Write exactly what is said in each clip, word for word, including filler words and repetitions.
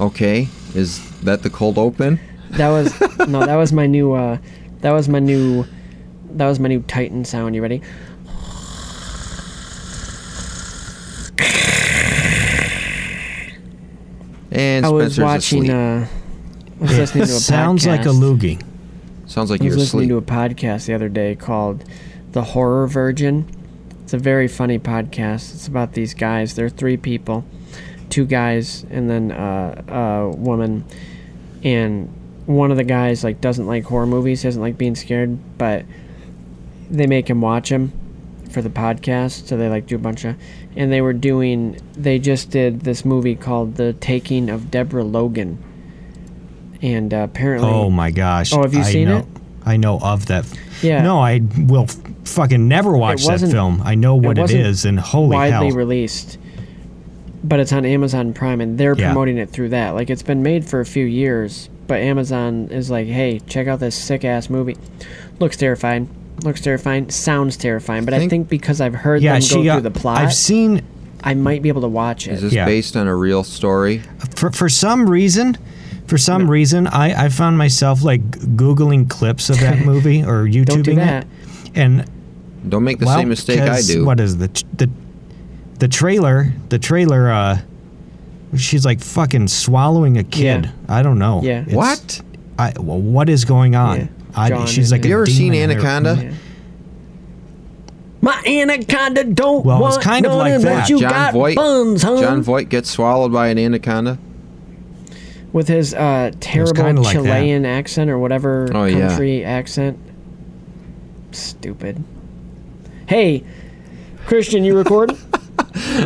Okay, is that the cold open? That was no, that was my new uh that was my new that was my new Titan sound. You ready? And Spencer's I was watching asleep. uh I was listening to a podcast. Sounds like a loogie. Sounds like you're asleep. I was listening asleep. to a podcast the other day called The Horror Virgin. It's a very funny podcast. It's about these guys. There are three people. Two guys and then uh, a woman. And one of the guys like doesn't like horror movies, doesn't like being scared, but they make him watch them for the podcast. So they like do a bunch of... And they were doing... They just did this movie called The Taking of Deborah Logan. And uh, apparently... Oh my gosh. Oh, have you I seen know, it? I know of that. Yeah. No, I will f- fucking never watch that film. I know what it, it is, and holy hell. It wasn't widely released. But it's on Amazon Prime, and they're yeah. promoting it through that. Like, it's been made for a few years, but Amazon is like, hey, check out this sick-ass movie. Looks terrifying. Looks terrifying. Sounds terrifying. But I think, I think because I've heard yeah, them go she, through uh, the plot, I've seen, I might be able to watch it. Is this yeah. based on a real story? For, for some reason... For some no. reason, I, I found myself, like, Googling clips of that movie or YouTubing Don't do that. it. And Don't make the well, same mistake I do. What is the the the trailer, the trailer, uh, she's, like, fucking swallowing a kid. Yeah. I don't know. Yeah. It's, what? I, well, what is going on? Yeah. I, she's like Have you ever seen Anaconda? Yeah. My Anaconda don't well, want kind of none like that. You John got Voight, buns, huh? John Voight gets swallowed by an anaconda. With his uh, terrible like Chilean that. accent or whatever oh, country yeah. accent. Stupid. Hey, Christian, you recording?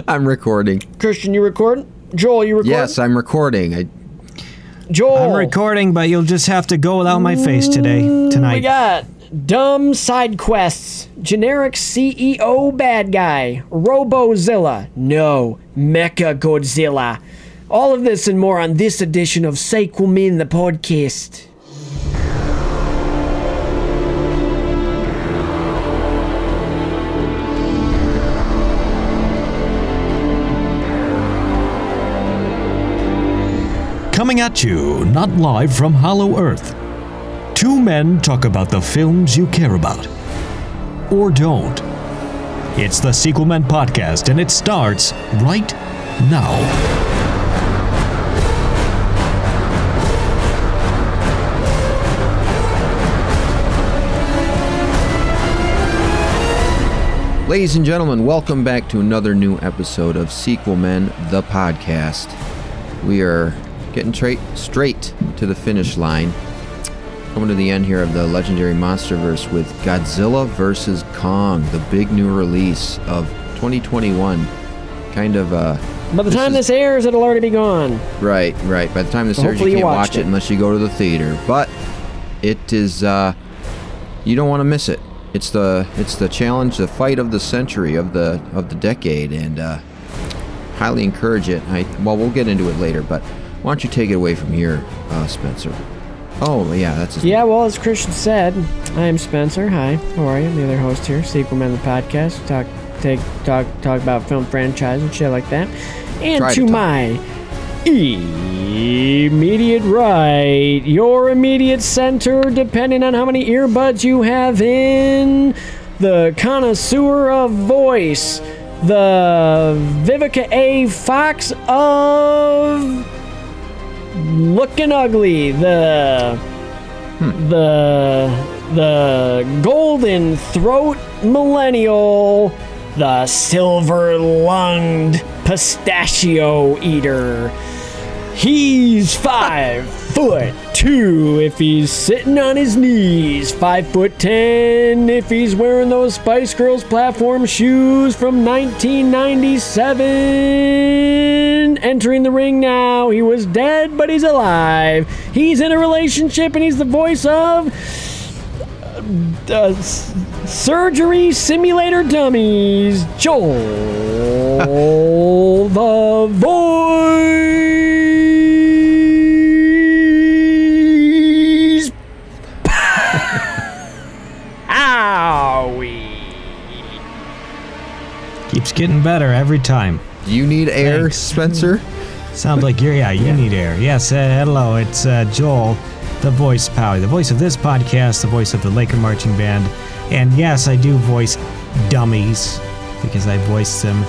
I'm recording. Christian, you recording? Joel, you recording? Yes, I'm recording. I... Joel. I'm recording, but you'll just have to go without my face today, tonight. We got dumb side quests, generic C E O bad guy, Robozilla, no, Mechagodzilla. All of this and more on this edition of Sequel Men, the podcast. Coming at you, not live from Hollow Earth. Two men talk about the films you care about. Or don't. It's the Sequel Men podcast, and it starts right now. Ladies and gentlemen, welcome back to another new episode of Sequel Men, the podcast. We are getting tra- straight to the finish line. Coming to the end here of the Legendary Monsterverse with Godzilla versus Kong, the big new release of twenty twenty-one. Kind of, uh... By the time this, is... this airs, it'll already be gone. Right, right. By the time this so airs, you can't you watch it unless you go to the theater. But it is, uh... you don't want to miss it. It's the it's the challenge, the fight of the century, of the of the decade, and uh, highly encourage it. I, well, we'll get into it later, but why don't you take it away from here, uh, Spencer? Oh, yeah, that's his Yeah, name. Well, as Christian said, I am Spencer. Hi, how are you? I'm the other host here, Sequel Men, the podcast. Talk, take, talk, talk about film franchise and shit like that. And Try to, to my immediate right, your immediate center, depending on how many earbuds you have in, the connoisseur of voice, the Vivica A. Fox of looking ugly, the hmm. the the golden throat millennial, the silver-lunged pistachio eater. He's five foot two if he's sitting on his knees. Five foot ten if he's wearing those Spice Girls platform shoes from nineteen ninety-seven. Entering the ring now. He was dead, but he's alive. He's in a relationship, and he's the voice of uh, Surgery Simulator Dummies. Joel the Voice. Keeps getting better every time. You need air, Thanks. Spencer? Sounds like you're, yeah, you yeah. need air. Yes, uh, hello, it's uh, Joel, the voice Powell, the voice of this podcast, the voice of the Laker Marching Band. And yes, I do voice dummies, because I voiced them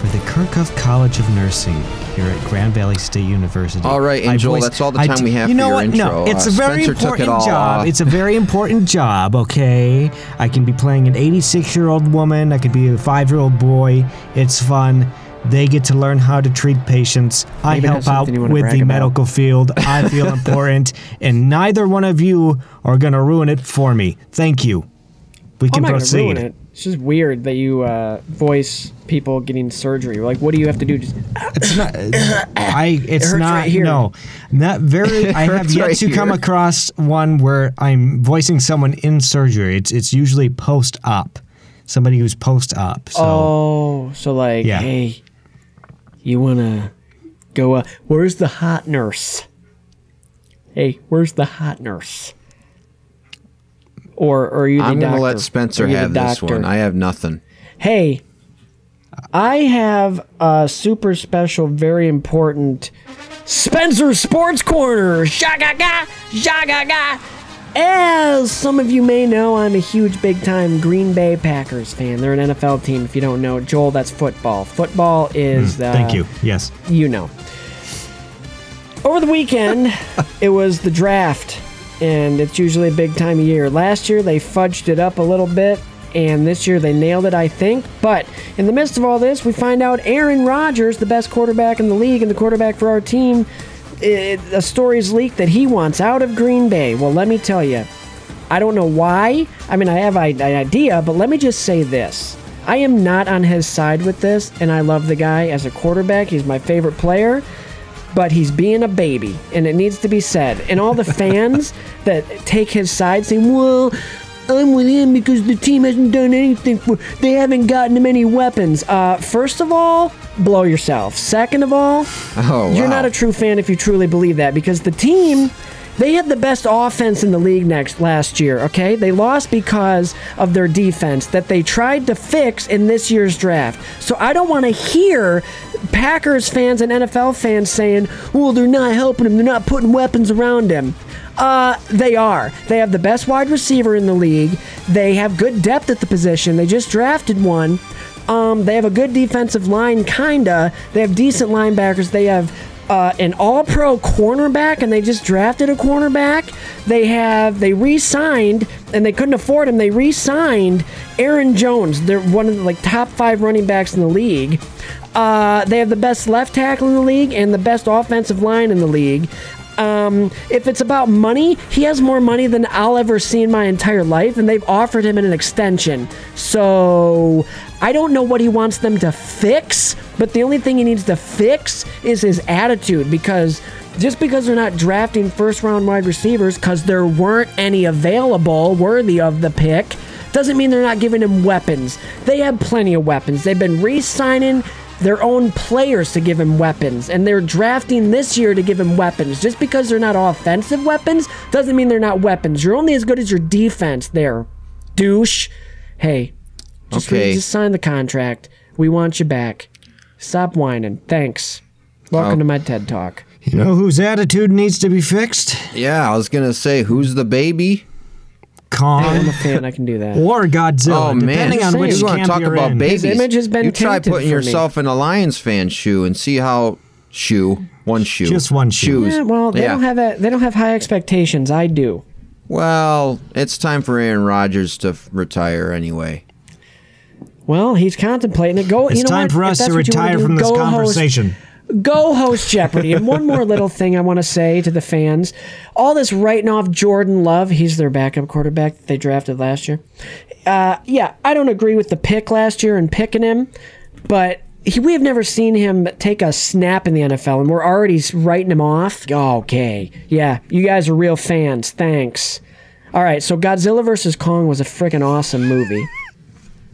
for the Kirkhoff College of Nursing here at Grand Valley State University. All right, and Joel, voiced, that's all the time d- we have you know for your what? intro. No, it's uh, a very Spencer important it job. It's a very important job, okay? I can be playing an eighty-six-year-old woman. I could be a five-year-old boy. It's fun. They get to learn how to treat patients. Maybe I help out with the about. medical field. I feel important, and neither one of you are going to ruin it for me. Thank you. We can I'm not proceed. Ruin it. It's just weird that you uh, voice people getting surgery. Like, what do you have to do? Just it's not. I. It's it not. Right here. No, not very. I have yet right to here. come across one where I'm voicing someone in surgery. It's it's usually post op, somebody who's post op. So, oh, so like, yeah. hey, you wanna go? Uh, where's the hot nurse? Hey, where's the hot nurse? Or, or are you the I'm doctor? I'm going to let Spencer have this one. I have nothing. Hey, I have a super special, very important Spencer Sports Corner. Shagaga, shagaga. As some of you may know, I'm a huge, big-time Green Bay Packers fan. They're an N F L team, if you don't know. Joel, that's football. Football is... Mm, uh, thank you. Yes. You know. Over the weekend, it was the draft. And it's usually a big time of year. Last year, they fudged it up a little bit, and this year they nailed it, I think. But in the midst of all this, we find out Aaron Rodgers, the best quarterback in the league and the quarterback for our team, it, a story's leaked that he wants out of Green Bay. Well, let me tell you, I don't know why. I mean, I have an idea, but let me just say this. I am not on his side with this, and I love the guy as a quarterback. He's my favorite player. But he's being a baby, and it needs to be said. And all the fans that take his side say, well, I'm with him because the team hasn't done anything for they haven't gotten him any weapons. Uh, first of all, blow yourself. Second of all, oh, wow. you're not a true fan if you truly believe that, because the team, they had the best offense in the league next last year, okay? They lost because of their defense that they tried to fix in this year's draft. So I don't want to hear Packers fans and N F L fans saying, well, they're not helping him. They're not putting weapons around him. Uh, they are. They have the best wide receiver in the league. They have good depth at the position. They just drafted one. Um, they have a good defensive line, kinda. They have decent linebackers. They have uh, an all-pro cornerback, and they just drafted a cornerback. They have, they re-signed, and they couldn't afford him. They re-signed Aaron Jones. They're one of the like top five running backs in the league. Uh, they have the best left tackle in the league and the best offensive line in the league. Um, if it's about money, he has more money than I'll ever see in my entire life, and they've offered him an extension. So I don't know what he wants them to fix, but the only thing he needs to fix is his attitude, because just because they're not drafting first-round wide receivers because there weren't any available worthy of the pick doesn't mean they're not giving him weapons. They have plenty of weapons. They've been re-signing their own players to give him weapons, and they're drafting this year to give him weapons. Just because they're not offensive weapons doesn't mean they're not weapons. You're only as good as your defense there, douche. Hey, just, okay. re- just sign the contract. We want you back. Stop whining. Thanks. Welcome oh. to my TED Talk. You know whose attitude needs to be fixed? Yeah, I was going to say, who's the baby? Kong. I'm a fan. I can do that. Or Godzilla. Oh, man. Depending on which camp talk you're about in. Babies. His image has been you try putting yourself me. in a Lions fan shoe and see how... Shoe. One shoe. Just one shoe. Yeah, well, they, yeah. don't have a, they don't have high expectations. I do. Well, it's time for Aaron Rodgers to f- retire anyway. Well, he's contemplating it. Go. It's you know time what? for us to retire do, from this conversation. Host- Go host Jeopardy. And one more little thing I want to say to the fans. All this writing off Jordan Love, he's their backup quarterback that they drafted last year. Uh, yeah, I don't agree with the pick last year and picking him, but he, we have never seen him take a snap in the N F L, and we're already writing him off. Okay. Yeah, you guys are real fans. Thanks. All right, so Godzilla versus Kong was a freaking awesome movie.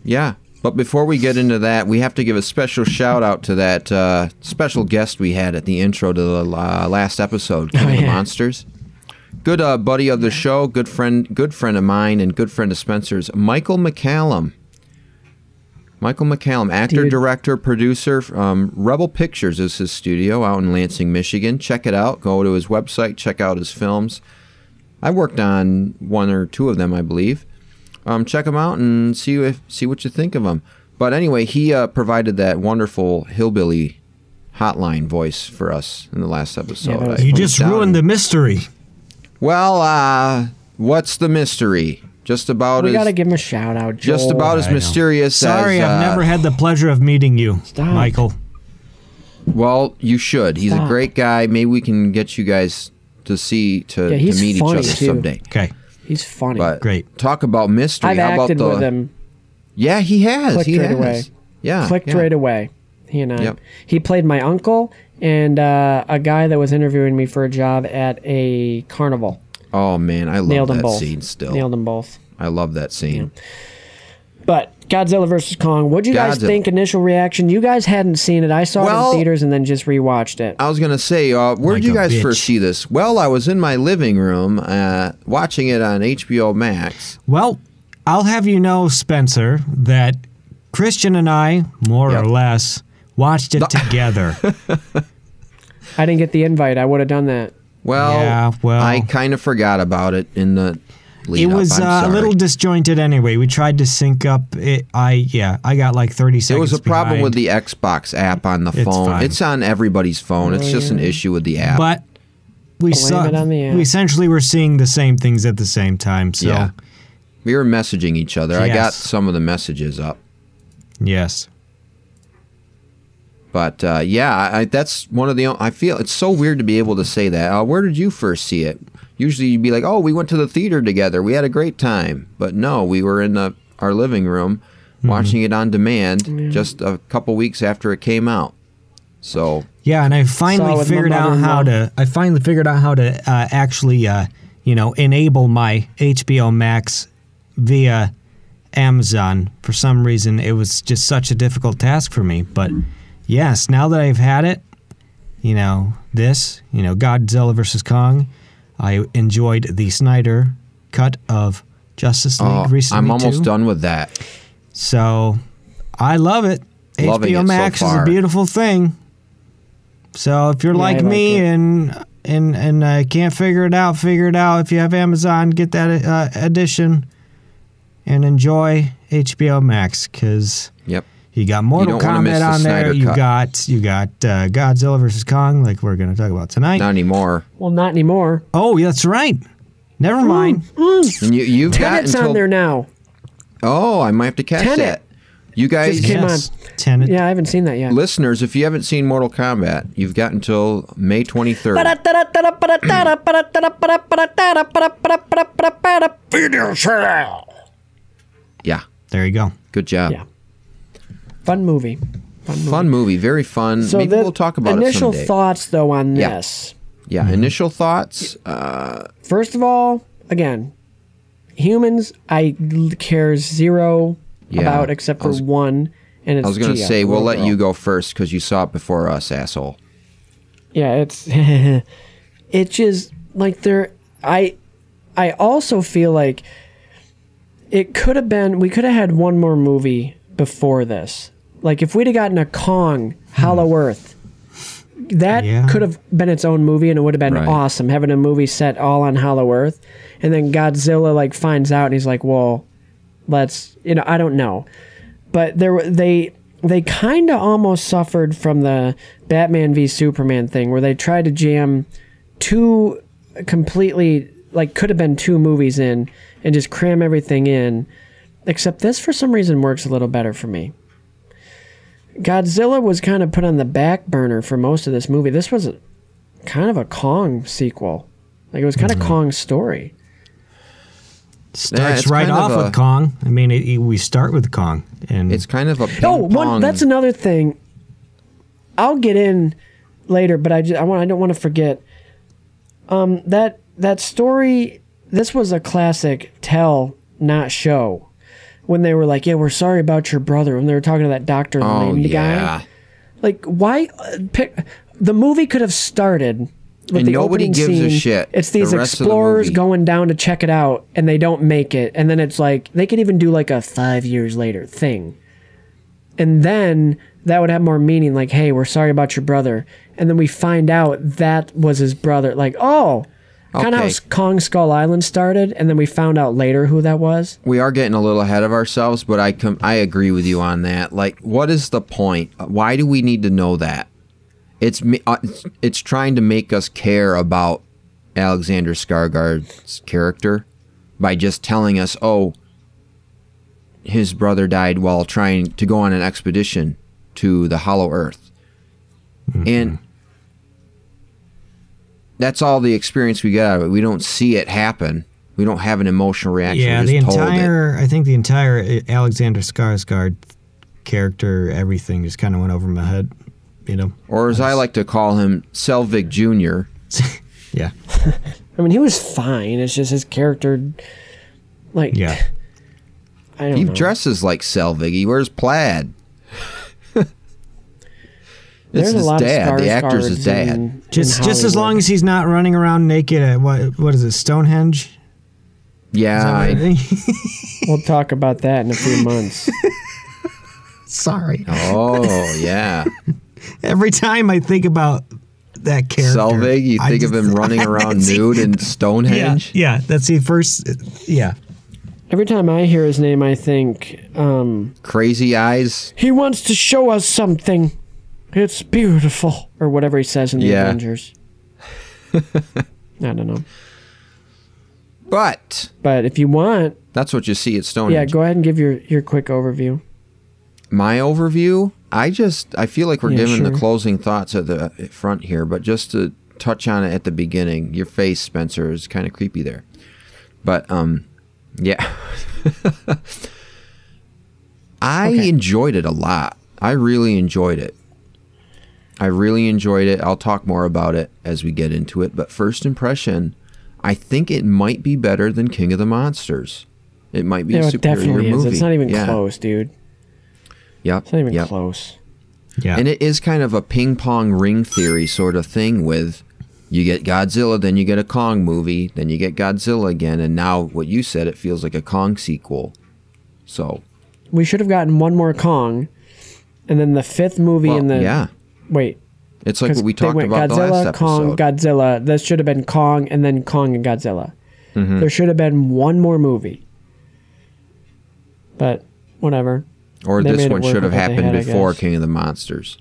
Yeah. But before we get into that, we have to give a special shout-out to that uh, special guest we had at the intro to the uh, last episode, King oh, yeah. of the Monsters. Good uh, buddy of the show, good friend good friend of mine, and good friend of Spencer's, Michael McCallum. Michael McCallum, actor, Dude. director, producer. Um, Rebel Pictures is his studio out in Lansing, Michigan. Check it out. Go to his website. Check out his films. I worked on one or two of them, I believe. Um, check them out and see if see what you think of them. But anyway, he uh, provided that wonderful hillbilly hotline voice for us in the last episode. Yeah, you just down. ruined the mystery. Well, uh, what's the mystery? Just about we as... We gotta give him a shout-out, Joel. Just about as mysterious Sorry, as... Sorry, uh, I've never had the pleasure of meeting you, Stop. Michael. Well, you should. He's Stop. a great guy. Maybe we can get you guys to see, to, yeah, to meet each other too. someday. Okay. He's funny. But great. Talk about mystery. I've How acted about the... with him. Yeah, he has. Clicked he right has. away. Yeah. Clicked yeah. right away. He and I. Yep. He played my uncle and uh, a guy that was interviewing me for a job at a carnival. Oh, man, I love Nailed that both. scene still. Nailed them both. I love that scene. Yeah. But Godzilla versus Kong, what'd you Godzilla. guys think? Initial reaction? You guys hadn't seen it. I saw well, it in theaters and then just rewatched it. I was going to say, uh, where'd like you guys bitch. first see this? Well, I was in my living room uh, watching it on H B O Max. Well, I'll have you know, Spencer, that Christian and I, more yep. or less, watched it together. I didn't get the invite. I would have done that. Well, yeah, well, I kind of forgot about it in the lead up. It was uh, a little disjointed anyway. We tried to sync up. It, I yeah, I got like thirty seconds. It was a behind. problem with the Xbox app on the it's phone. Fine. It's on everybody's phone. It's just an issue with the app. But we saw, it on the app. we essentially were seeing the same things at the same time. So yeah. we were messaging each other. Yes. I got some of the messages up. Yes. But uh, yeah, I, that's one of the. I feel it's so weird to be able to say that. Uh, where did you first see it? Usually, you'd be like, "Oh, we went to the theater together. We had a great time." But no, we were in the, our living room watching mm-hmm. it on demand mm-hmm. just a couple weeks after it came out. So yeah, and I finally figured out how to. I finally figured out how to uh, actually, uh, you know, enable my H B O Max via Amazon. For some reason, it was just such a difficult task for me, but. Yes, now that I've had it, you know, this, you know, Godzilla versus Kong, I enjoyed the Snyder cut of Justice League oh, recently, I'm almost too. done with that. So, I love it. Loving H B O Max so is a beautiful thing. So, if you're yeah, like, like me it. and and and uh, can't figure it out, figure it out. If you have Amazon, get that uh, edition and enjoy H B O Max, because... Yep. You got Mortal you Kombat on the there. You got you got uh, Godzilla versus Kong, like we're going to talk about tonight. Not anymore. Well, not anymore. Oh, yeah, that's right. Never mind. Mm, mm. And you, you've Tenet's got until... on there now. Oh, I might have to catch Tenet. that. You guys, yes. Tenet. Yeah, I haven't seen that yet. Listeners, if you haven't seen Mortal Kombat, you've got until May twenty-third. Yeah, there you go. Good job. Yeah. Fun movie. Fun movie. Fun movie. Very fun. So Maybe we'll talk about it someday. Initial thoughts, though, on yeah. this. Yeah, mm-hmm. initial thoughts. Uh, First of all, again, humans, I care zero yeah, about except for was, one, and it's I was going to say, we'll let girl. you go first because you saw it before us, asshole. Yeah, it's... it's just, like, there... I, I also feel like it could have been... We could have had one more movie... before this. Like, if we'd have gotten a Kong, Hollow Earth, that yeah. could have been its own movie, and it would have been right. awesome, having a movie set all on Hollow Earth. And then Godzilla, like, finds out, and he's like, well, let's, you know, I don't know. But there, they they kind of almost suffered from the Batman v Superman thing, where they tried to jam two completely, like, could have been two movies in, and just cram everything in. Except this, for some reason, works a little better for me. Godzilla was kind of put on the back burner for most of this movie. This was a, kind of a Kong sequel. Like, it was kind mm-hmm. of Kong's story. Starts yeah, right off of a, with Kong. I mean, it, it, we start with Kong. And it's kind of a ping oh, pong. One, that's another thing. I'll get in later, but I, just, I, want, I don't want to forget. Um, that that story, this was a classic tell, not show. When they were like, yeah, we're sorry about your brother. When they were talking to that doctor, the oh, lady yeah. guy. Like, why? Uh, pick, the movie could have started with and the nobody gives scene. a shit. It's these the explorers the going down to check it out, and they don't make it. And then it's like, they could even do like a five years later thing. And then that would have more meaning, like, hey, we're sorry about your brother. And then we find out that was his brother. Like, oh, okay. Kind of how Kong Skull Island started, and then we found out later who that was. We are getting a little ahead of ourselves, but I com- I agree with you on that. Like, what is the point? Why do we need to know that? It's uh, it's trying to make us care about Alexander Skarsgård's character by just telling us, oh, his brother died while trying to go on an expedition to the Hollow Earth. Mm-hmm. And that's all the experience we get out of it. We don't see it happen. We don't have an emotional reaction. Yeah, the entire, I think the entire Alexander Skarsgård character, everything just kind of went over my head, you know. Or as I, I like to call him, Selvig Junior Yeah. I mean, he was fine. It's just his character, like, yeah. I don't he know. Dresses like Selvig. He wears plaid. This is dad. The actor's is dad. In, just, in just as long as he's not running around naked at what? What is it? Stonehenge? Yeah. I, we'll talk about that in a few months. Sorry. Oh yeah. Every time I think about that character, Selvig, you think just, of him running around nude in Stonehenge. Yeah, yeah, that's the first. Yeah. Every time I hear his name, I think um, Crazy Eyes. He wants to show us something. It's beautiful, or whatever he says in the yeah. Avengers. I don't know. But but if you want, that's what you see at Stonehenge. Yeah, Age. Go ahead and give your, your quick overview. My overview, I just I feel like we're yeah, giving sure. the closing thoughts at the front here, but just to touch on it at the beginning, your face, Spencer, is kind of creepy there. But um, yeah, I okay. enjoyed it a lot. I really enjoyed it. I really enjoyed it. I'll talk more about it as we get into it. But first impression, I think it might be better than King of the Monsters. It might be yeah, a superior movie. It definitely is. It's not even yeah. close, dude. Yep. It's not even yep. close. Yeah. And it is kind of a ping pong ring theory sort of thing with you get Godzilla, then you get a Kong movie, then you get Godzilla again. And now what you said, it feels like a Kong sequel. So we should have gotten one more Kong. And then the fifth movie well, in the... yeah. Wait. It's like what we talked about Godzilla, the last episode. Kong, Godzilla. This should have been Kong and then Kong and Godzilla. Mm-hmm. There should have been one more movie. But whatever. Or they this one should have happened had, before King of the Monsters.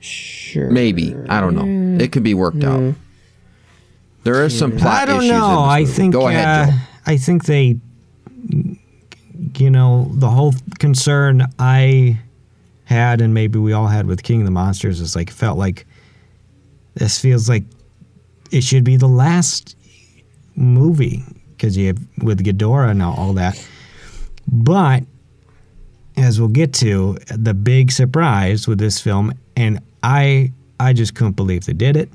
Sure. Maybe. I don't know. It could be worked yeah. out. There are some plot I don't issues know. In this movie. I think, Go ahead, uh, I think they... You know, the whole concern I... had and maybe we all had with King of the Monsters is like felt like this feels like it should be the last movie because you have with Ghidorah and all that. But as we'll get to, the big surprise with this film, and I I just couldn't believe they did it.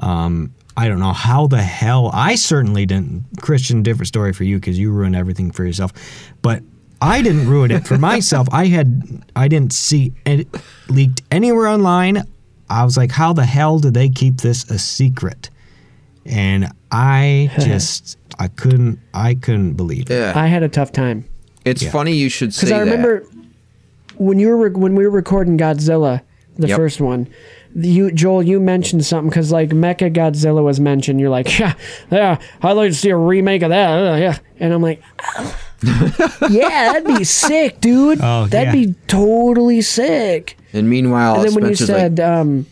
Um, I don't know how the hell I certainly didn't. Christian, different story for you because you ruined everything for yourself, but. I didn't ruin it for myself. I had, I didn't see it leaked anywhere online. I was like, how the hell did they keep this a secret? And I just, I couldn't, I couldn't believe it. Yeah. I had a tough time. It's yeah. funny you should say that. Because I remember that. when you were when we were recording Godzilla, the yep. first one. You Joel, you mentioned something because like Mechagodzilla was mentioned. You're like, yeah, yeah, I'd like to see a remake of that. Uh, yeah, and I'm like, yeah, that'd be sick, dude. Oh, that'd yeah. be totally sick. And meanwhile, and then when Spencer's you said like, um,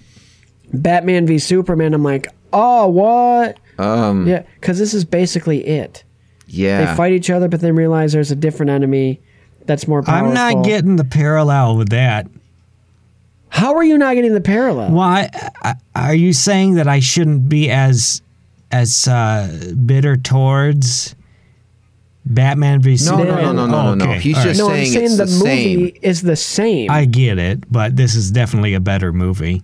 Batman v Superman, I'm like, oh, what? Um, yeah, because this is basically it. Yeah, they fight each other, but then realize there's a different enemy that's more powerful. I'm not getting the parallel with that. How are you not getting the parallel? Why well, are you saying that I shouldn't be as as uh, bitter towards Batman v Superman? No, no, no, no, no, oh, okay. no. He's All just right. saying, no, I'm saying it's the, the movie same. Is the same. I get it, but this is definitely a better movie.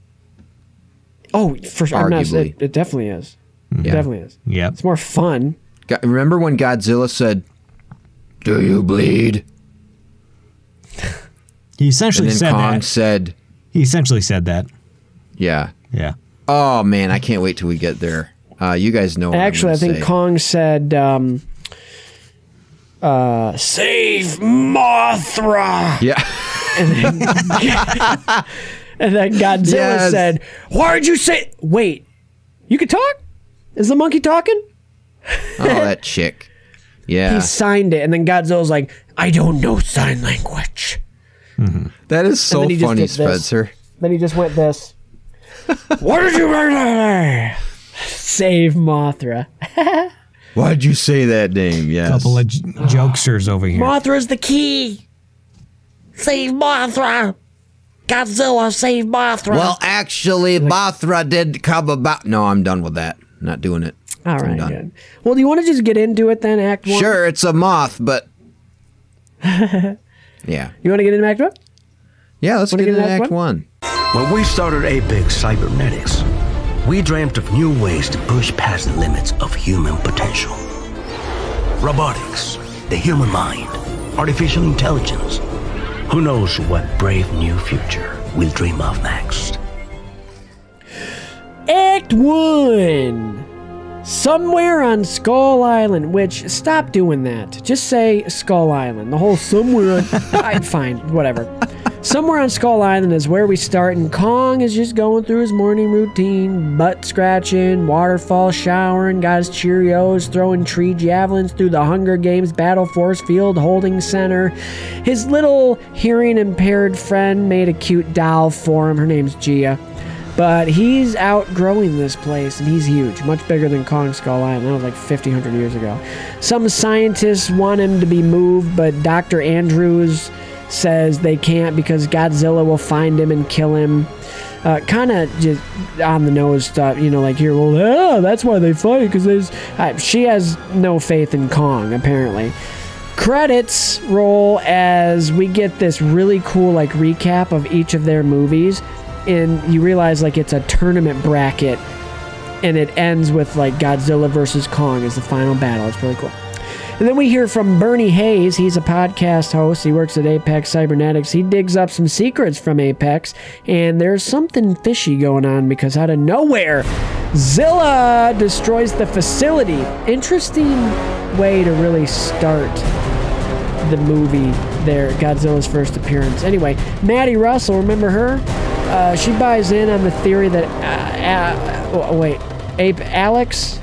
Oh, for sure. It, it definitely is. Mm-hmm. Yeah. It definitely is. Yeah, it's more fun. God, remember when Godzilla said, "Do you bleed?" He essentially and then said Kong that. Kong said. He essentially said that. Yeah. Yeah. Oh, man, I can't wait till we get there. Uh, you guys know what Actually, I'm I think say. Kong said, um, uh, save Mothra. Yeah. And then, and then Godzilla yes. said, why'd you say, wait, you can talk? Is the monkey talking? Oh, that chick. Yeah. He signed it. And then Godzilla's like, I don't know sign language. Mm-hmm. That is so funny, Spencer. This. Then he just went this. What did you murder? Save Mothra. Why'd you say that name? Yes. Couple of j- jokesters over here. Mothra's the key. Save Mothra. Godzilla, save Mothra. Well, actually, Mothra did come about. No, I'm done with that. Not doing it. All right, good. Well, do you want to just get into it then, Act One? Sure, it's a moth, but... yeah. You want to get into Act One? Yeah, let's get, get into Act, act one? one. When we started Apex Cybernetics, we dreamt of new ways to push past the limits of human potential. Robotics, the human mind, artificial intelligence. Who knows what brave new future we'll dream of next. Act one. Somewhere on Skull Island, which, stop doing that. Just say Skull Island. The whole somewhere on... I'm fine, whatever. Somewhere on Skull Island is where we start, and Kong is just going through his morning routine, butt-scratching, waterfall showering, got his Cheerios, throwing tree javelins through the Hunger Games Battle Force Field Holding Center. His little hearing-impaired friend made a cute doll for him. Her name's Gia. But he's outgrowing this place, and he's huge, much bigger than Kong Skull Island. That was like fifteen hundred years ago. Some scientists want him to be moved, but Doctor Andrews says they can't because Godzilla will find him and kill him. Uh, kind of just on the nose stuff, you know, like here, well, yeah, that's why they fight, because there's... Uh, she has no faith in Kong, apparently. Credits roll as we get this really cool, like, recap of each of their movies, and you realize, like, it's a tournament bracket, and it ends with, like, Godzilla versus Kong as the final battle. It's pretty cool. And then we hear from Bernie Hayes. He's a podcast host. He works at Apex Cybernetics. He digs up some secrets from Apex, and there's something fishy going on because out of nowhere, Zilla destroys the facility. Interesting way to really start the movie there, Godzilla's first appearance. Anyway, Maddie Russell, remember her? Uh, she buys in on the theory that... Uh, uh, oh, wait. Ape Alex...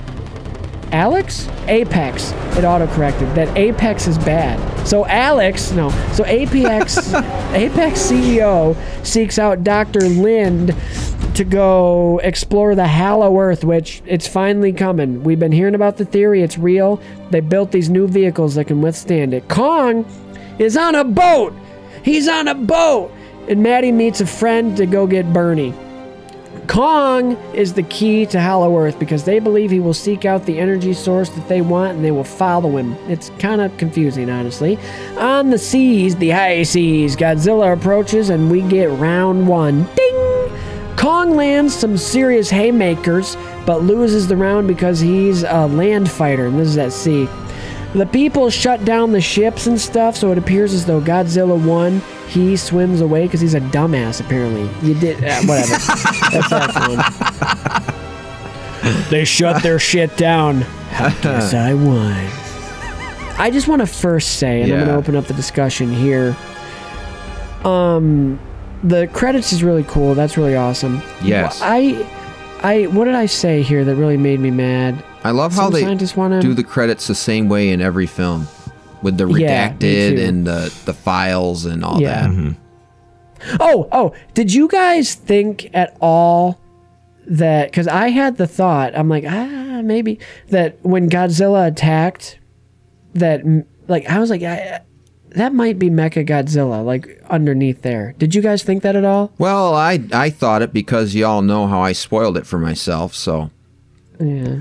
Alex? Apex. It auto-corrected. That Apex is bad. So Alex, no. So Apex, Apex C E O seeks out Doctor Lind to go explore the Hollow Earth, which it's finally coming. We've been hearing about the theory. It's real. They built these new vehicles that can withstand it. Kong is on a boat. He's on a boat. And Maddie meets a friend to go get Bernie. Kong is the key to Hollow Earth because they believe he will seek out the energy source that they want and they will follow him. It's kind of confusing, honestly. On the seas, the high seas, Godzilla approaches and we get round one. Ding! Kong lands some serious haymakers but loses the round because he's a land fighter, and this is at sea. The people shut down the ships and stuff, so it appears as though Godzilla won. He swims away because he's a dumbass, apparently. You did... Uh, whatever. That's that one. They shut their shit down. I guess I won. I just want to first say, and yeah. I'm going to open up the discussion here. Um, the credits is really cool. That's really awesome. Yes. I... I What did I say here that really made me mad? I love Some how they wanna... do the credits the same way in every film with the redacted yeah, and the, the files and all yeah. that. Mm-hmm. Oh, oh, did you guys think at all that, because I had the thought, I'm like, ah, maybe, that when Godzilla attacked, that, like, I was like, I, that might be Mechagodzilla, like, underneath there. Did you guys think that at all? Well, I, I thought it because y'all know how I spoiled it for myself, so. Yeah.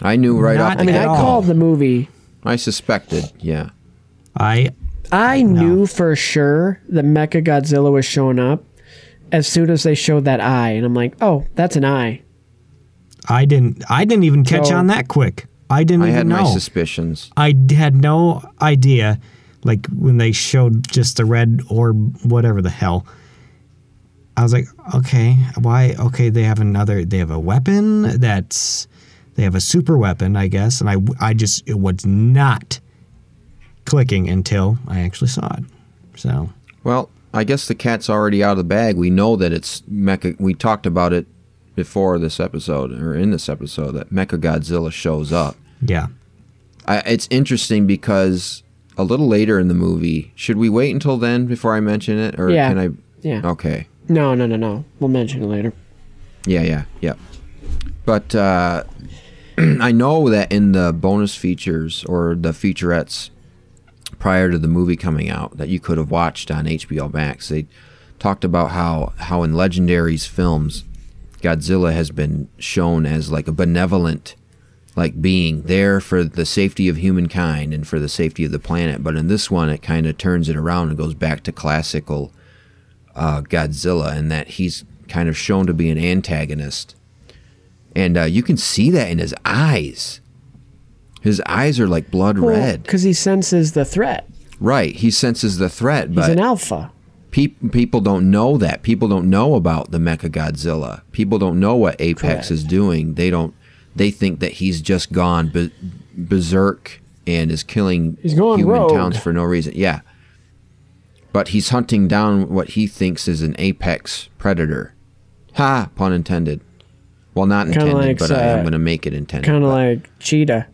I knew right Not off the I mean, I all. called the movie. I suspected, yeah. I I, I knew for sure that Mechagodzilla was showing up as soon as they showed that eye, and I'm like, oh, that's an eye. I didn't I didn't even catch so, on that quick. I didn't I even know. I had my suspicions. I had no idea, like, when they showed just the red orb, whatever the hell. I was like, okay, why? Okay, they have another, they have a weapon that's... They have a super weapon, I guess, and I, I just, it was not clicking until I actually saw it. So, well, I guess the cat's already out of the bag. We know that it's Mecha. We talked about it before this episode, or in this episode, that Mechagodzilla shows up. Yeah. I, it's interesting because a little later in the movie, should we wait until then before I mention it? Or yeah. can I? Yeah. Okay. No, no, no, no. We'll mention it later. Yeah, yeah, yeah. But uh, I know that in the bonus features or the featurettes prior to the movie coming out that you could have watched on H B O Max, they talked about how, how in Legendary's films, Godzilla has been shown as like a benevolent like being there for the safety of humankind and for the safety of the planet. But in this one, it kind of turns it around and goes back to classical uh, Godzilla, and that he's kind of shown to be an antagonist. And uh, you can see that in his eyes. His eyes are like blood well, red. Because he senses the threat. Right. He senses the threat. He's but an alpha. Pe- people don't know that. People don't know about the Mechagodzilla. People don't know what Apex Correct. is doing. They don't. They think that he's just gone be- berserk and is killing he's going human rogue. towns for no reason. Yeah. But he's hunting down what he thinks is an apex predator. Ha! Pun intended. Well, not kinda intended, like, but uh, I am going to make it intended. Kind of like Cheetah.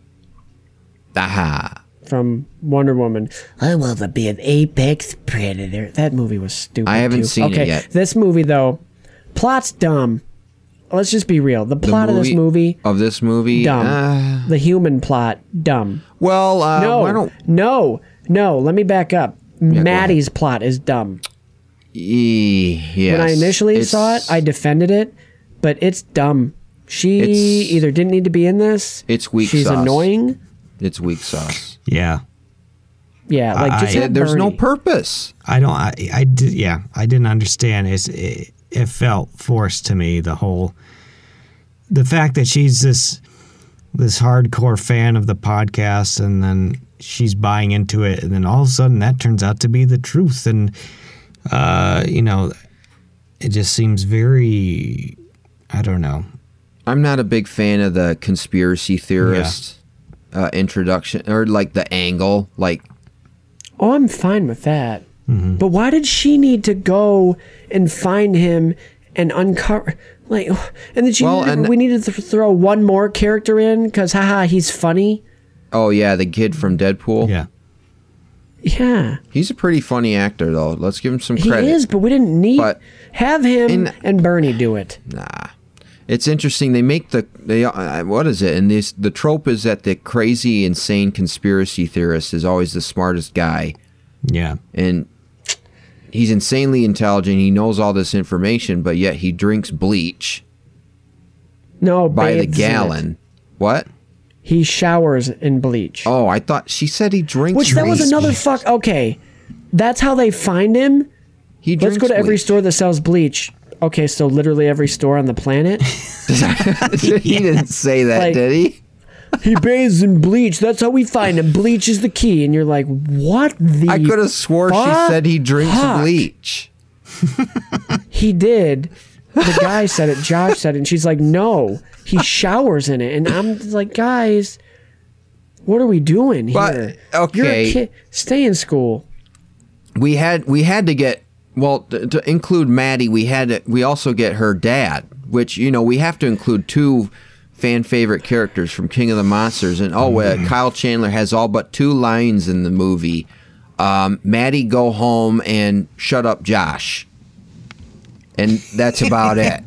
Aha. From Wonder Woman. I love to be an apex predator. That movie was stupid. I haven't too. seen okay, it yet. This movie, though, plot's dumb. Let's just be real. The plot the movie, of this movie... Of this movie... Dumb. Uh, the human plot, dumb. Well, uh... No, why don't... no, no. Let me back up. Yeah, Maddie's plot is dumb. E- yes. When I initially it's... saw it, I defended it, but it's dumb. She it's... either didn't need to be in this... It's weak She's sauce. She's annoying. It's weak sauce. Yeah. Yeah, like I, just... I, there's Bernie. no purpose. I don't... I, I did, yeah, I didn't understand. It's... It, It felt forced to me, the whole, the fact that she's this this hardcore fan of the podcast, and then she's buying into it, and then all of a sudden that turns out to be the truth, and uh, you know, it just seems very, I don't know. I'm not a big fan of the conspiracy theorist yeah. uh, introduction, or like the angle, like. Oh, I'm fine with that. Mm-hmm. But why did she need to go and find him and uncover? Like, and then she well, needed, and we needed to throw one more character in because, haha, he's funny. Oh yeah, the kid from Deadpool. Yeah, yeah. He's a pretty funny actor, though. Let's give him some credit. He is, but we didn't need but have him in, and Bernie do it. Nah, it's interesting. They make the they uh, what is it? And this the trope is that the crazy, insane conspiracy theorist is always the smartest guy. Yeah, and. He's insanely intelligent. He knows all this information, but yet he drinks bleach. No, by the gallon. What? He showers in bleach. Oh, I thought she said he drinks. Which bleach. That was another fuck. Okay, that's how they find him. He drinks. Let's go to every bleach. store that sells bleach. Okay, so literally every store on the planet. He didn't say that, like, did he? He bathes in bleach. That's how we find him. Bleach is the key. And you're like, what the I could have swore she said he drinks fuck? bleach. He did. The guy said it. Josh said it. And she's like, no. He showers in it. And I'm like, guys, what are we doing here? But, okay. You're a kid. Stay in school. We had we had to get, well, to, to include Maddie, we had to, we also get her dad, which, you know, we have to include two fan favorite characters from King of the Monsters, and oh, uh, Kyle Chandler has all but two lines in the movie. Um, Maddie, go home and shut up, Josh, and that's about it.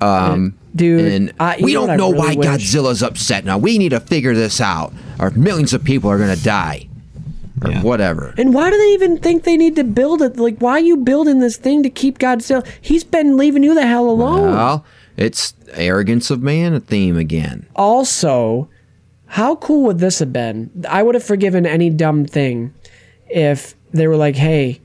Um, Dude, and uh, we don't know really why wish. Godzilla's upset now. We need to figure this out, or millions of people are gonna die, or yeah. whatever. And why do they even think they need to build it? Like, why are you building this thing to keep Godzilla? He's been leaving you the hell alone. Well, it's arrogance of man, a theme again. Also, how cool would this have been? I would have forgiven any dumb thing if they were like, hey,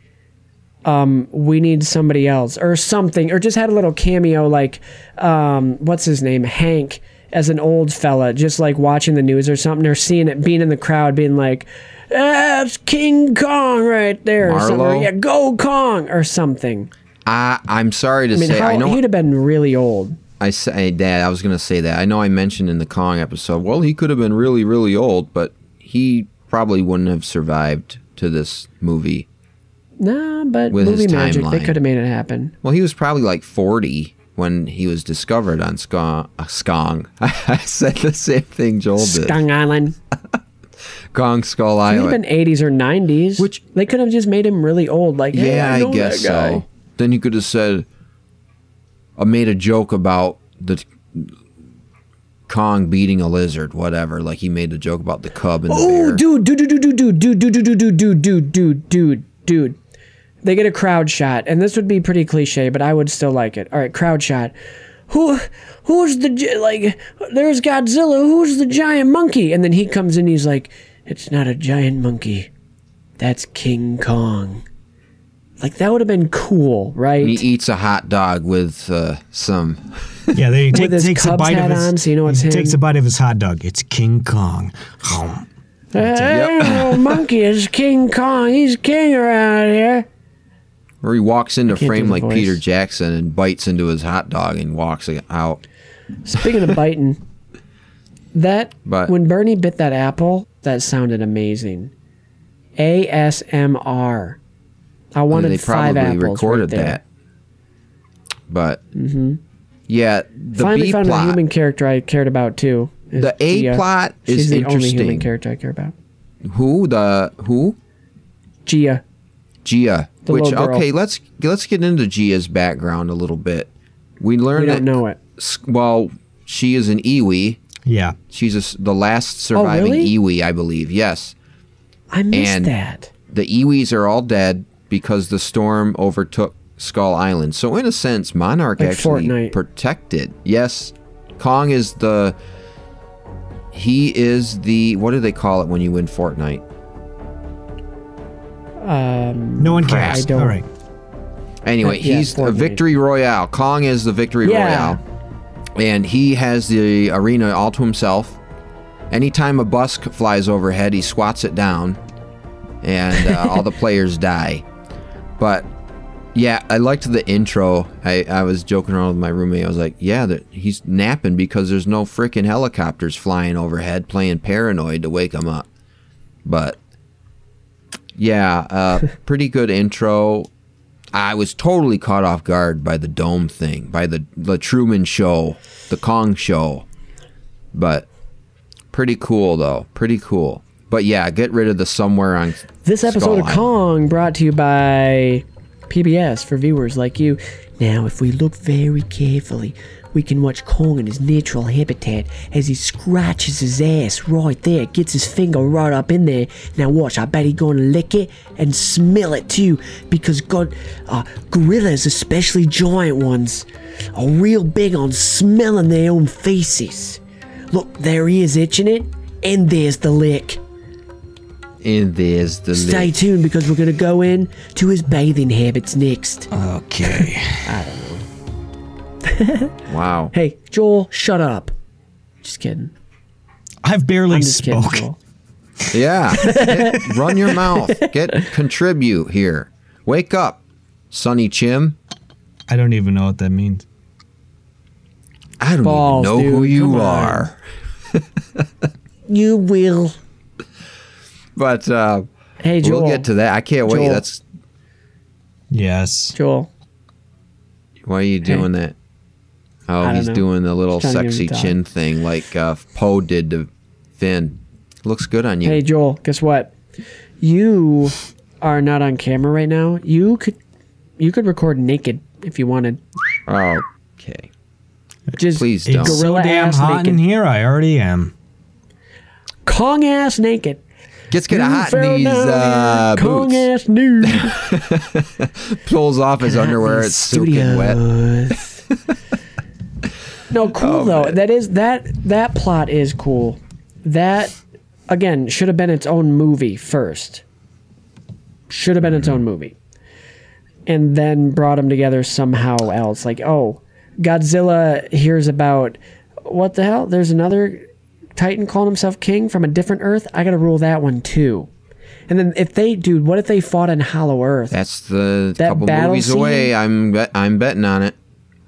um, we need somebody else or something, or just had a little cameo like, um, what's his name? Hank as an old fella, just like watching the news or something, or seeing it, being in the crowd, being like, that's King Kong right there. Or something like, yeah, go Kong or something. I, I'm sorry to I mean, say. How, I know he'd have been really old. I say that I was going to say that. I know I mentioned in the Kong episode. Well, he could have been really, really old, but he probably wouldn't have survived to this movie. Nah, but with movie magic, timeline. They could have made it happen. Well, he was probably like forty when he was discovered on Skong. Uh, Skong. I said the same thing Joel did. Skong Island. Kong Skull Island. He'd been eighties or nineties. Which they could have just made him really old. Like, hey, yeah, I, know I guess that guy. So. Then you could have said, I made a joke about the Kong beating a lizard, whatever. Like he made a joke about the cub and oh, the bear. Oh, dude, dude, dude, dude, dude, dude, dude, dude, dude, dude, dude, dude, dude, dude. They get a crowd shot, and this would be pretty cliche, but I would still like it. All right, crowd shot. Who, who's the, like, there's Godzilla, who's the giant monkey? And then he comes in, he's like, it's not a giant monkey. That's King Kong. Like, that would have been cool, right? And he eats a hot dog with uh, some... Yeah, they take, takes a bite of his... On, so you know it's he him. Takes a bite of his hot dog. It's King Kong. Hey, yep. Monkey is King Kong. He's king around here. Or he walks into frame like voice. Peter Jackson and bites into his hot dog and walks out. Speaking of biting, that but, when Bernie bit that apple, that sounded amazing. A S M R. I wanted they five apples. They probably recorded right that. But mm-hmm. yeah, the finally B found plot, a human character I cared about too. The A Gia. Plot She's is the interesting. Only human character I care about. Who the who? Gia. Gia. The which okay, let's let's get into Gia's background a little bit. We learned we don't that, know it. Well, she is an Iwi. Yeah, she's a, the last surviving oh, really? Iwi, I believe. Yes, I missed and that. The Iwis are all dead because the storm overtook Skull Island. So in a sense, Monarch like actually Fortnite. Protected. Yes, Kong is the he is the what do they call it when you win Fortnite? Um, no one cares. All right. Anyway, yeah, he's Fortnite. A victory royale. Kong is the victory yeah. royale, and he has the arena all to himself. Anytime a bus flies overhead, he swats it down, and uh, all the players die. But yeah, I liked the intro. I, I was joking around with my roommate. I was like, "Yeah, that he's napping because there's no freaking helicopters flying overhead, playing Paranoid to wake him up." But. Yeah, uh, pretty good intro. I was totally caught off guard by the dome thing, by the, the Truman Show, the Kong Show. But pretty cool, though. Pretty cool. But yeah, get rid of the somewhere on this episode of Kong brought to you by P B S for viewers like you. Now, if we look very carefully, we can watch Kong in his natural habitat as he scratches his ass right there, gets his finger right up in there. Now watch, I bet he gonna lick it and smell it too, because God, uh, gorillas, especially giant ones, are real big on smelling their own feces. Look, there he is itching it, and there's the lick. And there's the Stay lick. Tuned, because we're gonna go in to his bathing habits next. Okay. I don't know. Wow. Hey, Joel, shut up. Just kidding. I've barely spoken. Kidding, yeah. Get, run your mouth. Get contribute here. Wake up, Sonny Chim. I don't even know what that means. I don't Balls, even know dude, who you are. You will. But uh, hey, Joel. We'll get to that. I can't Joel. Wait. That's yes. Joel. Why are you doing hey. That? Oh, he's know. Doing the little sexy chin thing like uh, Poe did to Finn. Looks good on you. Hey, Joel, guess what? You are not on camera right now. You could you could record naked if you wanted. Oh, okay. Just please don't. It's so damn hot naked. In here. I already am. Kong ass naked. Gets kind of hot in these uh, boots. Kong ass nude. Pulls off his underwear. It's soaking wet. No, cool oh, though. Man. That is that that plot is cool. That again should have been its own movie first. Should have been its own movie, and then brought them together somehow else. Like, oh, Godzilla hears about what the hell? There's another Titan calling himself king from a different Earth. I gotta rule that one too. And then if they, dude, what if they fought in Hollow Earth? That's the that couple movies scene? Away. I'm I'm betting on it.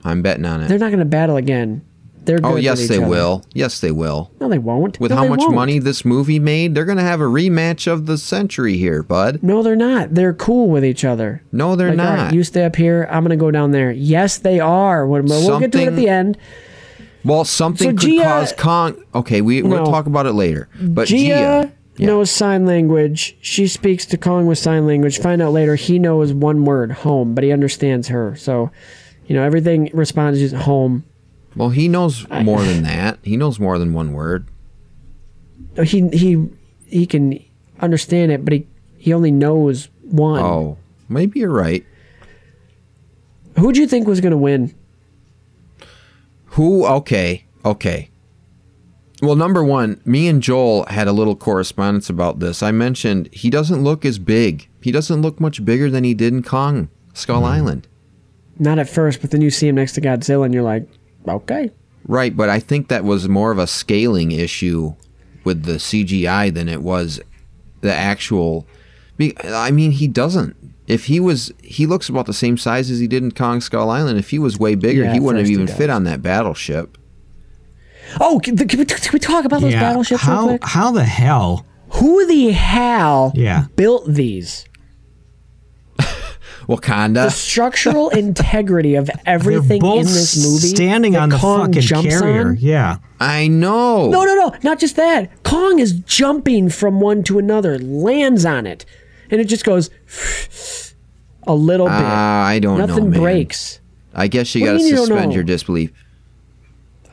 I'm betting on it. They're not going to battle again. They're good. Oh, yes, they other. will. Yes, they will. No, they won't. With no, how much won't. money this movie made, they're going to have a rematch of the century here, bud. No, they're not. They're cool with each other. No, they're like, not. All right, you stay up here. I'm going to go down there. Yes, they are. We'll, we'll get to it at the end. Well, something so could Gia, cause Kong. Okay, we, no, we'll talk about it later. But Gia, Gia yeah. knows sign language. She speaks to Kong with sign language. Find out later he knows one word, home, but he understands her. So, you know, everything responds to home. Well, he knows more I, than that. He knows more than one word. He he he can understand it, but he, he only knows one. Oh, maybe you're right. Who do you think was going to win? Who? Okay, okay. Well, number one, me and Joel had a little correspondence about this. I mentioned he doesn't look as big. He doesn't look much bigger than he did in Kong Skull mm. Island. Not at first, but then you see him next to Godzilla and you're like, okay. Right, but I think that was more of a scaling issue with the C G I than it was the actual... I mean, he doesn't. If he was... He looks about the same size as he did in Kong Skull Island. If he was way bigger, yeah, he wouldn't have even fit on that battleship. Oh, can we, can we talk about yeah. those battleships how, real quick? How the hell... Who the hell yeah. built these? Wakanda. The structural integrity of everything both in this movie. Standing on the Kong fucking carrier. On. Yeah. I know. No, no, no. Not just that. Kong is jumping from one to another, lands on it, and it just goes a little bit. Uh, I don't Nothing know. Nothing breaks. I guess you got to you suspend your disbelief.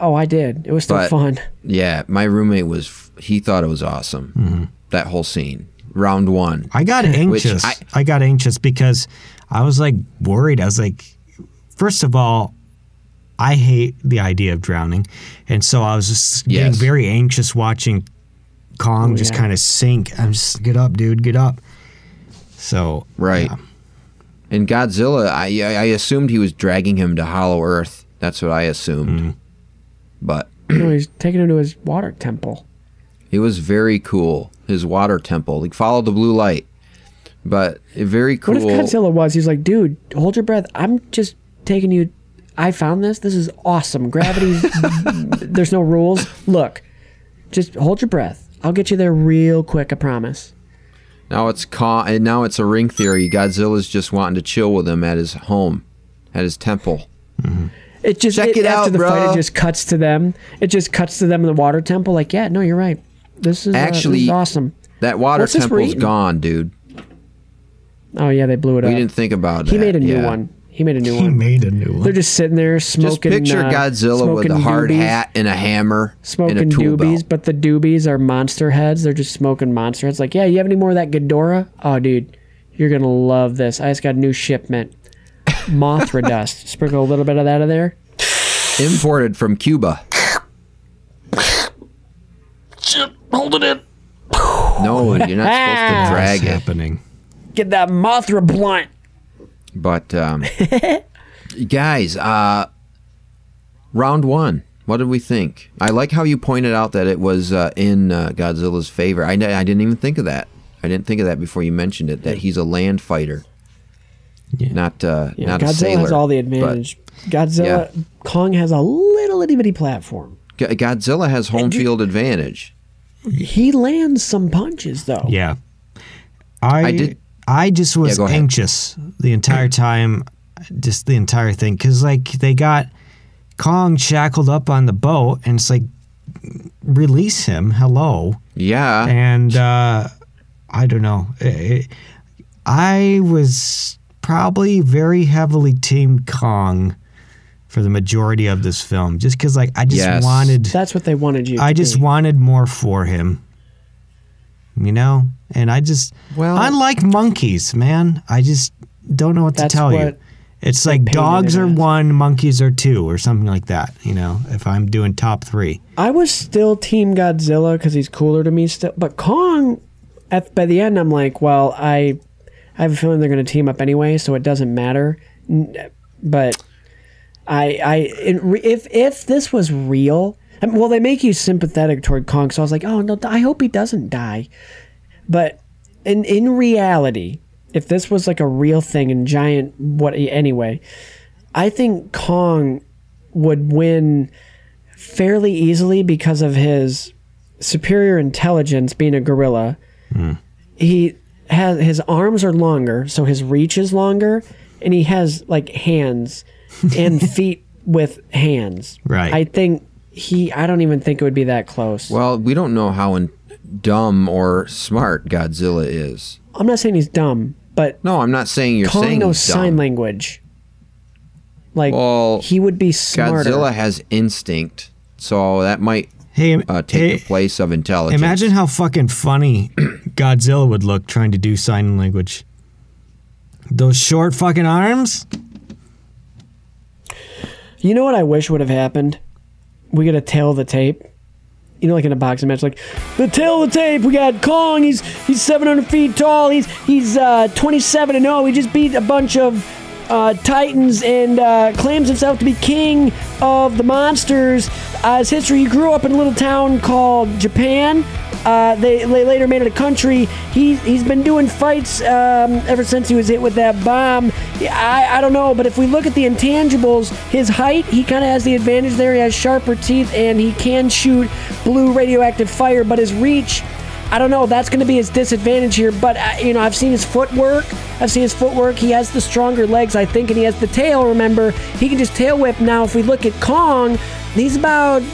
Oh, I did. It was still but, fun. Yeah. My roommate was, he thought it was awesome. Mm-hmm. That whole scene. Round one. I got anxious. I, I got anxious because I was like worried. I was like, first of all, I hate the idea of drowning. And so I was just yes. getting very anxious watching Kong oh, just yeah. kind of sink. I'm just, get up, dude, get up. So, right. Yeah. And Godzilla, I, I assumed he was dragging him to Hollow Earth. That's what I assumed. Mm. But no, he's taking him to his water temple. It was very cool. His water temple. Like, follow the blue light. But very cool. What if Godzilla was? He's like, dude, hold your breath. I'm just taking you. I found this. This is awesome. Gravity's, there's no rules. Look, just hold your breath. I'll get you there real quick, I promise. Now it's ca- and now it's a ring theory. Godzilla's just wanting to chill with him at his home, at his temple. Mm-hmm. It just Check it, it after out, the bro. fight, it just cuts to them. It just cuts to them in the water temple. Like, yeah, no, you're right. This is actually uh, this is awesome. That water What's temple's gone, dude. Oh yeah, they blew it we up. We didn't think about he that. He made a new yeah. one. He made a new he one. He made a new one. They're just sitting there smoking. Just picture uh, Godzilla with a hard doobies, hat and a hammer, smoking and a tool doobies. Belt. But the doobies are monster heads. They're just smoking monster heads. Like, yeah, you have any more of that Ghidorah? Oh, dude, you're gonna love this. I just got a new shipment. Mothra dust. Sprinkle a little bit of that in there. Imported from Cuba. Shit, hold it in. No, you're not supposed to drag What's it. Happening. Get that Mothra blunt. But, um, guys, uh, round one. What did we think? I like how you pointed out that it was uh, in uh, Godzilla's favor. I, I didn't even think of that. I didn't think of that before you mentioned it, that he's a land fighter, yeah. not, uh, yeah, not Godzilla a sailor. Godzilla has all the advantage. But, Godzilla, yeah. Kong has a little itty-bitty platform. G- Godzilla has home and field you, advantage. He lands some punches, though. Yeah. I, I did. I just was yeah, anxious the entire time, just the entire thing. Because, like, they got Kong shackled up on the boat, and it's like, release him. Hello. Yeah. And uh, I don't know. It, I was probably very heavily team Kong for the majority of this film. Just because, like, I just yes. wanted... That's what they wanted you to I just be. wanted more for him. You know? And I just, well, unlike monkeys, man, I just don't know what to tell what you. It's like dogs are one, monkeys are two, or something like that, you know, if I'm doing top three. I was still Team Godzilla because he's cooler to me still. But Kong, at, by the end, I'm like, well, I, I have a feeling they're going to team up anyway, so it doesn't matter. But I, I if if this was real, I mean, well, they make you sympathetic toward Kong, so I was like, oh, no, I hope he doesn't die. But in in reality, if this was like a real thing and giant, what anyway, I think Kong would win fairly easily because of his superior intelligence being a gorilla. Mm. He has, his arms are longer, so his reach is longer, and he has like hands and feet with hands. Right. I think he, I don't even think it would be that close. Well, we don't know how in, dumb or smart Godzilla is. I'm not saying he's dumb, but no, I'm not saying you're Kong saying no sign language. Like, well, he would be smarter. Godzilla has instinct, so that might hey, uh, take hey, the place of intelligence. Imagine how fucking funny Godzilla would look trying to do sign language. Those short fucking arms. You know what I wish would have happened? We got a tail of the tape. You know, like in a boxing match, like the tail of the tape. We got Kong. He's he's seven hundred feet tall. He's he's uh, twenty-seven and oh. He just beat a bunch of uh, titans and uh, claims himself to be king of the monsters. Uh, his history: he grew up in a little town called Japan. Uh, they, they later made it a country. He, he's been doing fights um, ever since he was hit with that bomb. I, I don't know, but if we look at the intangibles, his height, he kind of has the advantage there. He has sharper teeth, and he can shoot blue radioactive fire, but his reach, I don't know, that's going to be his disadvantage here. But, uh, you know, I've seen his footwork. I've seen his footwork. He has the stronger legs, I think, and he has the tail, remember. He can just tail whip. Now, if we look at Kong, he's about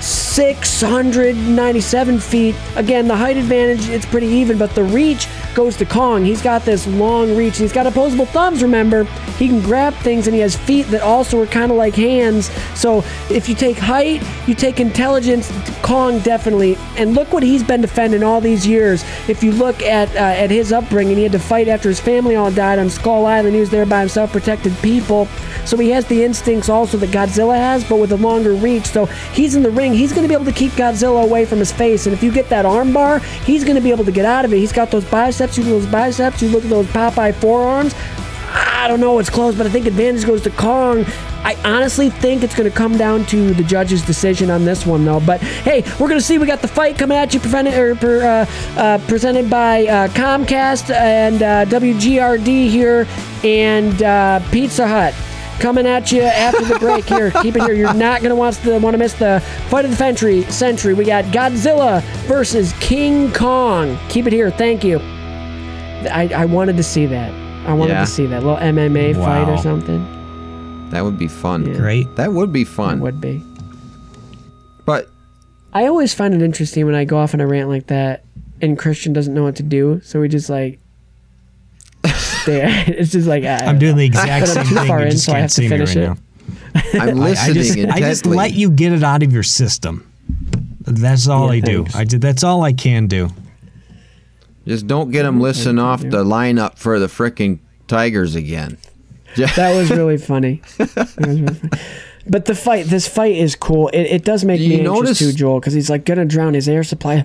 six hundred ninety-seven feet. Again, the height advantage, it's pretty even, but the reach goes to Kong. He's got this long reach. He's got opposable thumbs, remember. He can grab things, and he has feet that also are kind of like hands. So if you take height, you take intelligence, Kong definitely. And look what he's been defending all these years. If you look at uh, at his upbringing, he had to fight after his family all died on Skull Island. He was there by himself, protected people. So he has the instincts also that Godzilla has, but with a longer reach. So he's in the ring. He's going to be able to keep Godzilla away from his face. And if you get that arm bar, he's going to be able to get out of it. He's got those biceps. You look at those biceps. You look at those Popeye forearms. I don't know. It's close, but I think advantage goes to Kong. I honestly think it's going to come down to the judge's decision on this one, though. But, hey, we're going to see. We got the fight coming at you prevented, er, per, uh, uh, presented by uh, Comcast and uh, W G R D here and uh, Pizza Hut. Coming at you after the break here. Keep it here. You're not going to want to want to miss the fight of the century. Century. We got Godzilla versus King Kong. Keep it here. Thank you. I, I wanted to see that. I wanted yeah. to see that. A little M M A wow. fight or something. That would be fun. Yeah. Great. That would be fun. It would be. But I always find it interesting when I go off on a rant like that and Christian doesn't know what to do. So we just like... It's just like I, I'm doing the exact same thing. You just can't see me right now. I'm listening. I just, intently. I just let you get it out of your system. That's all yeah, I thanks. do. I did. That's all I can do. Just don't get them listening off the lineup for the frickin' Tigers again. That was really funny. That was really funny. But the fight, this fight is cool. It, it does make do me anxious too, Joel, because he's like gonna drown his air supply.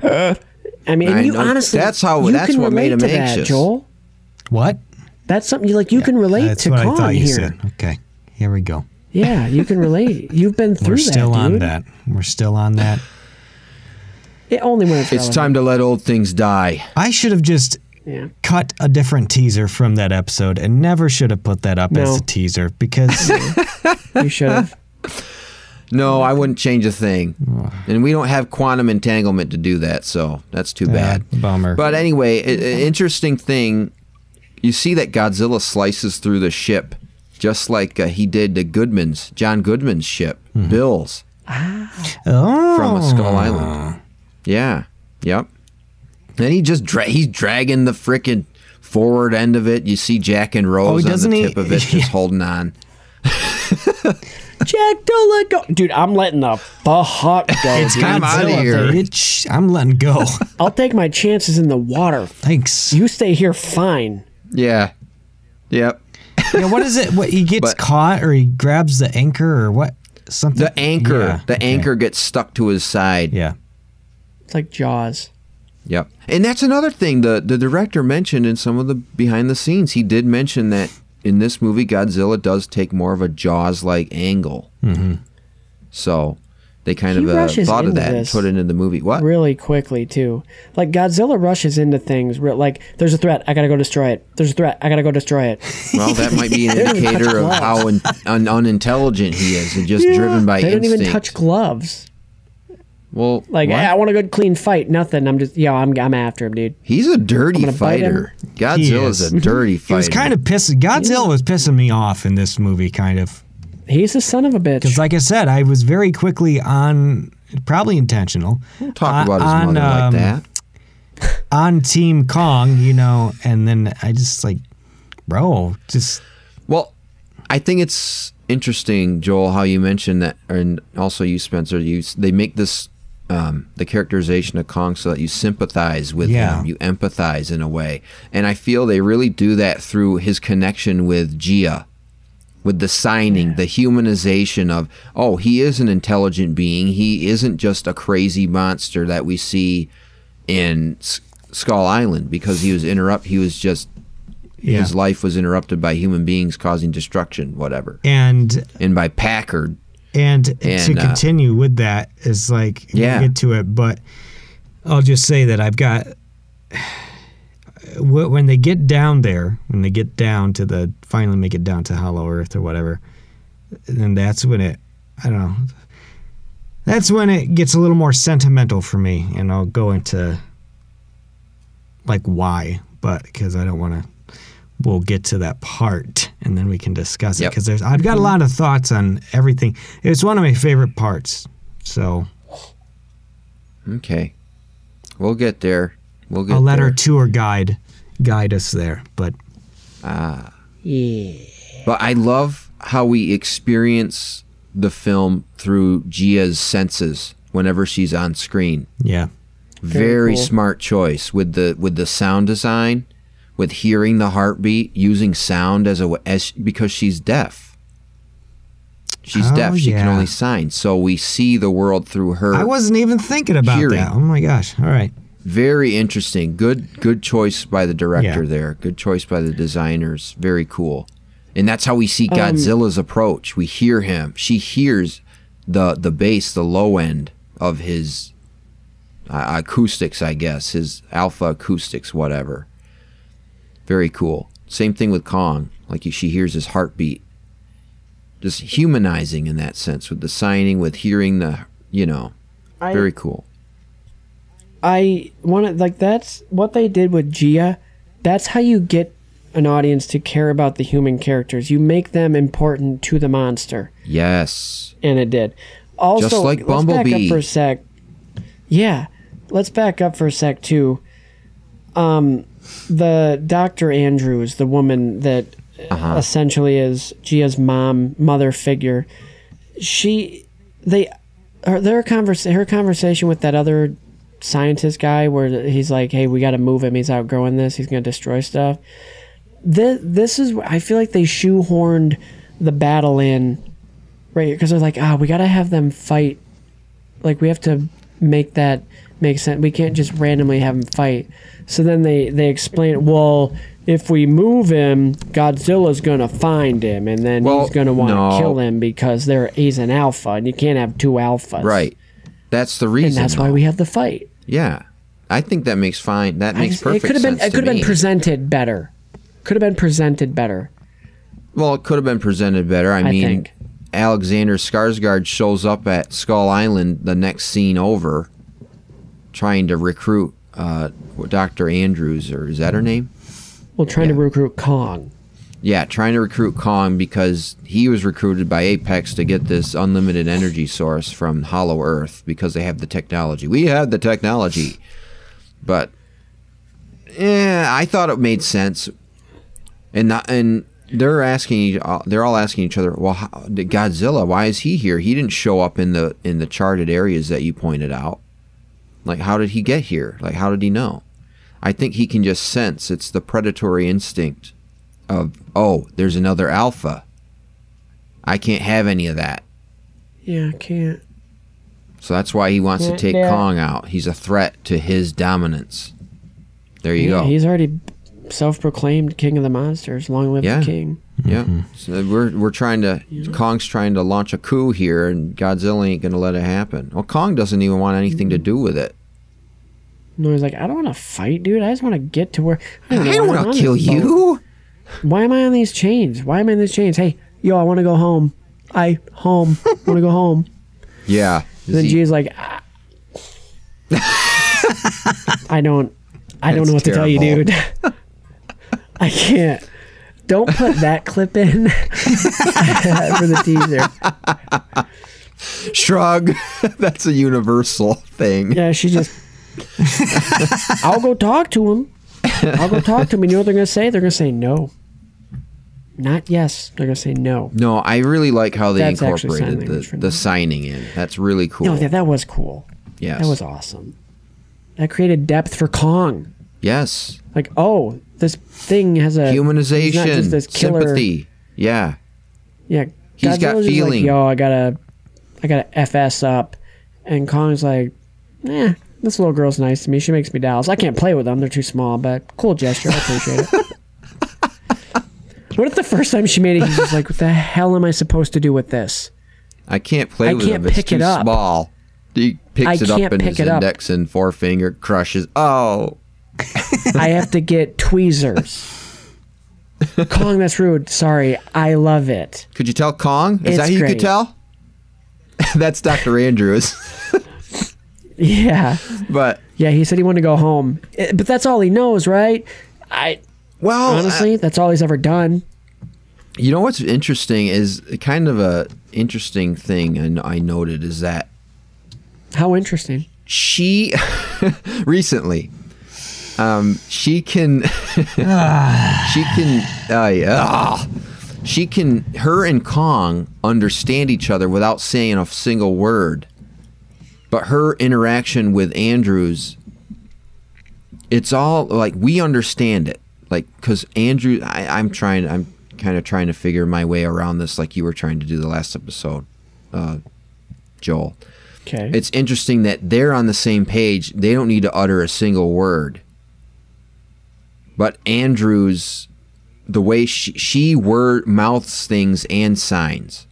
I mean, I and you know, honestly, that's how. You that's can what relate made him to anxious, that, Joel. What? That's something you like. You yeah, can relate that's to what Kong I thought you here. Said. Okay, here we go. Yeah, you can relate. You've been through. We're still that, on dude. that. We're still on that. It only went. It's time to let old things die. I should have just yeah. cut a different teaser from that episode and never should have put that up no. as a teaser because you should have. No, I wouldn't change a thing. And we don't have quantum entanglement to do that, so that's too bad. Uh, bummer. But anyway, an interesting thing. You see that Godzilla slices through the ship, just like uh, he did to Goodman's, John Goodman's ship, mm-hmm. Bill's, oh. from a Skull Island. Yeah, yep. And he just dra- he's dragging the frickin' forward end of it. You see Jack and Rose oh, on the tip he? of it, just holding on. Jack, don't let go, dude. I'm letting the fuck go. It's kind of out of here. Bitch. I'm letting go. I'll take my chances in the water. Thanks. You stay here, fine. Yeah. Yep. Yeah, what is it? What he gets but, caught or he grabs the anchor or what? Something. The anchor. Yeah, the okay. anchor gets stuck to his side. Yeah. It's like Jaws. Yep. And that's another thing the the director mentioned in some of the behind the scenes. He did mention that in this movie Godzilla does take more of a Jaws-like angle. Mm-hmm. So They kind he of uh, thought of that and put it in the movie. What? Really quickly, too. Like, Godzilla rushes into things. Re- like, there's a threat. I got to go destroy it. There's a threat. I got to go destroy it. Well, that might be an indicator of how un- un- unintelligent he is and just yeah, driven by instinct. They don't even touch gloves. Well, like, hey, I want a good, clean fight. Nothing. I'm just, yo, I'm, I'm after him, dude. He's a dirty fighter. Godzilla's a dirty fighter. He was kind of pissing. Godzilla was pissing me off in this movie, kind of. He's a son of a bitch. Because, like I said, I was very quickly on, probably intentional. We'll talk about on, his mother um, like that. On Team Kong, you know, and then I just like, bro, just. Well, I think it's interesting, Joel, how you mentioned that, and also you, Spencer. You they make this um, the characterization of Kong so that you sympathize with yeah. him, you empathize in a way, and I feel they really do that through his connection with Gia. With the signing, yeah. the humanization of, oh, he is an intelligent being. He isn't just a crazy monster that we see in S- Skull Island because he was interrupt. He was just yeah. his life was interrupted by human beings causing destruction, whatever. And and by Packard. And, and to uh, continue with that is like yeah. we'll get to it, but I'll just say that I've got. When they get down there, when they get down to the, finally make it down to Hollow Earth or whatever, then that's when it, I don't know, that's when it gets a little more sentimental for me, and I'll go into, like, why, but, because I don't want to, we'll get to that part, and then we can discuss it, because yep. there's, I've got a lot of thoughts on everything. It's one of my favorite parts, so. Okay. We'll get there. We'll I'll let there. Our tour guide guide us there, but ah, yeah. But I love how we experience the film through Gia's senses whenever she's on screen. Yeah, very, very cool. smart choice with the with the sound design, with hearing the heartbeat, using sound as a as because she's deaf. She's oh, deaf. She yeah. can only sign, so we see the world through her. I wasn't even thinking about hearing. That. Oh my gosh! All right. Very interesting. Good good choice by the director yeah. there. Good choice by the designers. Very cool. And that's how we see Godzilla's um, approach. We hear him. She hears the the bass, the low end of his uh, acoustics, I guess. His alpha acoustics, whatever. Very cool. Same thing with Kong. Like she hears his heartbeat. Just humanizing in that sense with the signing, with hearing the, you know, I, very cool. I wanted like that's what they did with Gia. That's how you get an audience to care about the human characters. You make them important to the monster. Yes. And it did. Also, just like Bumblebee. Let's back up for a sec. Yeah, let's back up for a sec too. Um, the Doctor Andrews, the woman that uh-huh. essentially is Gia's mom, mother figure. She, they, her, their converse, her conversation with that other. Scientist guy where he's like, hey, we got to move him, he's outgrowing this, he's going to destroy stuff. This, this is, I feel like they shoehorned the battle in right here because they're like, ah, oh, we got to have them fight, like we have to make that make sense, we can't just randomly have him fight. So then they they explain, well, if we move him, Godzilla's gonna find him and then well, he's gonna want to no. kill him because they're he's an alpha and you can't have two alphas, right? That's the reason, and that's why we have the fight. Yeah, I think that makes fine. That makes just, perfect it sense. Been, it could have been presented better. Could have been presented better. Well, it could have been presented better. I, I mean, think. Alexander Skarsgård shows up at Skull Island the next scene over, trying to recruit uh, Doctor Andrews, or is that her name? Well, trying yeah. to recruit Kong. Yeah, trying to recruit Kong because he was recruited by Apex to get this unlimited energy source from Hollow Earth because they have the technology. We have the technology. But, yeah, I thought it made sense. And not, and they're asking, they're all asking each other, well, how, Godzilla, why is he here? He didn't show up in the in the charted areas that you pointed out. Like, how did he get here? Like, how did he know? I think he can just sense. It's the predatory instinct. Of, oh, there's another alpha. I can't have any of that. Yeah, I can't. So that's why he wants can't to take Kong out. He's a threat to his dominance. There you yeah, go. He's already self-proclaimed king of the monsters. Long live yeah. the king. Yeah, mm-hmm. So we're we're trying to yeah. Kong's trying to launch a coup here, and Godzilla ain't gonna let it happen. Well, Kong doesn't even want anything mm-hmm. to do with it. No, he's like, I don't want to fight, dude. I just want to get to where I don't, don't want to kill you. Why am I on these chains? Why am I in these chains? Hey, yo, I want to go home. I home want to go home. Yeah. And then he... Gia's like, ah. I don't, I That's don't know what terrible. to tell you, dude. I can't. Don't put that clip in for the teaser. Shrug. That's a universal thing. Yeah, she just. I'll go talk to him. I'll go talk to him. And you know what they're going to say? They're going to say no. Not yes. They're going to say no. No, I really like how they That's incorporated the, the signing in. That's really cool. No, that, that was cool. Yes. That was awesome. That created depth for Kong. Yes. Like, oh, this thing has a... Humanization. This sympathy. Yeah. Yeah. He's Godzilla's got feeling. Like, yo, I gotta, I gotta F S up. And Kong's like, eh, this little girl's nice to me. She makes me dolls. I can't play with them. They're too small, but cool gesture. I appreciate it. What if the first time she made it, he's just like, what the hell am I supposed to do with this? I can't play I with can't them. Pick it's too it up. small. He picks I it up in his index up. and forefinger crushes. Oh. I have to get tweezers. Kong, that's rude. Sorry. I love it. Could you tell Kong? Is it's that who you could tell? That's Doctor Andrews. Yeah. But yeah, he said he wanted to go home. But that's all he knows, right? I Well, honestly, I, that's all he's ever done. You know what's interesting is kind of a interesting thing and I noted is that How interesting. She recently Um, she can, she can, uh, yeah, oh, she can, her and Kong understand each other without saying a single word, but her interaction with Andrews, it's all like, we understand it. Like, cause Andrew, I, I'm trying, I'm kind of trying to figure my way around this. Like you were trying to do the last episode, uh, Joel. Okay. It's interesting that they're on the same page. They don't need to utter a single word. But Andrews, the way she, she word mouths things and signs,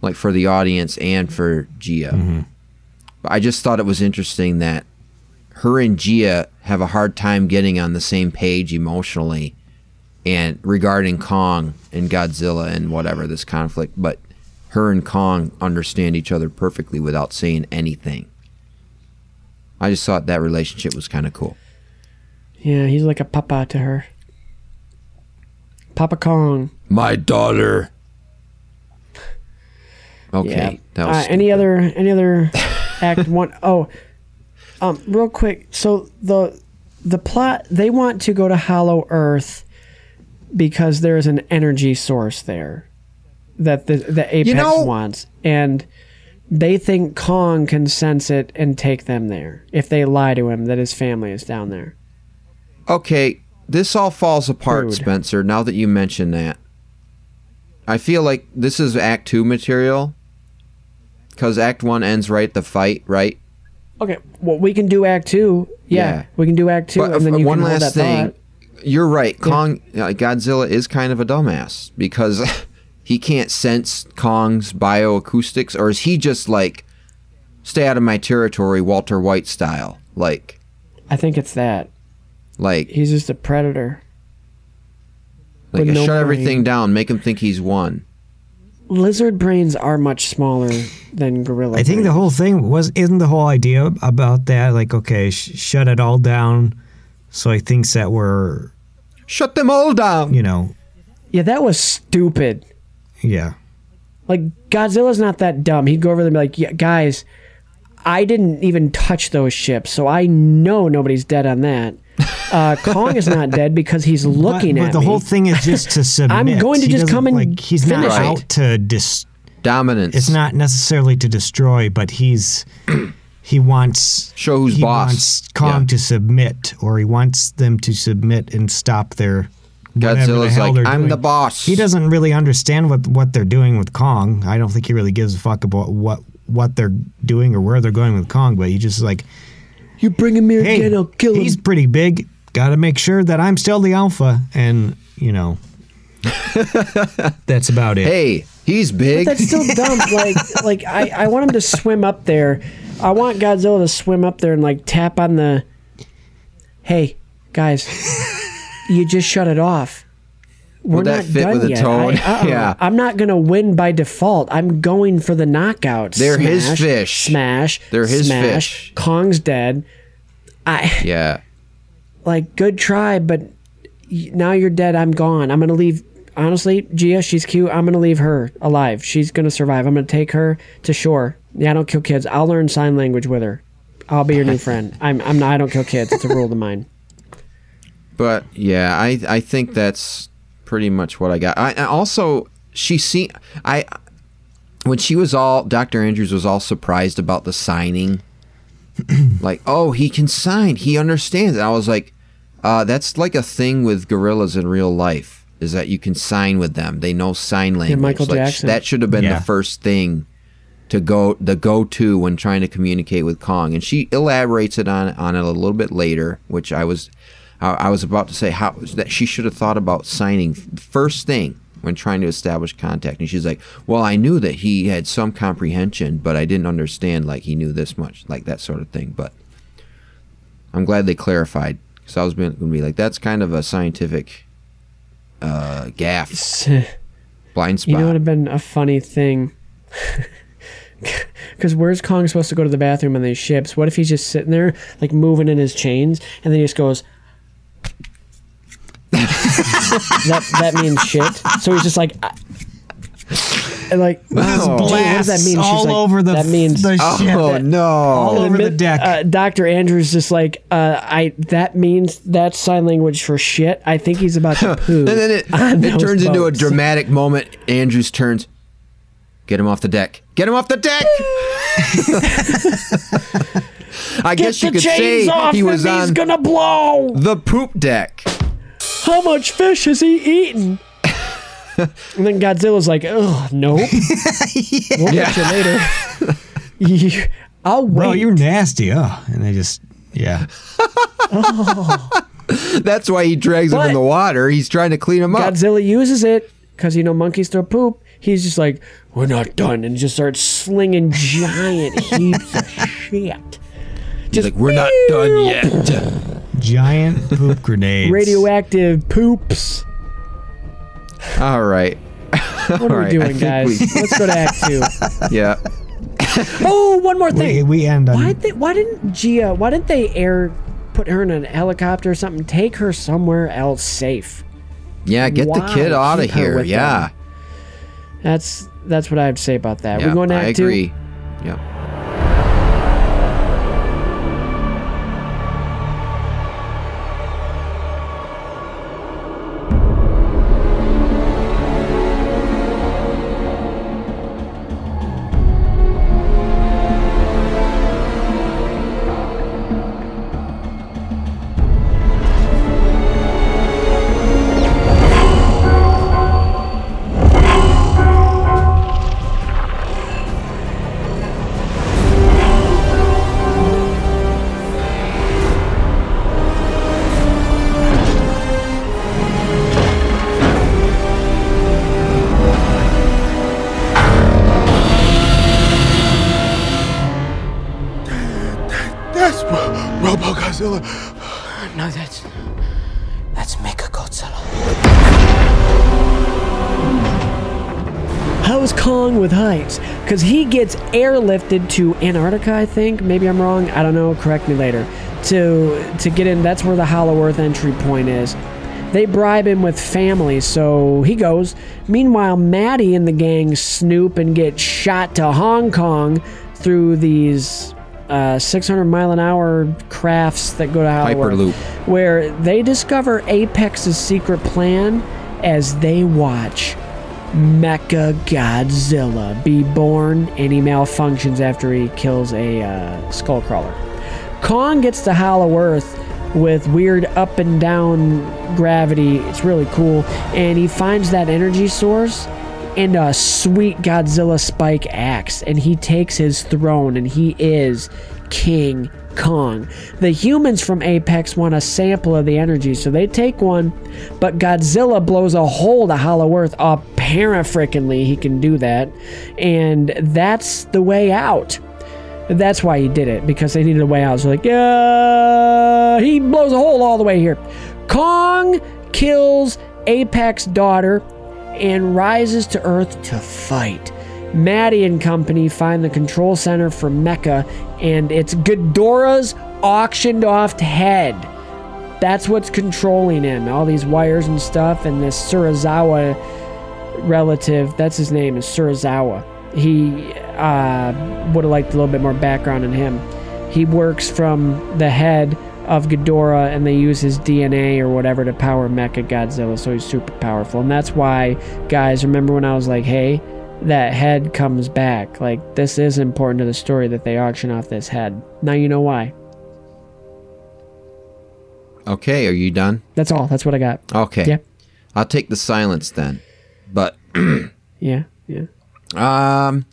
like for the audience and for Gia. Mm-hmm. But I just thought it was interesting that her and Gia have a hard time getting on the same page emotionally and regarding Kong and Godzilla and whatever this conflict. But her and Kong understand each other perfectly without saying anything. I just thought that relationship was kind of cool. Yeah, he's like a papa to her. Papa Kong. My daughter. Okay. Yeah. That was uh, any other any other act one oh um real quick, so the the plot, they want to go to Hollow Earth because there is an energy source there that the the Apex you know, wants, and they think Kong can sense it and take them there if they lie to him that his family is down there. Okay, this all falls apart, Rude. Spencer, now that you mention that. I feel like this is Act two material, because Act one ends right at the fight, right? Okay, well, we can do Act two. Yeah, yeah. we can do Act two. But and then you one can last hold that thing, thought. You're right. Yeah. Kong, uh, Godzilla is kind of a dumbass, because he can't sense Kong's bioacoustics, or is he just like, stay out of my territory, Walter White style? Like, I think it's that. Like he's just a predator. Like no shut brain. everything down, make him think he's one. Lizard brains are much smaller than gorilla. I think brains. the whole thing was isn't the whole idea about that. Like okay, sh- shut it all down. So he thinks that we're shut them all down. You know. Yeah, that was stupid. Yeah. Like Godzilla's not that dumb. He'd go over there and be like, yeah, guys, I didn't even touch those ships, so I know nobody's dead on that. Uh, Kong is not dead because he's looking but, but at the me. The whole thing is just to submit. I'm going to he just come and like, he's finish not out it. to dis- dominance. It's not necessarily to destroy, but he's he wants show who's he boss. Wants Kong yeah. to submit, or he wants them to submit and stop their. Godzilla's the like I'm doing. the boss. He doesn't really understand what what they're doing with Kong. I don't think he really gives a fuck about what what they're doing or where they're going with Kong. But he just like. You bring him here hey, again, I'll kill him. He's pretty big. Got to make sure that I'm still the alpha. And, you know, That's about it. Hey, he's big. But that's still dumb. Like, like I, I want him to swim up there. I want Godzilla to swim up there and like tap on the. Hey, guys, you just shut it off. We're Would that not fit done with the yet. Tone? I, yeah. I'm not going to win by default. I'm going for the knockouts. They're smash, his fish. Smash. They're his smash. Fish. Kong's dead. I Yeah. Like, good try, but now you're dead. I'm gone. I'm going to leave. Honestly, Gia, she's cute. I'm going to leave her alive. She's going to survive. I'm going to take her to shore. Yeah, I don't kill kids. I'll learn sign language with her. I'll be your new friend. I'm I'm not, I don't kill kids. It's a rule of mine. But, yeah, I I think that's... pretty much what I got. I, I also she see I when she was all Doctor Andrews was all surprised about the signing, like, oh, he can sign, he understands. And I was like, uh, that's like a thing with gorillas in real life, is that you can sign with them. They know sign language. Yeah, Michael like, Jackson. That should have been yeah. the first thing to go the go to when trying to communicate with Kong. And she elaborates it on on it a little bit later, which I was. I was about to say how that she should have thought about signing first thing when trying to establish contact. And she's like, well, I knew that he had some comprehension, but I didn't understand, like, he knew this much, like that sort of thing. But I'm glad they clarified, because I was going to be like, that's kind of a scientific uh, gaffe. Blind spot. You know what would have been a funny thing? Because where's Kong supposed to go to the bathroom on these ships? What if he's just sitting there, like, moving in his chains, and then he just goes... that that means shit. So he's just like, I, and like, wow. What does that mean? She's all like, over the that means the oh shit that, no, all over the deck. Uh, Doctor Andrews just like, uh, I that means that's sign language for shit. I think he's about to poo. And then it, it turns boats. into a dramatic moment. Andrews turns, get him off the deck. Get him off the deck. I get guess you could say he was on. He's gonna blow the poop deck. How much fish has he eaten? And then Godzilla's like, oh, nope. yeah. We'll yeah. get you later. I'll wait. Bro, you're nasty. Oh. And they just, yeah. oh. That's why he drags but him in the water. He's trying to clean him up. Godzilla uses it because, you know, monkeys throw poop. He's just like, we're not done. And just starts slinging giant heaps of shit. He's just like, we're not done yet. Giant poop grenades. Radioactive poops. All right. What are right. we doing, guys? We... Let's go to Act Two. Yeah. Oh, one more thing. We, we end on. Why, they, why didn't Gia? Why didn't they air put her in an helicopter or something? Take her somewhere else safe. Yeah, get why? the kid out of here. Yeah. Them. That's that's what I have to say about that. Yeah, we're going to Act I agree. Two. Yeah. No, that's that's Mechagodzilla. How is Kong with heights? Because he gets airlifted to Antarctica, I think. Maybe I'm wrong. I don't know. Correct me later. To to get in, that's where the Hollow Earth entry point is. They bribe him with family, so he goes. Meanwhile, Maddie and the gang snoop and get shot to Hong Kong through these... Uh, six hundred mile an hour crafts that go to Hollow Earth, where they discover Apex's secret plan as they watch Mechagodzilla be born, and he malfunctions after he kills a uh, skull crawler. Kong gets to Hollow Earth with weird up and down gravity. It's really cool, and he finds that energy source and a sweet Godzilla spike axe, and he takes his throne, and he is King Kong. The humans from Apex want a sample of the energy, so they take one, but Godzilla blows a hole to Hollow Earth. Apparently he can do that, and that's the way out. That's why he did it, because they needed a way out. So like, yeah, he blows a hole all the way here. Kong kills Apex's daughter and rises to Earth to fight. Maddie and company find the control center for Mecha, and it's Ghidorah's auctioned off head. That's what's controlling him. All these wires and stuff, and this Serizawa relative, that's his name, is Serizawa. He uh, would have liked a little bit more background in him. He works from the head of Ghidorah, and they use his D N A or whatever to power Mechagodzilla, so he's super powerful. And that's why, guys, remember when I was like, hey, that head comes back. Like, this is important to the story that they auction off this head. Now you know why. Okay, are you done? That's all. That's what I got. Okay. Yeah. I'll take the silence then. But yeah, yeah. Um,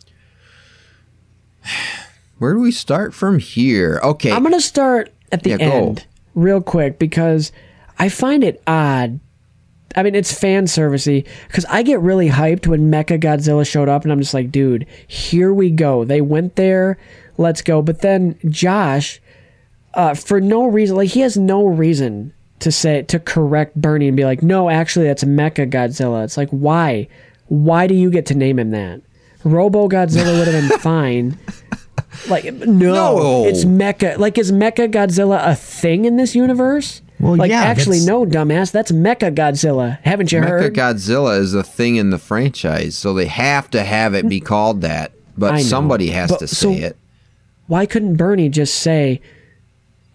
where do we start from here? Okay. I'm going to start at the yeah, end go. real quick, because I find it odd. I mean, it's fan servicey, because I get really hyped when Mechagodzilla showed up, and I'm just like, dude, here we go. They went there. Let's go. But then Josh, uh, for no reason, like, he has no reason to say, to correct Bernie and be like, no, actually, that's Mechagodzilla. It's like, why? Why do you get to name him that? Robo Godzilla would have been fine. Like, no, no, it's Mecha. Like, is Mechagodzilla a thing in this universe? Well, like, yeah, actually, no, dumbass. That's Mechagodzilla. Haven't you Mecha heard? Mechagodzilla is a thing in the franchise, so they have to have it be called that. But somebody has but, to say so it. Why couldn't Bernie just say,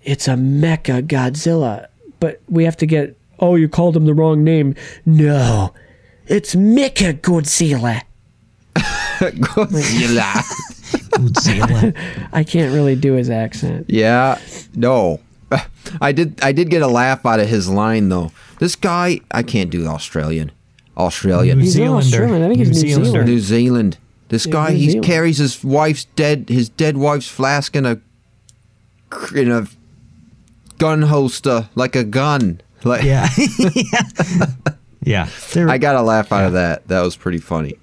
it's a Mechagodzilla? But we have to get, oh, you called him the wrong name. No. It's Mechagodzilla. Godzilla. Godzilla. I can't really do his accent. Yeah. No. I did I did get a laugh out of his line, though. This guy, I can't do Australian. Australian. New he's Zealander. I think he's New, New Zealand. New Zealand. This yeah, guy, New he Zealand. carries his wife's dead, his dead wife's flask in a, in a gun holster, like a gun. Like, yeah. yeah. Yeah, I got a laugh out yeah. of that. That was pretty funny.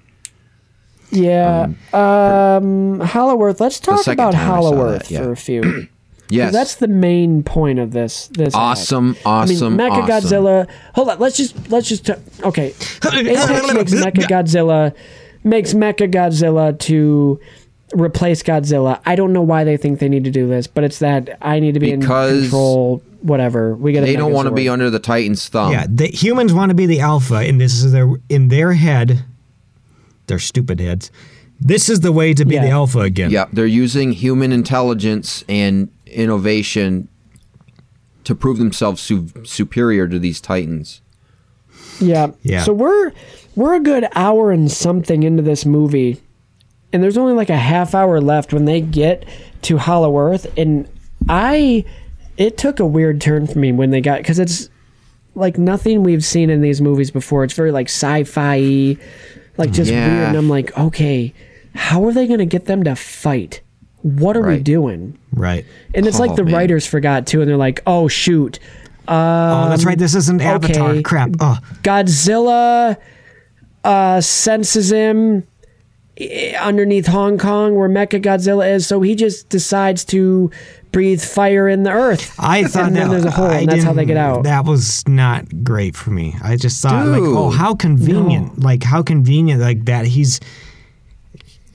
Yeah. Um, um, Hollow Earth. Let's talk about Hollow Earth that, yeah. for a few. Yes. That's the main point of this. This awesome, act. awesome, I mean, Mechagodzilla. Awesome. Hold on. Let's just, let's just, t- okay. Apex makes Mechagodzilla, makes Mechagodzilla to replace Godzilla. I don't know why they think they need to do this, but it's that I need to be because in control. Whatever we get, they don't want to be under the Titan's thumb. Yeah, the humans want to be the alpha, and this is their in their head, their stupid heads. This is the way to be yeah. the alpha again. Yeah, they're using human intelligence and innovation to prove themselves su- superior to these Titans. Yeah. Yeah. So we're we're a good hour and something into this movie, and there's only like a half hour left when they get to Hollow Earth, and I. It took a weird turn for me when they got... Because it's, like, nothing we've seen in these movies before. It's very, like, sci-fi-y. Like, just yeah. weird. And I'm like, okay, how are they going to get them to fight? What are right. we doing? Right. And it's oh, like the man. writers forgot, too. And they're like, oh, shoot. Um, oh, that's right. This isn't Avatar. Okay. Crap. Oh. Godzilla uh, senses him underneath Hong Kong where Mechagodzilla is. So he just decides to... breathe fire in the earth. I thought and that there's a hole, I and that's how they get out. That was not great for me. I just thought, Dude, like, oh, how convenient! No. Like, how convenient! Like that he's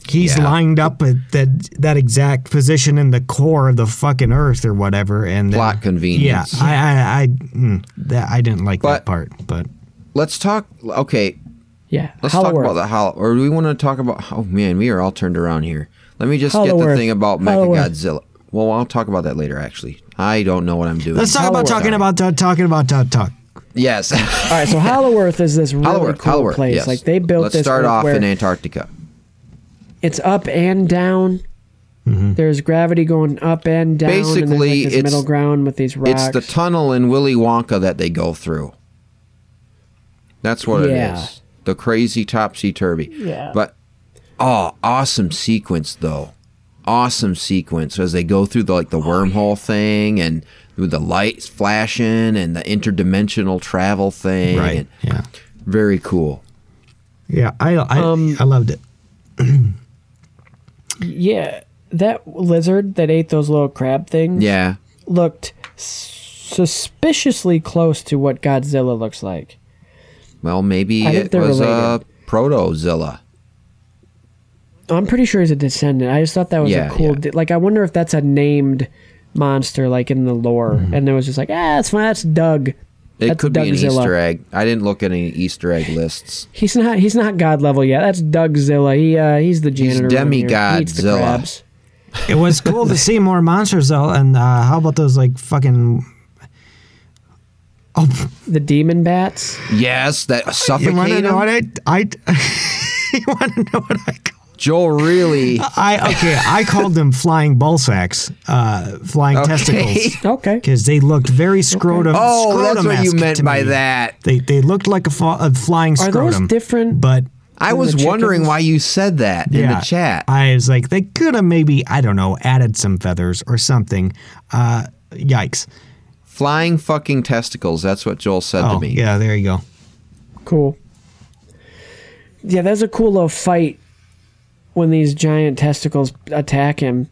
he's yeah. lined up at that that exact position in the core of the fucking earth or whatever. And plot then, convenience. Yeah, I I I, mm, that, I didn't like but, that part. But let's talk. Okay. Yeah. Let's Hollow talk Earth. about the Hollow. Or do we want to talk about? Oh man, we are all turned around here. Let me just Hollow get the Earth. thing about Mechagodzilla. Well, I'll talk about that later, actually. I don't know what I'm doing. Let's talk Hollow about Earth. talking about talk, talking about talk, talk. Yes. All right, so Hollow Earth is this really Earth, cool Earth, place. Yes. Like, they built Let's this Let's start off in Antarctica. It's up and down. Mm-hmm. There's gravity going up and down. Basically, and like this it's, middle ground with these rocks. It's the tunnel in Willy Wonka that they go through. That's what yeah. it is. The crazy topsy-turvy. Yeah. But, oh, awesome sequence, though. awesome sequence as they go through the, like the wormhole thing and with the lights flashing and the interdimensional travel thing. Right. And yeah. Very cool. Yeah, I I, um, I loved it. Yeah, that lizard that ate those little crab things. Yeah. Looked suspiciously close to what Godzilla looks like. Well, maybe it was a protozilla. I'm pretty sure he's a descendant. I just thought that was yeah, a cool... Yeah. Di- like, I wonder if that's a named monster, like, in the lore. Mm-hmm. And it was just like, ah, that's fine. That's Doug. It that's could Dougzilla. Be an Easter egg. I didn't look at any Easter egg lists. He's not He's not God level yet. That's Dougzilla. He, uh, he's the janitor. He's demigodzilla. He it was cool to see more monsters, though. And uh, how about those, like, fucking... Oh. The demon bats? Yes, that suffocate. You want to know what I... I you want to know what I... Joel really... I Okay, I called them flying ball sacks, uh, flying okay. testicles. Okay. Because they looked very scrotum okay. Oh, scrotum-esque. That's what you meant by me. That. They they looked like a, fa- a flying scrotum. Are those different? But I was wondering why you said that yeah, in the chat. I was like, they could have maybe, I don't know, added some feathers or something. Uh, yikes. Flying fucking testicles. That's what Joel said oh, to me. Yeah, there you go. Cool. Yeah, that's a cool little fight. When these giant testicles attack him,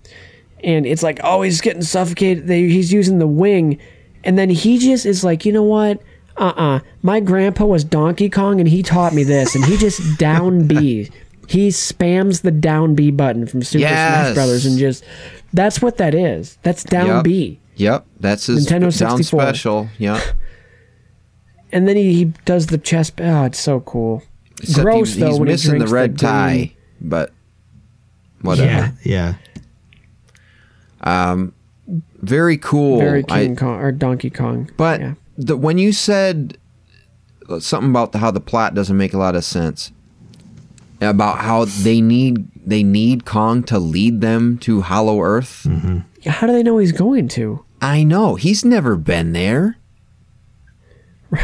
and it's like, oh, he's getting suffocated. They, he's using the wing, and then he just is like, you know what? Uh-uh. My grandpa was Donkey Kong, and he taught me this, and he just down B. He spams the down B button from Super yes. Smash Brothers, and just that's what that is. That's down yep. B. Yep, that's his Nintendo down special. Yep. And then he, he does the chest. Oh, it's so cool. Except gross he, though. He's when missing he drinks the red the tie, but. Whatever. Yeah. yeah. Um, very cool. Very King I, Kong or Donkey Kong. But yeah. the, when you said something about the, how the plot doesn't make a lot of sense, about how they need they need Kong to lead them to Hollow Earth. Mm-hmm. How do they know he's going to? I know he's never been there.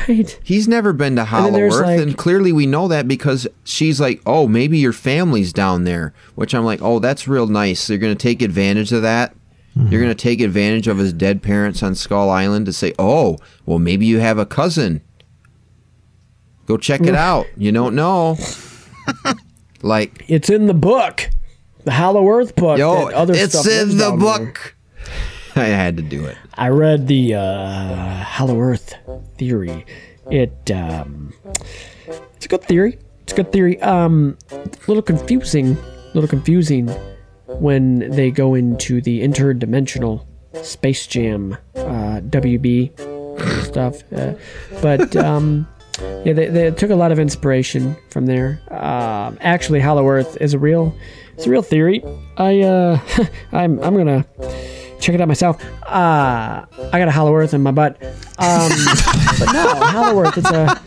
Right. He's never been to Hollow and Earth, like, and clearly we know that because she's like, oh, maybe your family's down there, which I'm like, oh, that's real nice. They're going to take advantage of that. Mm-hmm. You're going to take advantage of his dead parents on Skull Island to say, oh, well, maybe you have a cousin. Go check it out. You don't know. Like, it's in the book. The Hollow Earth book. Yo, other it's stuff in the book. There. I had to do it. I read the uh, Hollow Earth theory. It um, it's a good theory. It's a good theory. Um, a little confusing. A little confusing when they go into the interdimensional Space Jam uh, W B stuff. Uh, but um, yeah, they, they took a lot of inspiration from there. Um, actually, Hollow Earth is a real. It's a real theory. I uh, I'm I'm gonna. Check it out myself. Uh, I got a Hollow Earth in my butt. Um, but no, Hollow Earth, it's a,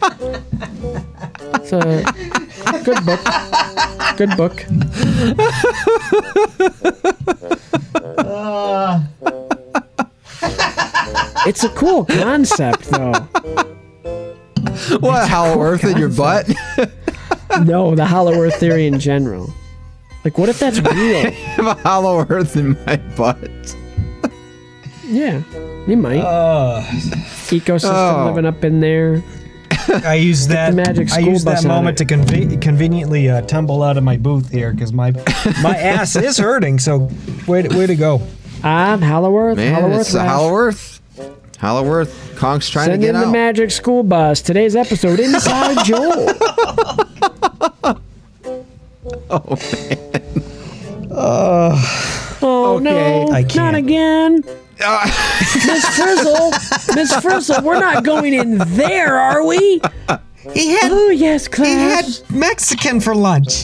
it's a good book. Good book. Uh. It's a cool concept, though. What, Hollow cool Earth concept. In your butt? No, the Hollow Earth theory in general. Like, what if that's real? I have a Hollow Earth in my butt. Yeah, you might. Uh, Ecosystem oh. living up in there. I used that. Magic I used that moment to conve- conveniently uh, tumble out of my booth here because my my ass is hurting. So, way to, way to go. I'm Hollow Earth. Man, Hollow it's Earth, the Ash. Hollow Earth. Hollow Earth. Kong's trying Send to get out. Send in the magic school bus. Today's episode Inside Joel. Oh man. Uh, oh okay. no! I can't. Not again. Uh, Miss Frizzle, Miss Frizzle, we're not going in there, are we? He had, oh yes, class. He had Mexican for lunch.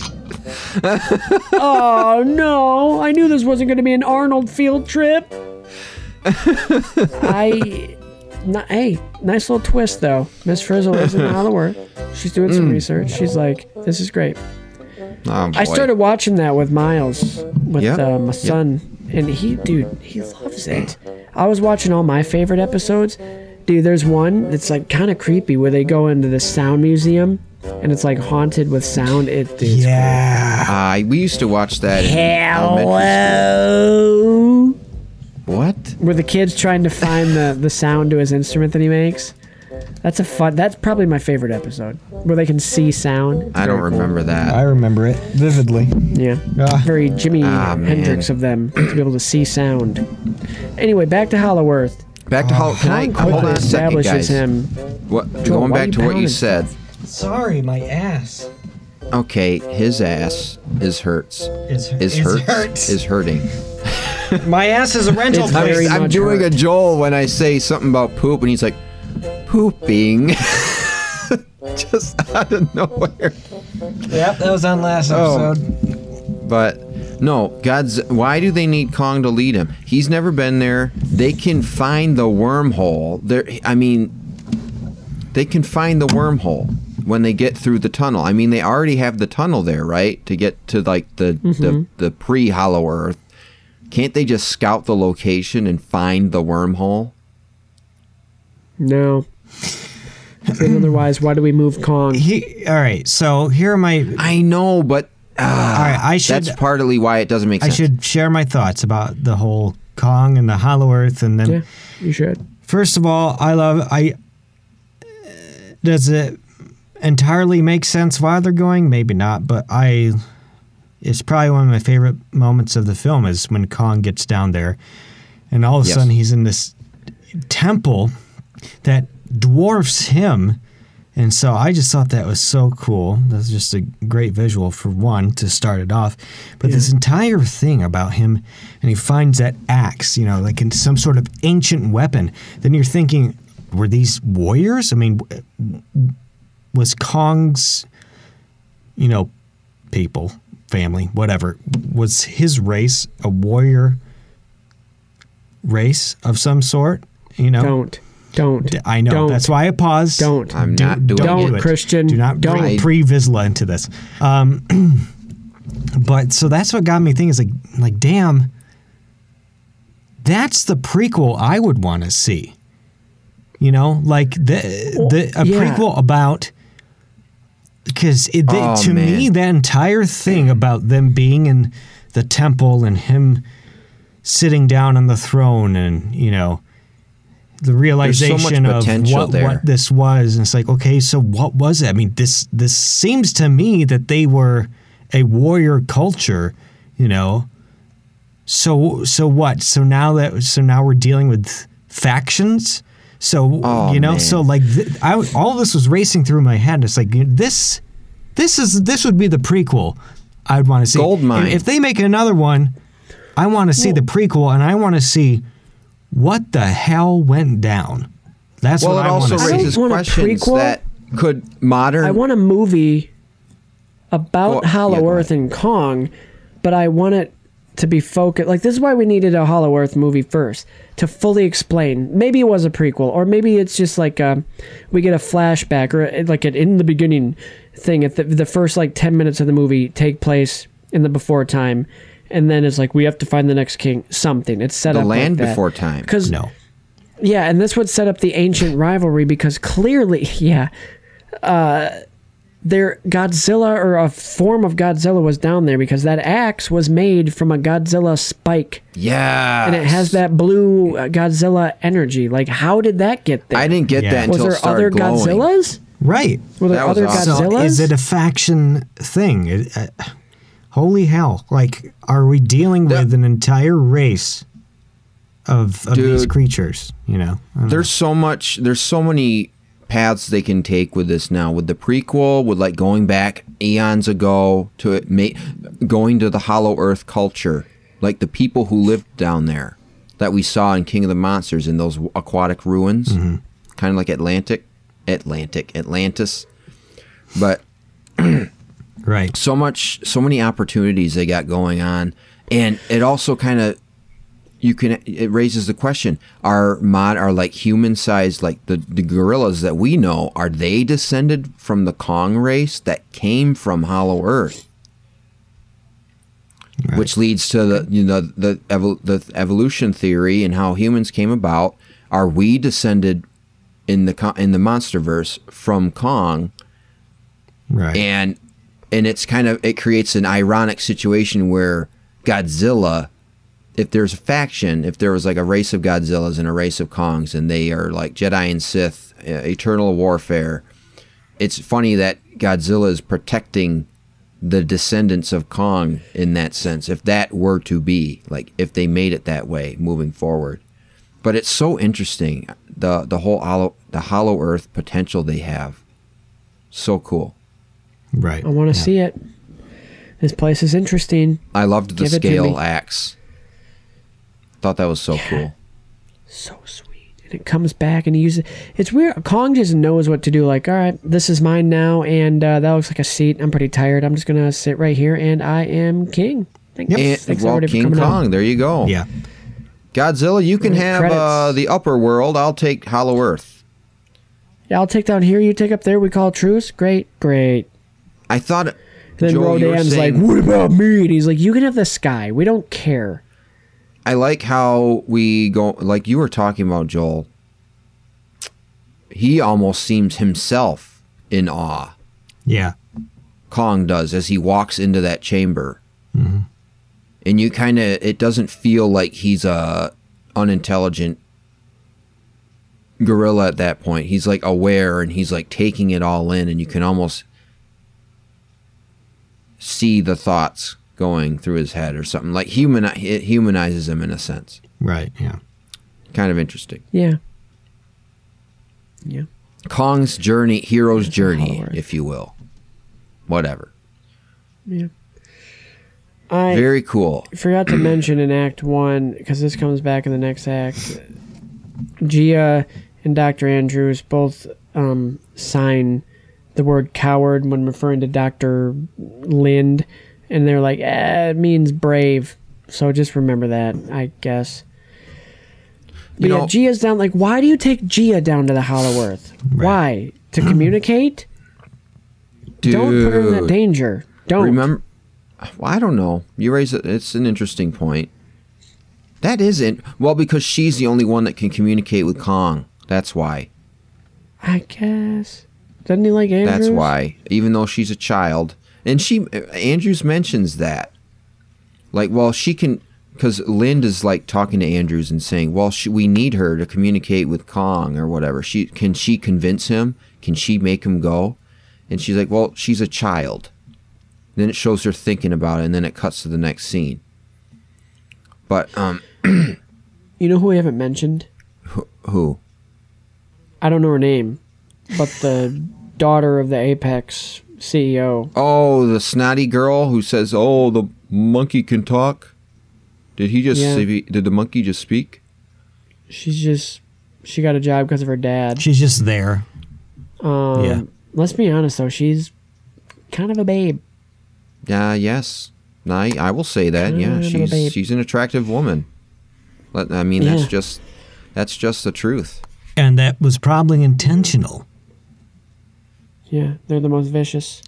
Oh no! I knew this wasn't going to be an Arnold field trip. I, not, hey, nice little twist though. Miss Frizzle is in Hollow Earth. She's doing some mm. research. She's like, this is great. Oh, I started watching that with Miles, with yep. uh, my son. Yep. And he, dude, he loves it. I was watching all my favorite episodes. Dude, there's one that's like kind of creepy where they go into the sound museum and it's like haunted with sound. It, it's yeah. Cool. Uh, we used to watch that. Hello. What? Were the kids trying to find the, the sound to his instrument that he makes? That's a fun. That's probably my favorite episode where they can see sound. It's I don't remember cool. that. I remember it vividly. Yeah, ah. very Jimi ah, Hendrix of them to be able to see sound. Anyway, back to Hollow Earth. Back to Hollow. Can I hold on a second, guys? Him. What? Going back to what you said. Sorry, my ass. Okay, his ass is hurts. Is hurts. Is hurts. hurts. Is hurting. My ass is a rental it's place. I'm, I'm doing hurt. a Joel when I say something about poop, and he's like, pooping. Just out of nowhere. Yep, that was on last episode. Oh, but no, God's. Why do they need Kong to lead him? He's never been there. They can find the wormhole. There, I mean, they can find the wormhole when they get through the tunnel. I mean, they already have the tunnel there, right? To get to like the mm-hmm. the, the pre-Hollow Earth. Can't they just scout the location and find the wormhole? No. Otherwise, why do we move Kong? He, all right, so here are my... I know, but... Uh, all right, I should, that's partly why it doesn't make I sense. I should share my thoughts about the whole Kong and the Hollow Earth, and then... Yeah, you should. First of all, I love... I. Uh, does it entirely make sense why they're going? Maybe not, but I... It's probably one of my favorite moments of the film is when Kong gets down there, and all of a yes. sudden he's in this temple... that dwarfs him, and so I just thought that was so cool. That's just a great visual for one to start it off. But yeah. this entire thing about him, and he finds that axe, you know, like in some sort of ancient weapon. Then you're thinking, were these warriors? I mean, was Kong's, you know, people, family, whatever, was his race a warrior race of some sort? You know, don't. Don't. I know. Don't, that's why I paused. Don't. I'm do, not doing don't, it. Don't, Christian. Do not don't. bring pre-Vizsla into this. Um, but so that's what got me thinking is like, like, damn, that's the prequel I would want to see. You know, like the, the a yeah. prequel about, because it, oh, to man. me, that entire thing about them being in the temple and him sitting down on the throne and, you know, the realization so of what, what this was, and it's like, okay, so what was it? I mean, this this seems to me that they were a warrior culture, you know. So so what? So now that so now we're dealing with factions. So oh, you know, man. so like th- I all this was racing through my head. It's like this this is this would be the prequel I would want to see. Goldmine. If they make another one, I want to see well, the prequel, and I want to see. What the hell went down? That's well, what I want to see. Well, it also raises questions that could modern... I want a movie about well, Hollow yeah, Earth and Kong, but I want it to be focused... Like, this is why we needed a Hollow Earth movie first, to fully explain. Maybe it was a prequel, or maybe it's just like a, we get a flashback, or like an in-the-beginning thing. At the, the first, like, ten minutes of the movie take place in the before time, and then it's like, we have to find the next king, something. It's set the up The land like that. Before time. No. Yeah, and this would set up the ancient rivalry because clearly, yeah, uh, there Godzilla or a form of Godzilla was down there because that axe was made from a Godzilla spike. Yeah. And it has that blue Godzilla energy. Like, how did that get there? I didn't get yeah. that until it started glowing. Was there other Godzillas? Right. Were there other awesome. Godzillas? So is it a faction thing? It, uh, Holy hell. Like, are we dealing with the, an entire race of, of dude, these creatures? You know? There's know. so much, there's so many paths they can take with this now. With the prequel, with like going back eons ago to it, may, going to the Hollow Earth culture, like the people who lived down there that we saw in King of the Monsters in those aquatic ruins, mm-hmm. kind of like Atlantic, Atlantic, Atlantis. But... Right. So much, so many opportunities they got going on, and it also kind of, you can, it raises the question: Are mod, are like human-sized, like the, the gorillas that we know, are they descended from the Kong race that came from Hollow Earth? Right. Which leads to the you know the evol- the evolution theory and how humans came about. Are we descended in the in the MonsterVerse from Kong? Right. And and it's kind of, it creates an ironic situation where Godzilla, if there's a faction, if there was like a race of Godzillas and a race of Kongs, and they are like Jedi and Sith, uh, eternal warfare, it's funny that Godzilla is protecting the descendants of Kong in that sense, if that were to be, like, if they made it that way moving forward. But it's so interesting, the the whole hollow, the Hollow Earth potential they have. So cool. Right. I want to yeah. see it. This place is interesting. I loved the Give scale axe. Thought that was so yeah. cool. So sweet. And it comes back and he uses it. It's weird. Kong just knows what to do. Like, all right, this is mine now, and uh, that looks like a seat. I'm pretty tired. I'm just going to sit right here, and I am king. Thanks. Yep. And, Thanks well, King Kong, on. There you go. Yeah. Godzilla, you can have uh, the upper world. I'll take Hollow Earth. Yeah, I'll take down here. You take up there. We call truce. Great, great. I thought. And then Joel, Rodan's saying, like, "What about me?" And he's like, "You can have the sky. We don't care." I like how we go. Like you were talking about, Joel. He almost seems himself in awe. Yeah. Kong does as he walks into that chamber. Mm-hmm. And you kind of, it doesn't feel like he's a unintelligent gorilla at that point. He's like aware, and he's like taking it all in, and you can almost see the thoughts going through his head or something. Like human, it humanizes him in a sense. Right, yeah. Kind of interesting. Yeah. Yeah. Kong's journey, hero's That's journey, if you will. Whatever. Yeah. I Very cool. Forgot to mention in Act One, because this comes back in the next act. Gia and Doctor Andrews both um, sign the word coward when referring to Doctor Lind, and they're like, eh, it means brave. So just remember that, I guess. But you yeah, know, Gia's down. Like, why do you take Gia down to the Hollow Earth? Right. Why? To communicate? Dude. Don't put her in that danger. Don't. Remember. Well, I don't know. You raise it. It's an interesting point. That isn't well because she's the only one that can communicate with Kong. That's why. I guess doesn't he like Andrews? That's why. Even though she's a child, and she Andrews mentions that, like, well, she can because Lind is like talking to Andrews and saying, well, she, we need her to communicate with Kong or whatever. She can she convince him? Can she make him go? And she's like, well, she's a child. Then it shows her thinking about it, and then it cuts to the next scene. But, um... you know who I haven't mentioned? Who? I don't know her name, but the daughter of the Apex C E O. Oh, the snotty girl who says, oh, the monkey can talk? Did he just... Yeah. Did the monkey just speak? She's just... She got a job because of her dad. She's just there. Um, yeah. Let's be honest, though. She's kind of a babe. Yeah. Uh, yes. I I will say that. Yeah. She's she's an attractive woman. Let, I mean, yeah. that's just that's just the truth. And that was probably intentional. Yeah, they're the most vicious.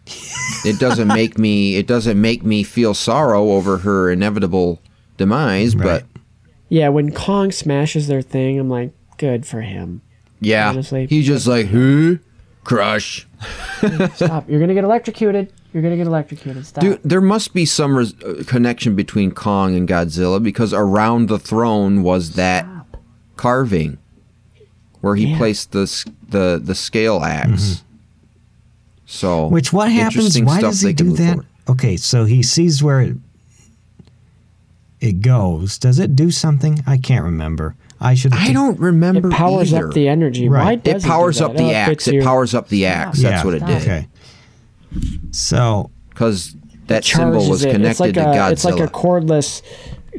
It doesn't make me. It doesn't make me feel sorrow over her inevitable demise. Right. But yeah, when Kong smashes their thing, I'm like, good for him. Yeah. Honestly, he's just like, who? Crush. Stop! You're gonna get electrocuted. You're going to get electrocuted. Stop. Dude, there must be some res- connection between Kong and Godzilla because around the throne was that Stop. carving where he yeah. placed the, the the scale axe. Mm-hmm. So, Which, what happens? Why does he do that? Forward. Okay, so he sees where it, it goes. Does it do something? I can't remember. I should. I don't remember It powers either. up the energy. Right. Why does it powers it do up the oh, axe. It your... powers up the axe. Stop. That's yeah. what it did. Okay. So, because that symbol was connected like to a, Godzilla, it's like a cordless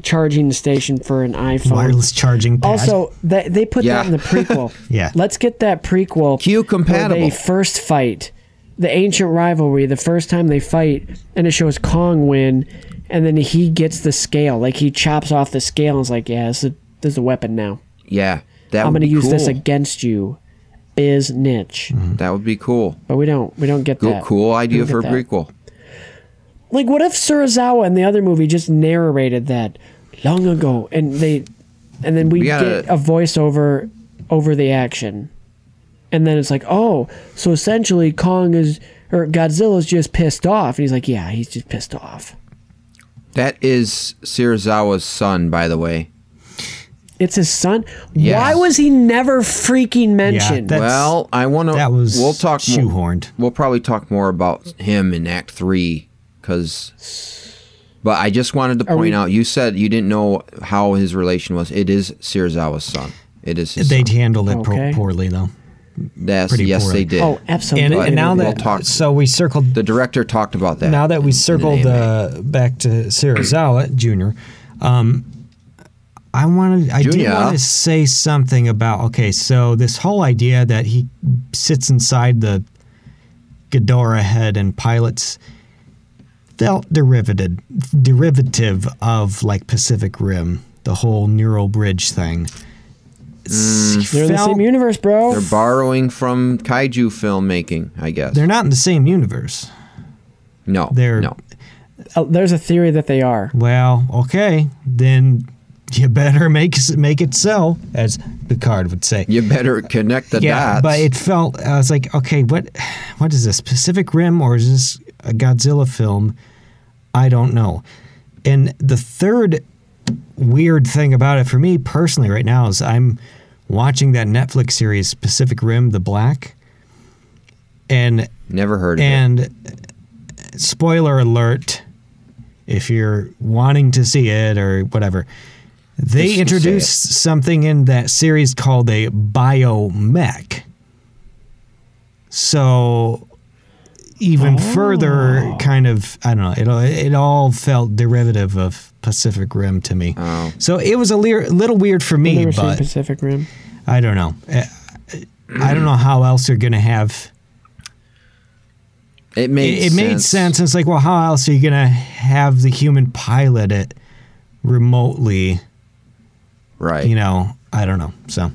charging station for an iPhone. Wireless charging pad. Also, they, they put yeah. that in the prequel. yeah, let's get that prequel. Q compatible. Where they first fight, the ancient rivalry. The first time they fight, and it shows Kong win, and then he gets the scale. Like he chops off the scale and is like, "Yeah, this is a, this is a weapon now. Yeah, that I'm going to use cool. this against you." Is niche. Mm-hmm. That would be cool. But we don't we don't get cool, that. Cool idea for a prequel. Like, what if Serizawa in the other movie just narrated that long ago and they and then we, we gotta, get a voiceover over the action. And then it's like, oh, so essentially Kong is or Godzilla's just pissed off. And he's like, yeah, he's just pissed off. That is Serizawa's son, by the way. It's his son? Yes. Why was he never freaking mentioned? Yeah, well, I want to... That was we'll talk shoehorned. More, we'll probably talk more about him in Act three, because... But I just wanted to point we, out, you said you didn't know how his relation was. It is Serizawa's son. It is his They'd son. handled it okay. pro- poorly, though. Yes, Pretty yes poorly. they did. Oh, absolutely. And, and now we'll that... Talk, so we circled... The director talked about that. Now that we circled uh, back to Serizawa Junior, um... I wanted. I Junior. did want to say something about, okay, so this whole idea that he sits inside the Ghidorah head and pilots felt derivative, derivative of, like, Pacific Rim, the whole neural bridge thing. Mm, they're in the same universe, bro. They're borrowing from kaiju filmmaking, I guess. They're not in the same universe. No, they're, no. Uh, there's a theory that they are. Well, okay, then... You better make make it so, as Picard would say. You better connect the yeah, dots. But it felt, I was like, okay, what, what is this, Pacific Rim, or is this a Godzilla film? I don't know. And the third weird thing about it for me personally right now is I'm watching that Netflix series, Pacific Rim, The Black. And Never heard of and it. And spoiler alert, if you're wanting to see it or whatever... They Just introduced something in that series called a biomech. So even oh. further kind of, I don't know, it, it all felt derivative of Pacific Rim to me. Oh. So it was a le- little weird for me, I've never but seen Pacific Rim. I don't know. I don't know how else you're going to have... It made it, it sense. made sense. It's like, well, how else are you going to have the human pilot it remotely... Right. You know, I don't know. So,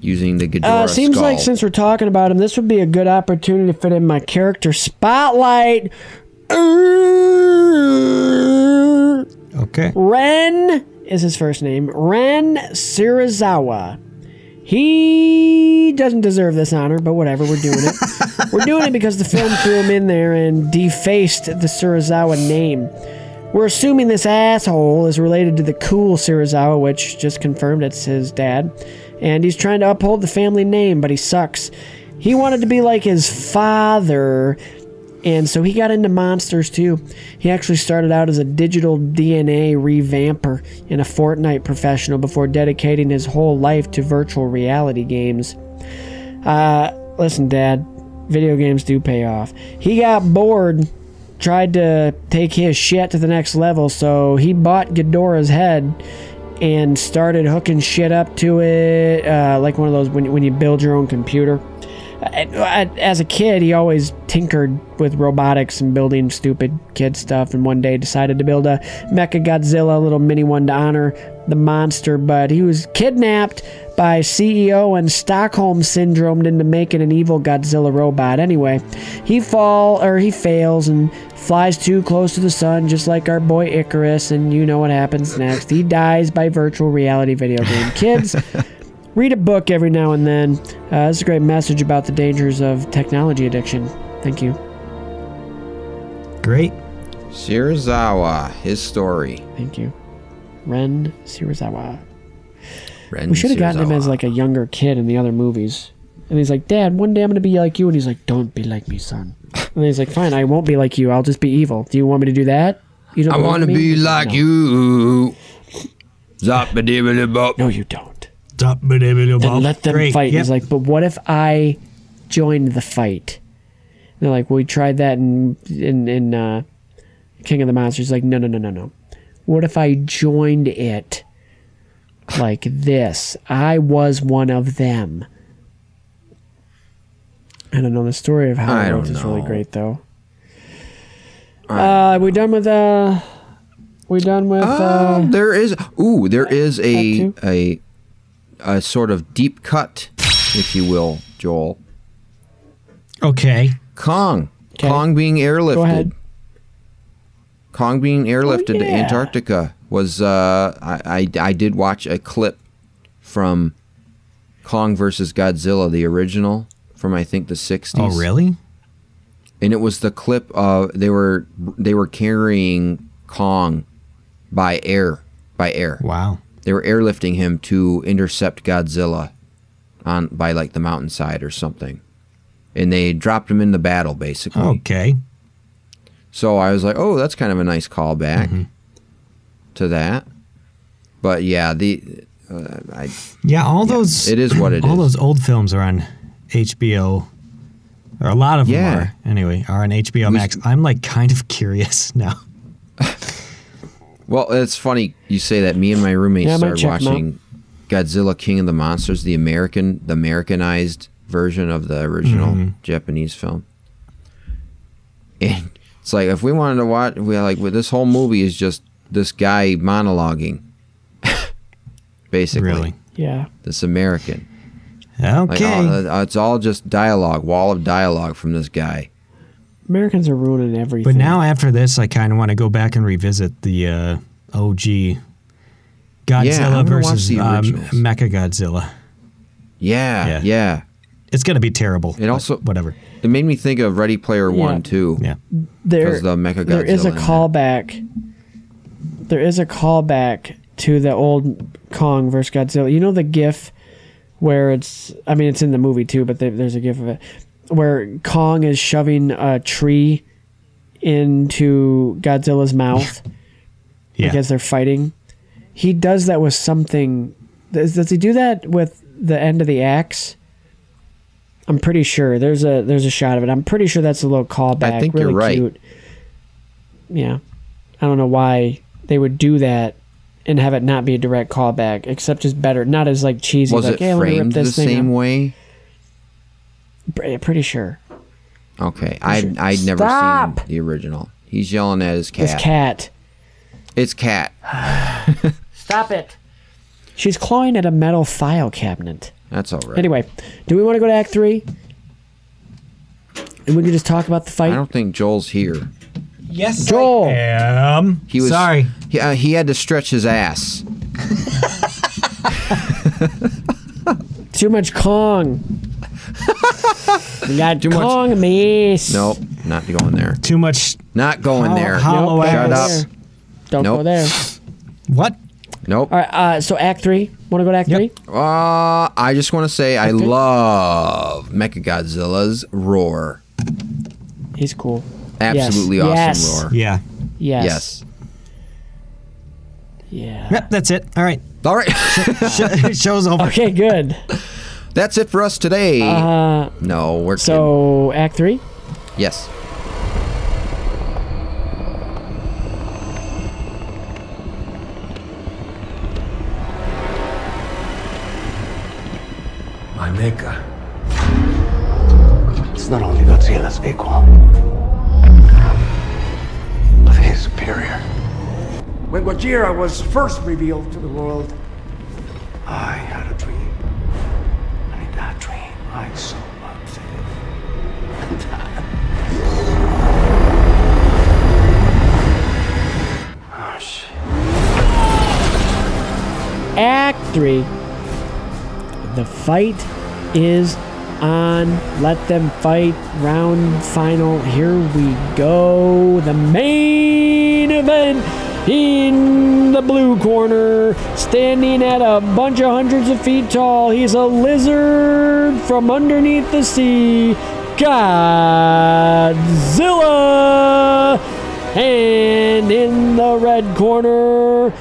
using the Ghidorah uh, seems skull. Like since we're talking about him, this would be a good opportunity to fit in my character spotlight. Okay. Ren is his first name. Ren Serizawa. He doesn't deserve this honor, but whatever, we're doing it. We're doing it because the film threw him in there and defaced the Serizawa name. We're assuming this asshole is related to the cool Serizawa, which just confirmed it's his dad. And he's trying to uphold the family name, but he sucks. He wanted to be like his father, and so he got into monsters too. He actually started out as a digital D N A revamper and a Fortnite professional before dedicating his whole life to virtual reality games. Uh, listen, Dad, video games do pay off. He got bored... tried to take his shit to the next level, so he bought Ghidorah's head and started hooking shit up to it, uh, like one of those when, when you build your own computer. As a kid, he always tinkered with robotics and building stupid kid stuff, and one day decided to build a Mechagodzilla, a little mini one to honor the monster, but he was kidnapped by C E O and Stockholm syndromed into making an evil Godzilla robot. Anyway, he fall or he fails and flies too close to the sun, just like our boy Icarus, and you know what happens next. He dies by virtual reality video game. Kids... Read a book every now and then. Uh, this is a great message about the dangers of technology addiction. Thank you. Great. Serizawa, his story. Thank you. Ren Serizawa. Ren we should have gotten him as like a younger kid in the other movies. And he's like, Dad, one day I'm going to be like you. And he's like, don't be like me, son. And he's like, fine, I won't be like you. I'll just be evil. Do you want me to do that? You don't I want to be like no. you. No, you don't. And let them Great. fight. Yep. He's like, but what if I joined the fight? And they're like, well, we tried that in in, in uh, King of the Monsters. He's like, no, no, no, no, no. What if I joined it like this? I was one of them. I don't know. The story of how it is really great, though. Uh, are we done with... Uh, we done with... Uh, uh, there is... Ooh, there is a... a a sort of deep cut, if you will, Joel. Okay. Kong. Okay. Kong being airlifted. Go ahead. Kong being airlifted oh, yeah. to Antarctica was, uh, I, I, I did watch a clip from Kong versus Godzilla, the original from, I think, the sixties. Oh, really? and it was the clip of they were they were carrying Kong by air by air. Wow. They were airlifting him to intercept Godzilla on by like the mountainside or something. And they dropped him in the battle basically. Okay. So I was like, "Oh, that's kind of a nice callback mm-hmm. to that." But yeah, the uh, I Yeah, all yeah, those It is what it all is. All those old films are on H B O. Or a lot of yeah. them are. Anyway, are on H B O we, Max. I'm like kind of curious now. Well, it's funny you say that. Me and my roommates yeah, started watching Godzilla King of the Monsters, the American, the Americanized version of the original mm-hmm. Japanese film. And it's like, if we wanted to watch, we're like, well, this whole movie is just this guy monologuing, basically. Really? Yeah. This American. Okay. Like all, it's all just dialogue, wall of dialogue from this guy. Americans are ruining everything. But now after this, I kind of want to go back and revisit the uh, O G Godzilla yeah, versus um, Mechagodzilla. Yeah, yeah, yeah. It's going to be terrible. It also whatever. It made me think of Ready Player yeah. One too. Yeah, there, the Mechagodzilla there is a callback. That. There is a callback to the old Kong versus Godzilla. You know the GIF where it's. I mean, it's in the movie too, but they, there's a GIF of it. Where Kong is shoving a tree into Godzilla's mouth yeah. because they're fighting. He does that with something. Does, does he do that with the end of the axe? I'm pretty sure. There's a there's a shot of it. I'm pretty sure that's a little callback. I think really you're right. Cute. Yeah. I don't know why they would do that and have it not be a direct callback, except just better. Not as like cheesy. Was like, it hey, framed rip this the thing same up. Way? Pretty sure. Okay, pretty I I'd sure. never Stop. seen the original. He's yelling at his cat. His cat. It's cat. Stop it. She's clawing at a metal file cabinet. That's all right. Anyway, do we want to go to Act Three? And we can just talk about the fight. I don't think Joel's here. Yes, Joel. I am. He was sorry. He, uh, he had to stretch his ass. Too much Kong. We got too Kong much. Mace. Nope, not going there. Too much. Not going ho- there. Hollow nope, Shut up. There. Don't nope. go there. What? Nope. All right. Uh, so Act Three. Want to go to Act yep. Three? Uh, I just want to say Act I three? love Mechagodzilla's roar. He's cool. Absolutely yes. awesome yes. roar. Yeah. Yes. Yes. Yeah. Yep. That's it. All right. All right. Show's over. Okay. Good. That's it for us today. Uh, no, we're so kidding. Act three? Yes. My maker. It's not only Godzilla's equal, but his superior. When Godzilla was first revealed to the world, I had a dream. I so loved it. And I... Oh, shit. Act three. The fight is on. Let them fight. Round final. Here we go. The main event. In the blue corner, standing at a bunch of hundreds of feet tall, he's a lizard from underneath the sea, Godzilla! And in the red corner,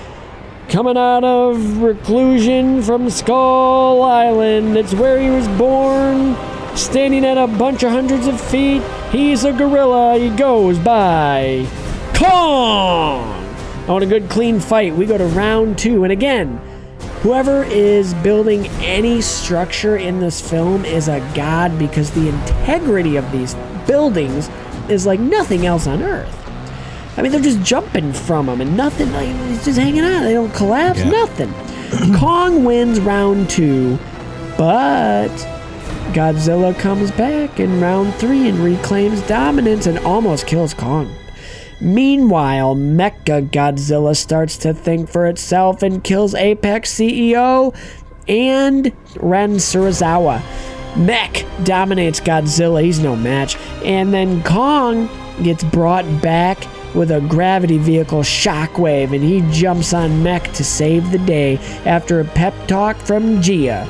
coming out of reclusion from Skull Island, it's where he was born, standing at a bunch of hundreds of feet, he's a gorilla, he goes by Kong! I want a good clean fight. We go to round two. And again, whoever is building any structure in this film is a god because the integrity of these buildings is like nothing else on Earth. I mean, they're just jumping from them and nothing. Like, it's just hanging out. They don't collapse. Yeah. Nothing. Kong wins round two, but Godzilla comes back in round three and reclaims dominance and almost kills Kong. Meanwhile, Mechagodzilla starts to think for itself and kills Apex C E O and Ren Serizawa. Mech dominates Godzilla. He's no match. And then Kong gets brought back with a gravity vehicle shockwave, and he jumps on Mech to save the day after a pep talk from Gia.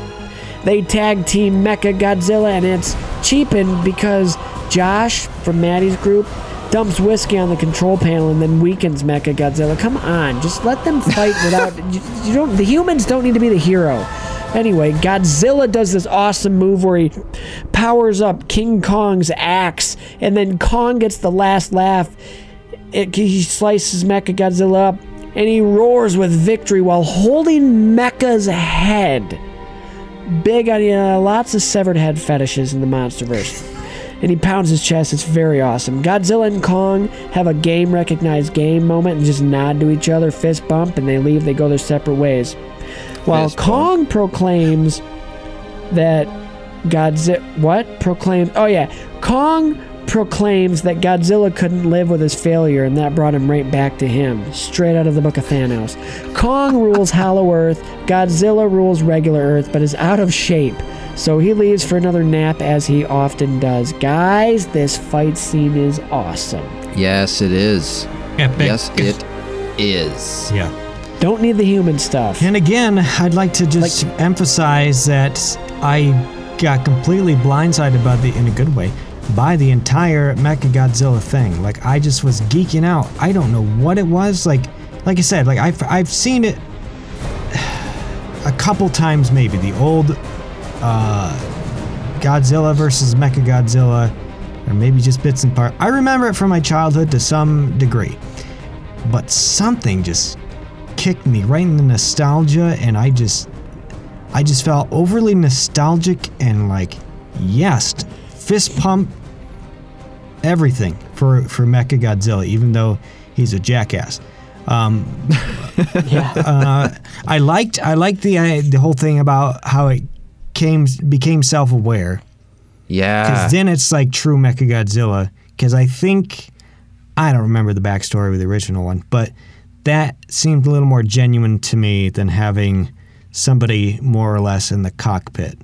They tag team Mechagodzilla, and it's cheapened because Josh from Maddie's group dumps whiskey on the control panel and then weakens Mechagodzilla. Come on, just let them fight without... you, you don't. The humans don't need to be the hero. Anyway, Godzilla does this awesome move where he powers up King Kong's axe, and then Kong gets the last laugh. It, he slices Mechagodzilla up, and he roars with victory while holding Mecha's head. Big idea, lots of severed head fetishes in the MonsterVerse. And he pounds his chest. It's very awesome. Godzilla and Kong have a game recognized game moment and just nod to each other, fist bump, and they leave. They go their separate ways. While fist Kong bump. proclaims that Godzilla... What? Proclaims... Oh, yeah. Kong proclaims that Godzilla couldn't live with his failure, and that brought him right back to him, straight out of the book of Thanos. Kong rules Hollow Earth, Godzilla rules regular Earth, but is out of shape, so he leaves for another nap, as he often does. Guys, this fight scene is awesome. Yes, it is. Epic. Yes, it is. Yeah. Don't need the human stuff. And again, I'd like to just like, emphasize that I got completely blindsided by the, in a good way, by the entire Mechagodzilla thing. Like, I just was geeking out. I don't know what it was. Like, like I said, like I've, I've seen it a couple times maybe. The old uh, Godzilla versus Mechagodzilla, or maybe just bits and parts. I remember it from my childhood to some degree. But something just kicked me right in the nostalgia, and I just, I just felt overly nostalgic and like, yes, fist pump, everything for, for Mechagodzilla, even though he's a jackass. Um, yeah. uh, I liked I liked the uh, the whole thing about how it came became self aware. Yeah. Because then it's like true Mechagodzilla. Because I think I don't remember the backstory with the original one, but that seemed a little more genuine to me than having somebody more or less in the cockpit.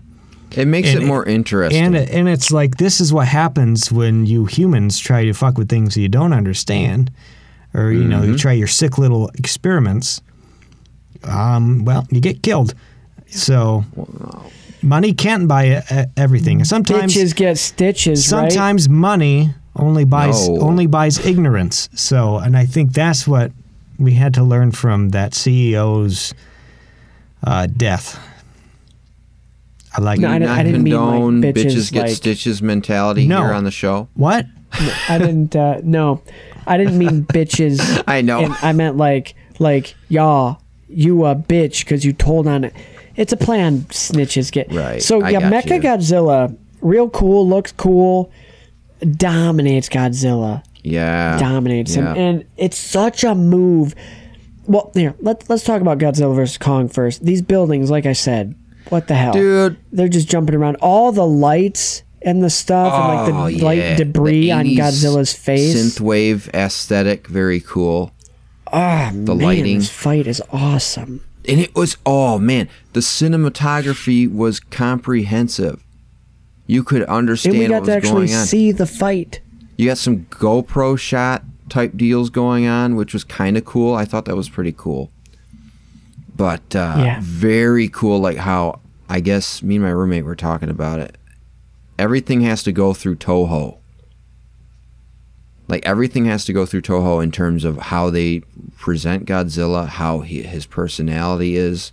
It makes and, it more interesting. And and it's like, this is what happens when you humans try to fuck with things you don't understand, or, you mm-hmm. know, you try your sick little experiments. Um, well, you get killed. So money can't buy everything. Sometimes bitches get stitches, sometimes right? money only buys no. only buys ignorance. So, and I think that's what we had to learn from that C E O's uh, death. I like no, I didn't, I didn't condone mean like bitches, bitches get like, stitches mentality no. here on the show. What? No, I didn't. Uh, no, I didn't mean bitches. I know. And I meant like like y'all. You a bitch because you told on it. It's a play on snitches get right. So yeah, Mechagodzilla, real cool, looks cool, dominates Godzilla. Yeah, dominates yeah. him, and it's such a move. Well, here let's let's talk about Godzilla versus Kong first. These buildings, like I said. What the hell? Dude. They're just jumping around. All the lights and the stuff oh, and like the yeah. light debris the on Godzilla's face. Synthwave aesthetic, very cool. Ah, oh, the man, lighting. This fight is awesome. And it was, oh man, the cinematography was comprehensive. You could understand what was going on. And we got to actually see the fight. You got some GoPro shot type deals going on, which was kind of cool. I thought that was pretty cool. But uh, yeah. very cool, like how, I guess, me and my roommate were talking about it. Everything has to go through Toho. Like, everything has to go through Toho in terms of how they present Godzilla, how he, his personality is,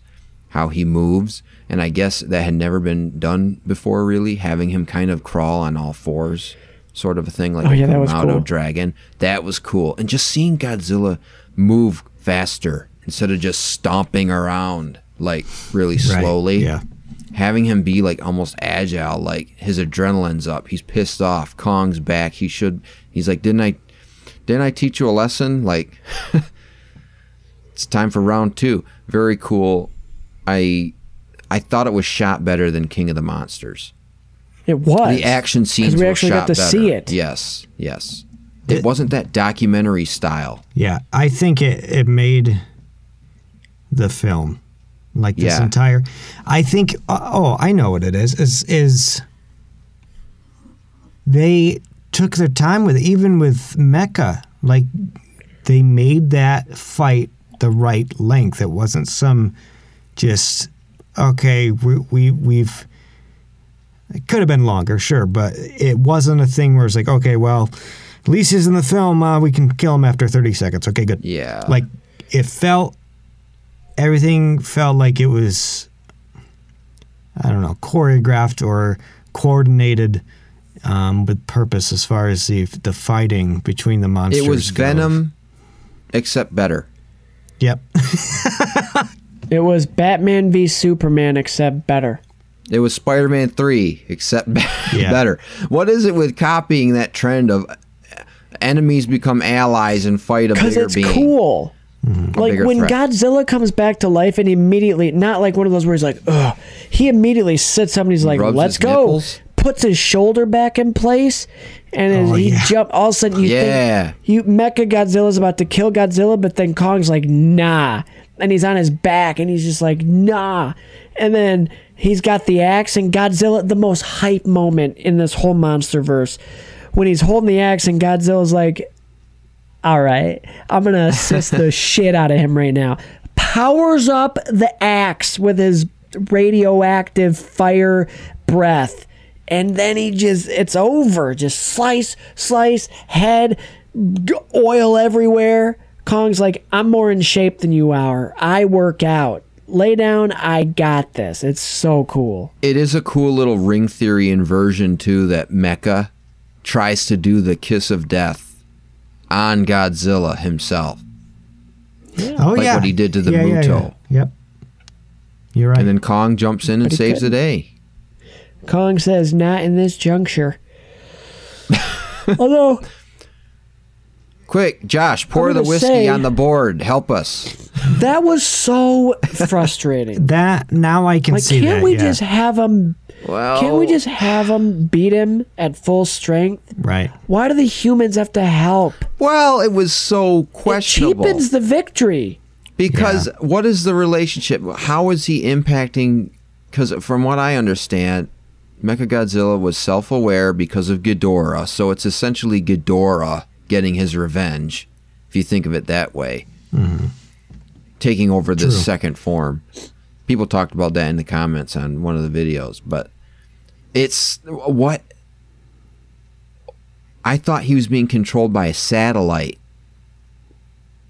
how he moves. And I guess that had never been done before, really, having him kind of crawl on all fours, sort of a thing, like oh, a yeah, Komodo cool. dragon. That was cool. And just seeing Godzilla move faster. Instead of just stomping around, like, really slowly. Right, yeah. Having him be, like, almost agile. Like, his adrenaline's up. He's pissed off. Kong's back. He should... He's like, didn't I didn't I teach you a lesson? Like, it's time for round two. Very cool. I I thought it was shot better than King of the Monsters. It was. The action scenes were shot better. Because we actually got to see it. Yes, yes. It, it wasn't that documentary style. Yeah, I think it, it made... the film like this yeah. entire I think oh I know what it is is is they took their time with it, even with Mecha. Like, they made that fight the right length. It wasn't some just, okay, we, we, we've... It could have been longer, sure, but it wasn't a thing where it's like, okay, well, at least he's in the film. Uh, we can kill him after thirty seconds. Okay, good. Yeah. Like, it felt... Everything felt like it was, I don't know, choreographed or coordinated um, with purpose as far as the the fighting between the monsters. It was goes. Venom, except better. Yep. It was Batman v Superman, except better. It was Spider-Man three, except be- yeah. better. What is it with copying that trend of enemies become allies and fight a bigger being? Because it's cool. Mm-hmm. Like when threat. Godzilla comes back to life and immediately, not like one of those where he's like, ugh, he immediately sits up and he's he like, let's go, nipples. Puts his shoulder back in place, and oh, he yeah. jump. All of a sudden, you yeah. think you Mechagodzilla's about to kill Godzilla, but then Kong's like, nah, and he's on his back and he's just like, nah, and then he's got the axe and Godzilla, the most hype moment in this whole Monsterverse, when he's holding the axe and Godzilla's like, all right, I'm going to assist the shit out of him right now. Powers up the axe with his radioactive fire breath. And then he just, it's over. Just slice, slice, head, oil everywhere. Kong's like, I'm more in shape than you are. I work out. Lay down, I got this. It's so cool. It is a cool little Ring Theory inversion, too, that Mecha tries to do the kiss of death on Godzilla himself. Yeah. Oh, like yeah. what he did to the yeah, Muto. Yeah, yeah. Yep. You're right. And then Kong jumps in and but saves the day. Kong says, not in this juncture. Although. Quick, Josh, pour the whiskey say, on the board. Help us. That was so frustrating. That, now I can like, see can't that. Can't we yeah. just have him. Well, can't we just have him beat him at full strength? Right. Why do the humans have to help? Well, it was so questionable. It cheapens the victory. Because yeah. what is the relationship? How is he impacting? Because from what I understand, Mechagodzilla was self-aware because of Ghidorah. So it's essentially Ghidorah getting his revenge, if you think of it that way. Mm-hmm. Taking over this True. second form. People talked about that in the comments on one of the videos, but it's what I thought he was being controlled by a satellite,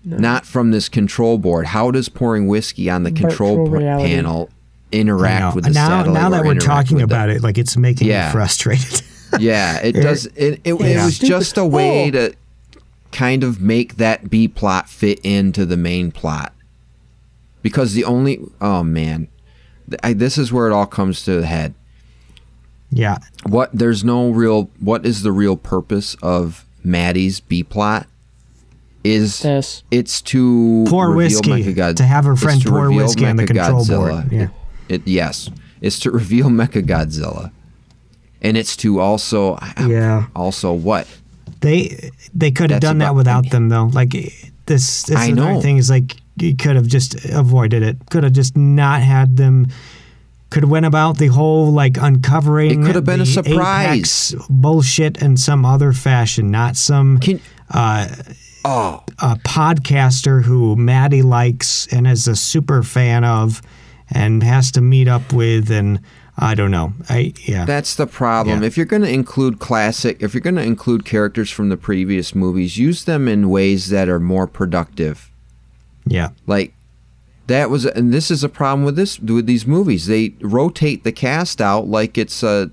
no. not from this control board. How does pouring whiskey on the control Virtual panel reality. interact with the now, satellite? Now that we're talking about the, it, like it's making yeah. me frustrated. yeah, it does. It, it, yeah. it was just a way oh. to kind of make that B plot fit into the main plot. Because the only... Oh, man. I, this is where it all comes to the head. Yeah. What There's no real... What is the real purpose of Maddie's B-plot? Is this. It's to... Pour whiskey. God, to have her friend pour whiskey on the control board. Yeah. It, it, yes. It's to reveal Mechagodzilla. And it's to also... Yeah. Also what? They they could have done that without them, though. Like, this, this entire thing is like... You could have just avoided it. Could have just not had them. Could have went about the whole like uncovering. It could have been a surprise Apex bullshit in some other fashion, not some Can, uh, oh. a podcaster who Maddie likes and is a super fan of, and has to meet up with. And I don't know. I yeah. That's the problem. Yeah. If you're going to include classic, if you're going to include characters from the previous movies, use them in ways that are more productive. Yeah. Like, that was, and this is a problem with this, with these movies. They rotate the cast out like it's a,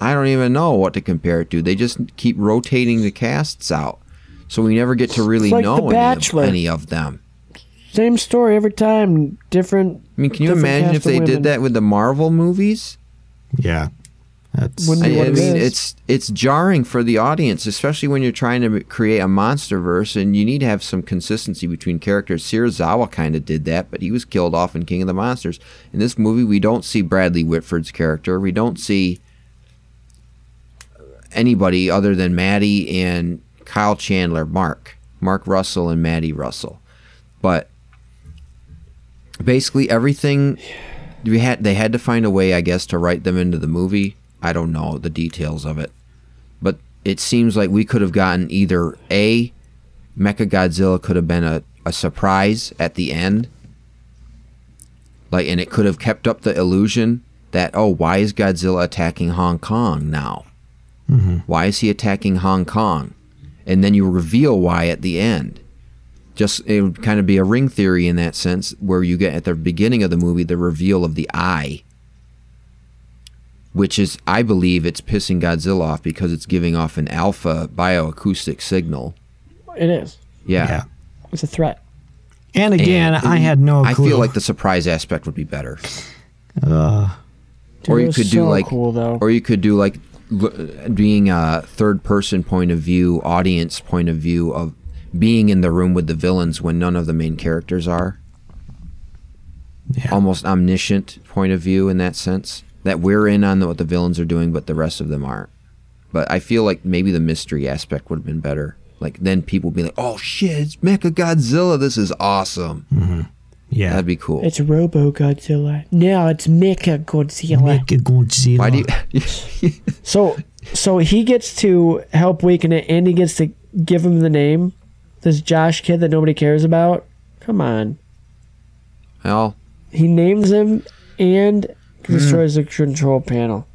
I don't even know what to compare it to. They just keep rotating the casts out. So we never get to really like know any of, any of them. Same story every time, different. I mean, can you imagine if they women. did that with the Marvel movies? Yeah. That's, I, I mean, it it's it's jarring for the audience, especially when you're trying to create a Monsterverse, and you need to have some consistency between characters. Serizawa kind of did that, but he was killed off in King of the Monsters. In this movie, we don't see Bradley Whitford's character. We don't see anybody other than Maddie and Kyle Chandler, Mark. Mark Russell and Maddie Russell. But basically everything, we had they had to find a way, I guess, to write them into the movie. I don't know the details of it. But it seems like we could have gotten either A, Mechagodzilla could have been a, a surprise at the end. Like, and it could have kept up the illusion that, oh, why is Godzilla attacking Hong Kong now? Mm-hmm. Why is he attacking Hong Kong? And then you reveal why at the end. Just, it would kind of be a Ring theory in that sense, where you get at the beginning of the movie the reveal of the eye, which is, I believe, it's pissing Godzilla off because it's giving off an alpha bioacoustic signal. It is. Yeah. yeah. It's a threat. And again, and, and I had no I clue. I feel like the surprise aspect would be better. Uh, Dude, or you could so do like, cool, though. Or you could do like being a third-person point of view, audience point of view of being in the room with the villains when none of the main characters are. Yeah. Almost omniscient point of view in that sense. That we're in on the, what the villains are doing, but the rest of them aren't. But I feel like maybe the mystery aspect would have been better. Like, then people would be like, oh, shit, it's Mechagodzilla. This is awesome. Mm-hmm. Yeah. That'd be cool. It's Robo-Godzilla. Now it's Mechagodzilla. Mechagodzilla. Why do you... so, so he gets to help waken it, and he gets to give him the name. This Josh kid that nobody cares about. Come on. Hell. He names him and... destroys the control panel.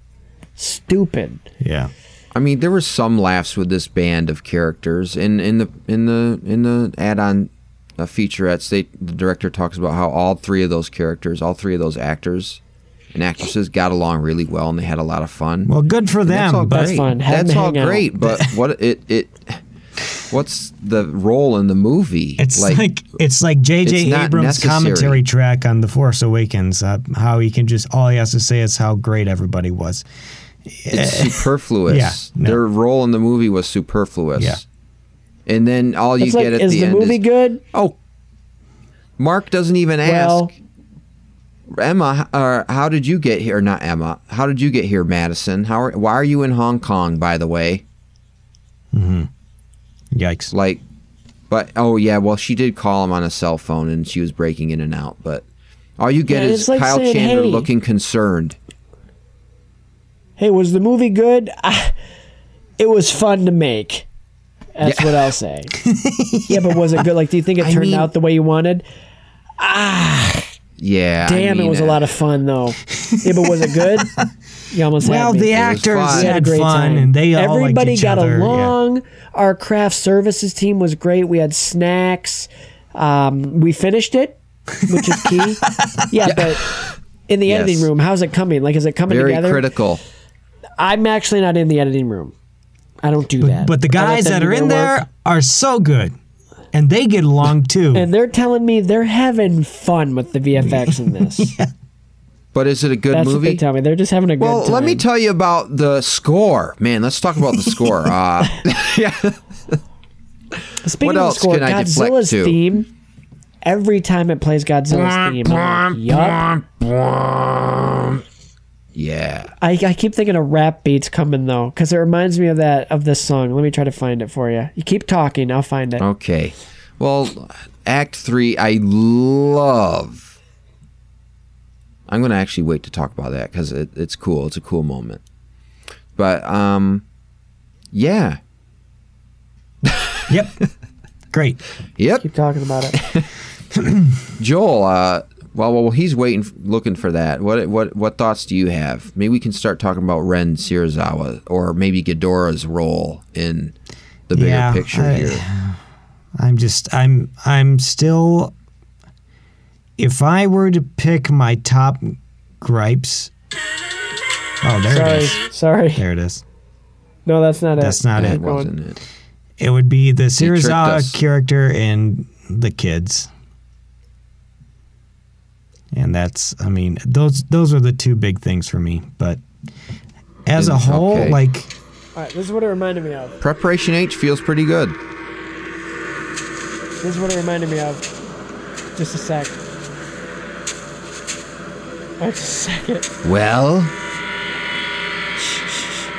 Stupid. Yeah. I mean, there were some laughs with this band of characters. In in the in the in the add-on uh, featurettes, they, the director talks about how all three of those characters, all three of those actors and actresses, got along really well, and they had a lot of fun. Well, good for and them. That's all but great. That's, fun. That's all great. Out. But what it it what's the role in the movie? It's like, like it's like J J Abrams' commentary track on The Force Awakens. Uh, how he can just all he has to say is how great everybody was. It's superfluous. Yeah, no. Their role in the movie was superfluous. Yeah. And then all you it's get like, at the end is the movie is, good? Oh, Mark doesn't even well, ask Emma. Or uh, how did you get here? Not Emma. How did you get here, Madison? How? Are, why are you in Hong Kong? By the way. Mm-hmm. Yikes. Like, but, oh, yeah, well, she did call him on a cell phone, and she was breaking in and out, but all you get yeah, is like Kyle saying, Chandler hey, looking concerned. Hey, was the movie good? I, it was fun to make. That's yeah. what I'll say. yeah, but was it good? Like, do you think it turned I mean, out the way you wanted? Ah. Yeah. Damn, I mean, it was uh, a lot of fun, though. yeah, but was it good? You almost well, had the actors had fun, time. And they all everybody liked each got other. Along. Yeah. Our craft services team was great. We had snacks. Um, we finished it, which is key. yeah, yeah, but in the yes. editing room, how's it coming? Like, is it coming Very together? Very critical. I'm actually not in the editing room. I don't do but, that. But the guys that are in there work. Are so good. And they get along, too. And they're telling me they're having fun with the V F X in this. yeah. But is it a good That's movie? That's what they tell me. They're just having a good well, time. Well, let me tell you about the score. Man, let's talk about the score. Uh, yeah. Speaking what of else the score, can I Godzilla's theme, to? Every time it plays Godzilla's theme, I'm like, yup. Yeah. I, I keep thinking of rap beats coming, though, because it reminds me of that of this song. Let me try to find it for you. You keep talking. I'll find it. Okay. Well, Act three, I love. I'm going to actually wait to talk about that because it, it's cool. It's a cool moment. But, um, yeah. Yep. Great. Yep. Keep talking about it. Joel, uh... Well, well, he's waiting, looking for that. What, what, what thoughts do you have? Maybe we can start talking about Ren Serizawa, or maybe Ghidorah's role in the bigger yeah, picture I, here. I'm just, I'm, I'm still. If I were to pick my top gripes, oh, there sorry, it is. Sorry, there it is. No, that's not that's it. That's not that it. Wasn't it. It would be the Serizawa character and the kids. And that's, I mean, those those are the two big things for me. But as a whole, okay. like... All right, this is what it reminded me of. Preparation H feels pretty good. This is what it reminded me of. Just a sec. Oh, just a second. Well? Shh, shh, shh.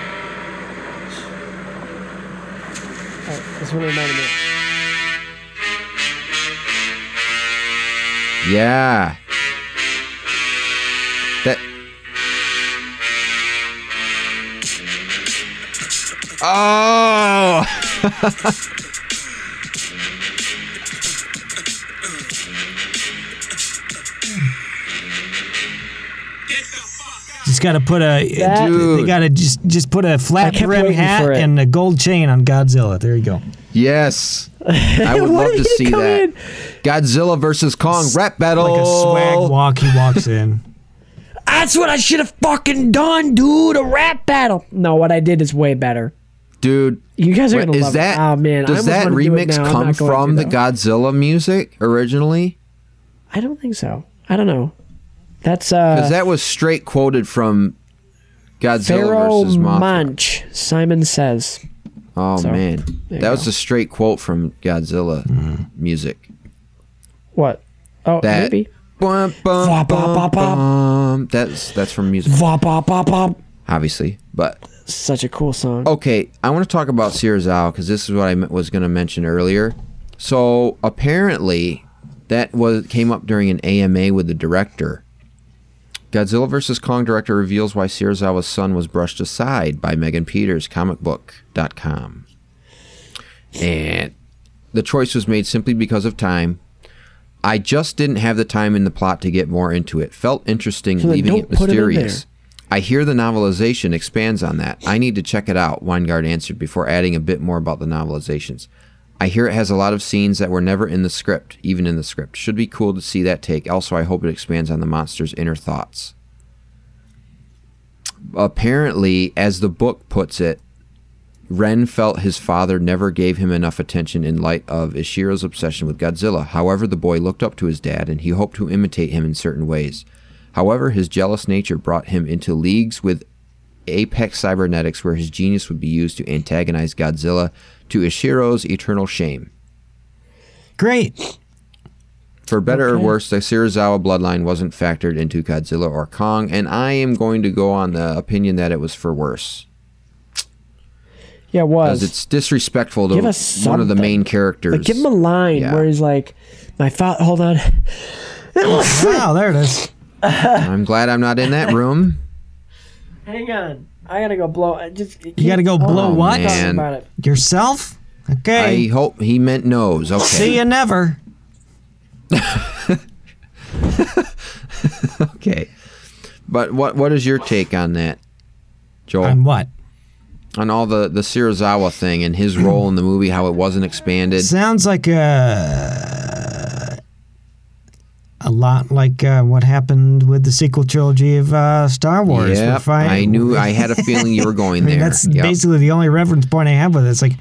All right, this is what it reminded me of. Yeah. Oh! Just gotta put a. That, they gotta just just put a flat brim hat and a gold chain on Godzilla. There you go. Yes, I would love to see that. In? Godzilla versus Kong S- rap battle. Like a swag walk, he walks in. That's what I should have fucking done, dude. A rap battle. No, what I did is way better. Dude, you guys are gonna is love that, it. Oh man, does I that remix do come from the Godzilla music originally? I don't think so. I don't know. That's uh, because that was straight quoted from Godzilla Pharaoh versus Mothra. Munch, Simon Says. Oh so, man, that go. was a straight quote from Godzilla mm-hmm. music. What? Oh, that, maybe. Bum, bum, Va, bum, bum, bum. That's that's from music. Va, bum, bum, bum. Obviously, but such a cool song. Okay, I want to talk about Serizawa because this is what I was going to mention earlier. So apparently, that was came up during an A M A with the director. Godzilla versus. Kong director reveals why Serizawa's son was brushed aside by Megan Peters, comic book dot com. And the choice was made simply because of time. I just didn't have the time in the plot to get more into it. Felt interesting, so leaving it mysterious. It I hear the novelization expands on that. I need to check it out, Weingart answered before adding a bit more about the novelizations. I hear it has a lot of scenes that were never in the script, even in the script. Should be cool to see that take. Also, I hope it expands on the monster's inner thoughts. Apparently, as the book puts it, Ren felt his father never gave him enough attention in light of Ishiro's obsession with Godzilla. However, the boy looked up to his dad, and he hoped to imitate him in certain ways. However, his jealous nature brought him into leagues with Apex Cybernetics, where his genius would be used to antagonize Godzilla, to Ishiro's eternal shame. Great. For better okay. or worse, the Serizawa bloodline wasn't factored into Godzilla or Kong, and I am going to go on the opinion that it was for worse. Yeah, it was. Because it's disrespectful to one something. of the main characters. Like, give him a line yeah. where he's like, my father, hold on. Wow, there it is. I'm glad I'm not in that room. Hang on. I gotta go blow. Just you gotta go blow oh, what? About it. Yourself? Okay. I hope he meant nose. Okay. See you never. Okay. But what what is your take on that, Joel? On what? On all the the Serizawa thing and his role in the movie, how it wasn't expanded. Sounds like a a lot like uh, what happened with the sequel trilogy of uh, Star Wars. Yeah, I knew. I had a feeling you were going I mean, there. That's yep. basically the only reference point I have with it. It's like,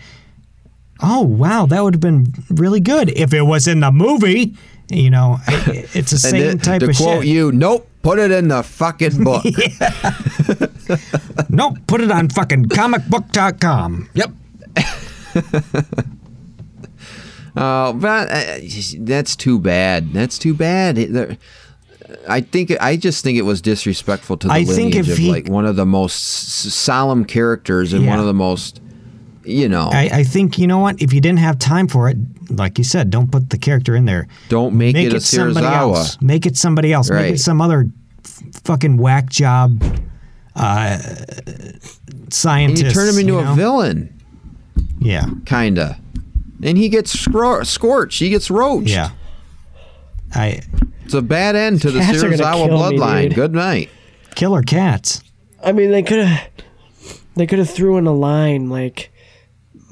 oh wow, that would have been really good if it was in the movie. You know, it, it's the same the, type to of shit. To quote you, nope, put it in the fucking book. Nope, put it on fucking comic book dot com. Yep. Uh, but uh, that's too bad. That's too bad. It, I think I just think it was disrespectful to the I lineage think of he, like one of the most s- solemn characters and yeah. one of the most, you know. I, I think you know what? If you didn't have time for it, like you said, don't put the character in there. Don't make, make it, it a Serizawa. Make it somebody else. Right. Make it some other f- fucking whack job uh, scientist. And you turn him into you know? a villain. Yeah, kinda. And he gets scro- scorched. He gets roached. Yeah, I. It's a bad end to the Serizawa bloodline. Me, Good night. Killer cats. I mean, they could have. They could have threw in a line like,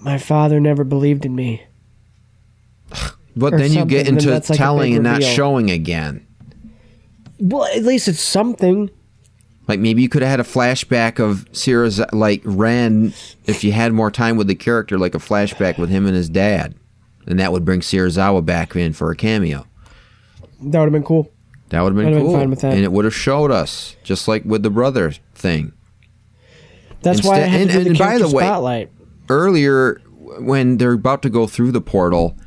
"My father never believed in me." But or then you get into like telling and not reveal. showing again. Well, at least it's something. Like maybe you could have had a flashback of Serizawa, like Ren, if you had more time with the character, like a flashback with him and his dad, and that would bring Serizawa back in for a cameo. That would have been cool. That would have been I'd cool, have been fine with that. And it would have showed us, just like with the brother thing. That's Instead, why I had and, to do the and by the way, spotlight. Earlier when they're about to go through the portal,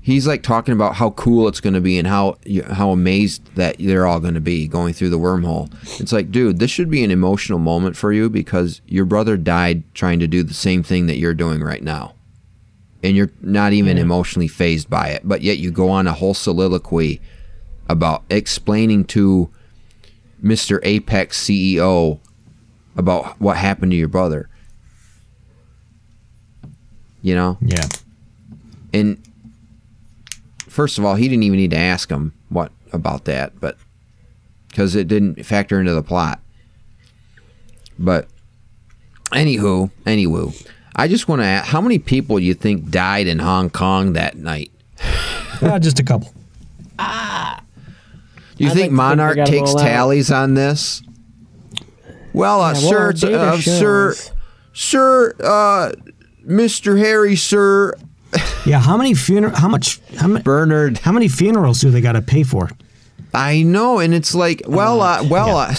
he's like talking about how cool it's going to be and how how amazed that they're all going to be going through the wormhole. It's like, dude, this should be an emotional moment for you because your brother died trying to do the same thing that you're doing right now. And you're not even yeah. emotionally phased by it. But yet you go on a whole soliloquy about explaining to Mister Apex C E O about what happened to your brother. you know? Yeah. And first of all, he didn't even need to ask him what about that, but because it didn't factor into the plot. But anywho, anywho, I just want to ask, how many people you think died in Hong Kong that night? uh, just a couple. Ah. Do you I'd think like Monarch think takes tallies out. on this? Well, uh, yeah, well, sir, uh, sir, sir, uh, Mister Harry, sir. Yeah, how many funeral? How much? How ma- Bernard. How many funerals do they got to pay for? I know, and it's like, well, uh, well, uh,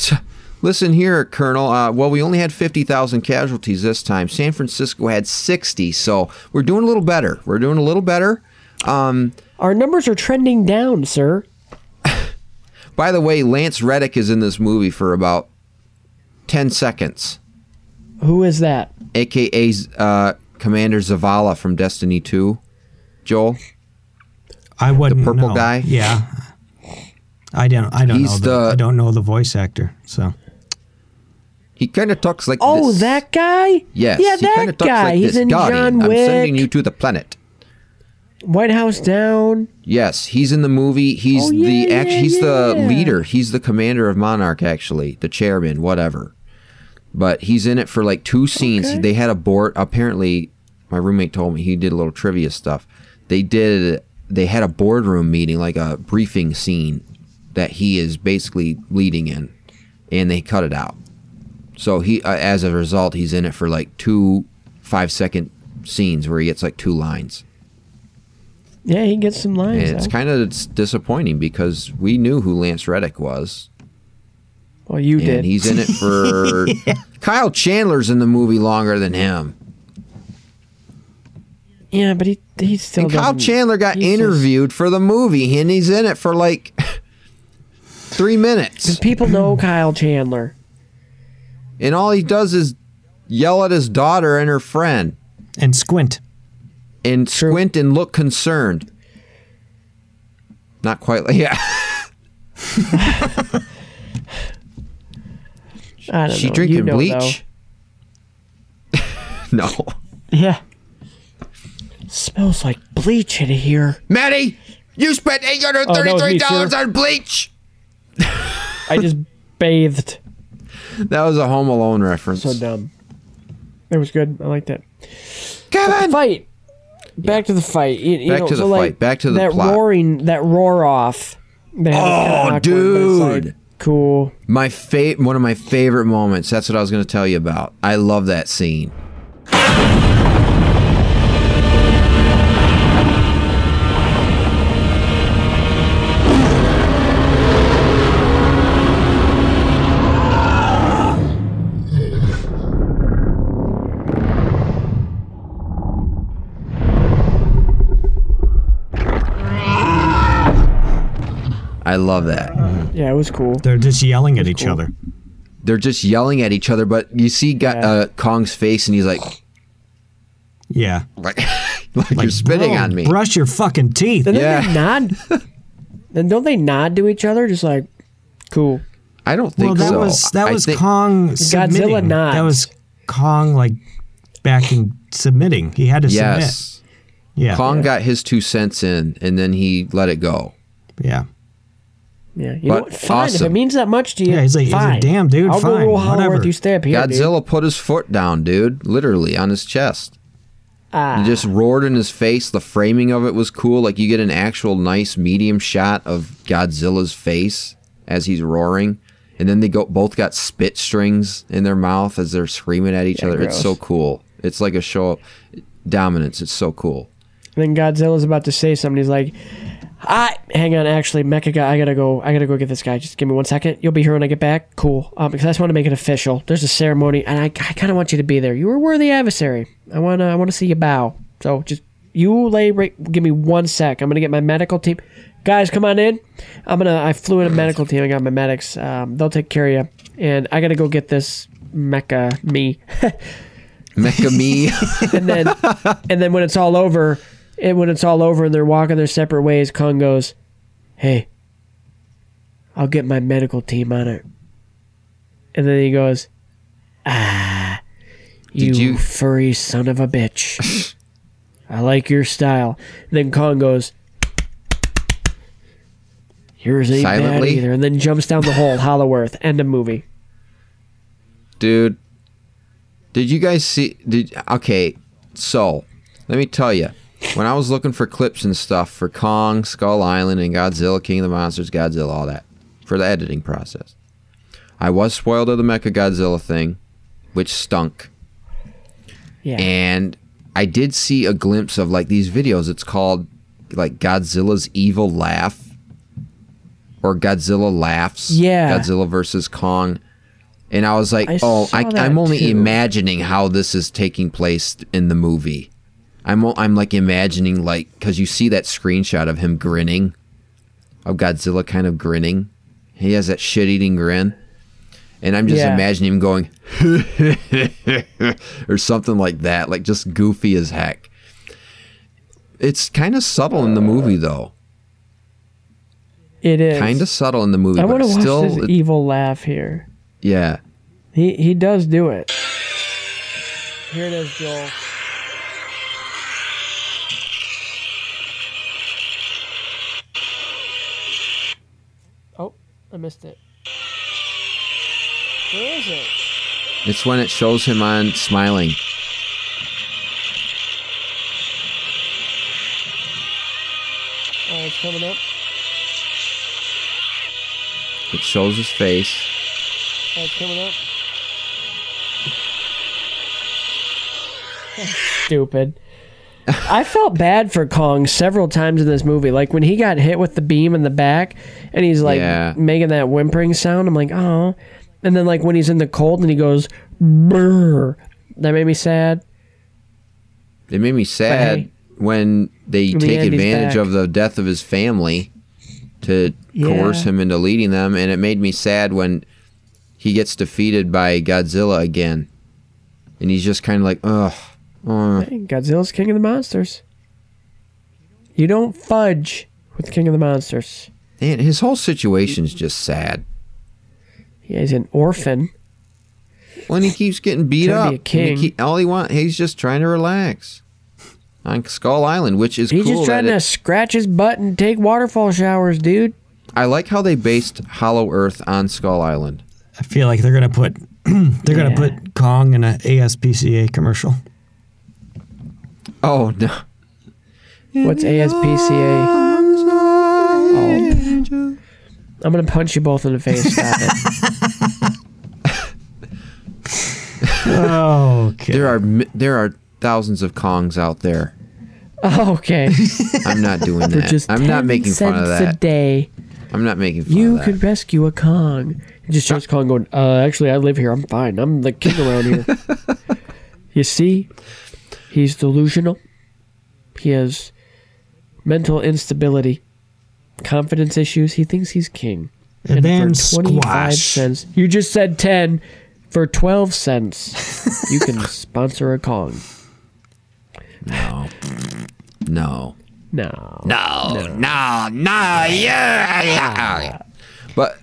listen here, Colonel. Uh, well, we only had fifty thousand casualties this time. San Francisco had sixty, so we're doing a little better. We're doing a little better. Um, Our numbers are trending down, sir. By the way, Lance Reddick is in this movie for about ten seconds. Who is that? A K A Uh, Commander Zavala from Destiny two. Joel? I wouldn't know. The purple know. guy? Yeah. I don't I don't He's know the, the I don't know the voice actor, so. He kind of talks like oh, this. Oh, that guy? Yes. Yeah, he that talks guy. Like He's this. in Dottie, John Wick. I'm sending you to the planet. White House Down. Yes, he's in the movie. He's oh, yeah, the act- yeah, he's yeah. the leader. He's the commander of Monarch, actually, the chairman, whatever. But he's in it for like two scenes. Okay. They had a board. Apparently, my roommate told me he did a little trivia stuff. They did. They had a boardroom meeting, like a briefing scene that he is basically leading in, and they cut it out. So he, uh, as a result, he's in it for like two five-second scenes where he gets like two lines. Yeah, he gets some lines. And it's kind of disappointing because we knew who Lance Reddick was. Well, you and did. And he's in it for... yeah. Kyle Chandler's in the movie longer than him. Yeah, but he, he still and Kyle Chandler got interviewed just... for the movie, and he's in it for like three minutes. And people know Kyle Chandler. And all he does is yell at his daughter and her friend. And squint. And True. squint and look concerned. Not quite like... Yeah. I don't she know. drinking you know, bleach? No. Yeah. It smells like bleach in here. Maddie, you spent eight hundred thirty-three dollars oh, me, on bleach. I just bathed. That was a Home Alone reference. So dumb. It was good. I liked that. Kevin! Fight. Back yeah. to the fight. You, you Back know, to so the like, fight. Back to the that plot. That roaring, that roar off. That oh, awkward, dude. Cool. My fa- one of my favorite moments. That's what I was going to tell you about. I love that scene. I love that. Yeah, it was cool. They're just yelling at each cool. other. They're just yelling at each other, but you see got, yeah. uh, Kong's face, and he's like... Yeah. Like, like, like you're spitting bro, on me. Brush your fucking teeth. And yeah. then they nod. Then don't they nod to each other? Just like, cool. I don't think well, that so. Was, that I was Kong Godzilla nods. That was Kong, like, backing, submitting. He had to yes. submit. Yeah. Kong yeah. got his two cents in, and then he let it go. Yeah. Yeah, you but know what? Fine. Awesome. If it means that much to you, yeah, he's like, fine. He's like, damn, dude, I'll fine. Go roll Hollow Earth. You stay up here, Godzilla dude. Put his foot down, dude, literally on his chest. Ah. He just roared in his face. The framing of it was cool. Like you get an actual nice medium shot of Godzilla's face as he's roaring, and then they go both got spit strings in their mouth as they're screaming at each yeah, other. Gross. It's so cool. It's like a show of dominance. It's so cool. And then Godzilla's about to say something. He's like. I hang on. Actually, Mecha guy, I gotta go. I gotta go get this guy. Just give me one second. You'll be here when I get back. Cool. Um, because I just want to make it official. There's a ceremony, and I, I kind of want you to be there. You were a worthy adversary. I wanna, I wanna see you bow. So just you lay. Right, give me one sec. I'm gonna get my medical team. Guys, come on in. I'm gonna. I flew in a medical team. I got my medics. Um, they'll take care of you. And I gotta go get this Mecha me. Mecha me. and then, and then when it's all over. And when it's all over and they're walking their separate ways, Kong goes, hey, I'll get my medical team on it. And then he goes, ah, you, you... furry son of a bitch. I like your style. And then Kong goes, yours ain't bad either. And then jumps down the hole, Hollow Earth. End of movie. Dude, did you guys see? Did okay, so let me tell you. When I was looking for clips and stuff for Kong, Skull Island, and Godzilla, King of the Monsters, Godzilla, all that, for the editing process, I was spoiled of the Mechagodzilla thing, which stunk. Yeah. And I did see a glimpse of, like, these videos. It's called, like, Godzilla's Evil Laugh, or Godzilla Laughs. Yeah. Godzilla versus Kong. And I was like, I oh, I, I'm only too. imagining how this is taking place in the movie. I'm, I'm like, imagining, like, because you see that screenshot of him grinning, of Godzilla kind of grinning. He has that shit-eating grin. And I'm just yeah. imagining him going, or something like that, like, just goofy as heck. It's kind of subtle in the movie, though. It is. Kind of subtle in the movie. I want to watch still, this it, evil laugh here. Yeah. He he does do it. Here it is, Joel. Oh, I missed it. Where is it? It's when it shows him on smiling. Oh, it's coming up. It shows his face. Oh, it's coming up. That's stupid. I felt bad for Kong several times in this movie. Like, when he got hit with the beam in the back, and he's, like, yeah. making that whimpering sound, I'm like, oh. And then, like, when he's in the cold and he goes, brr, that made me sad. It made me sad hey, when they take the advantage of the death of his family to yeah. coerce him into leading them. And it made me sad when he gets defeated by Godzilla again. And he's just kind of like, ugh. Uh. Hey, Godzilla's King of the Monsters. You don't fudge with King of the Monsters. And his whole situation's just sad. Yeah, he's an orphan. Well, and he keeps getting beat up. Be a king. And he keep, all he wants, he's just trying to relax on Skull Island, which is he's cool. He's just trying to it, scratch his butt and take waterfall showers, dude. I like how they based Hollow Earth on Skull Island. I feel like they're gonna put they're yeah. gonna put Kong in an A S P C A commercial. Oh no! What's A S P C A? Oh. I'm gonna punch you both in the face. Stop it. Okay. There are there are thousands of Kongs out there. Okay. I'm not doing that. Just I'm not making fun of that. A day. I'm not making fun you of that. You could rescue a Kong. It just shows Kong going, uh, actually, I live here. I'm fine. I'm the king around here. You see, he's delusional. He has mental instability. Confidence issues. He thinks he's king. And, and for twenty-five squash. cents, you just said ten. For twelve cents, you can sponsor a Kong. No, no, no, no, no, no, no. Yeah, yeah. But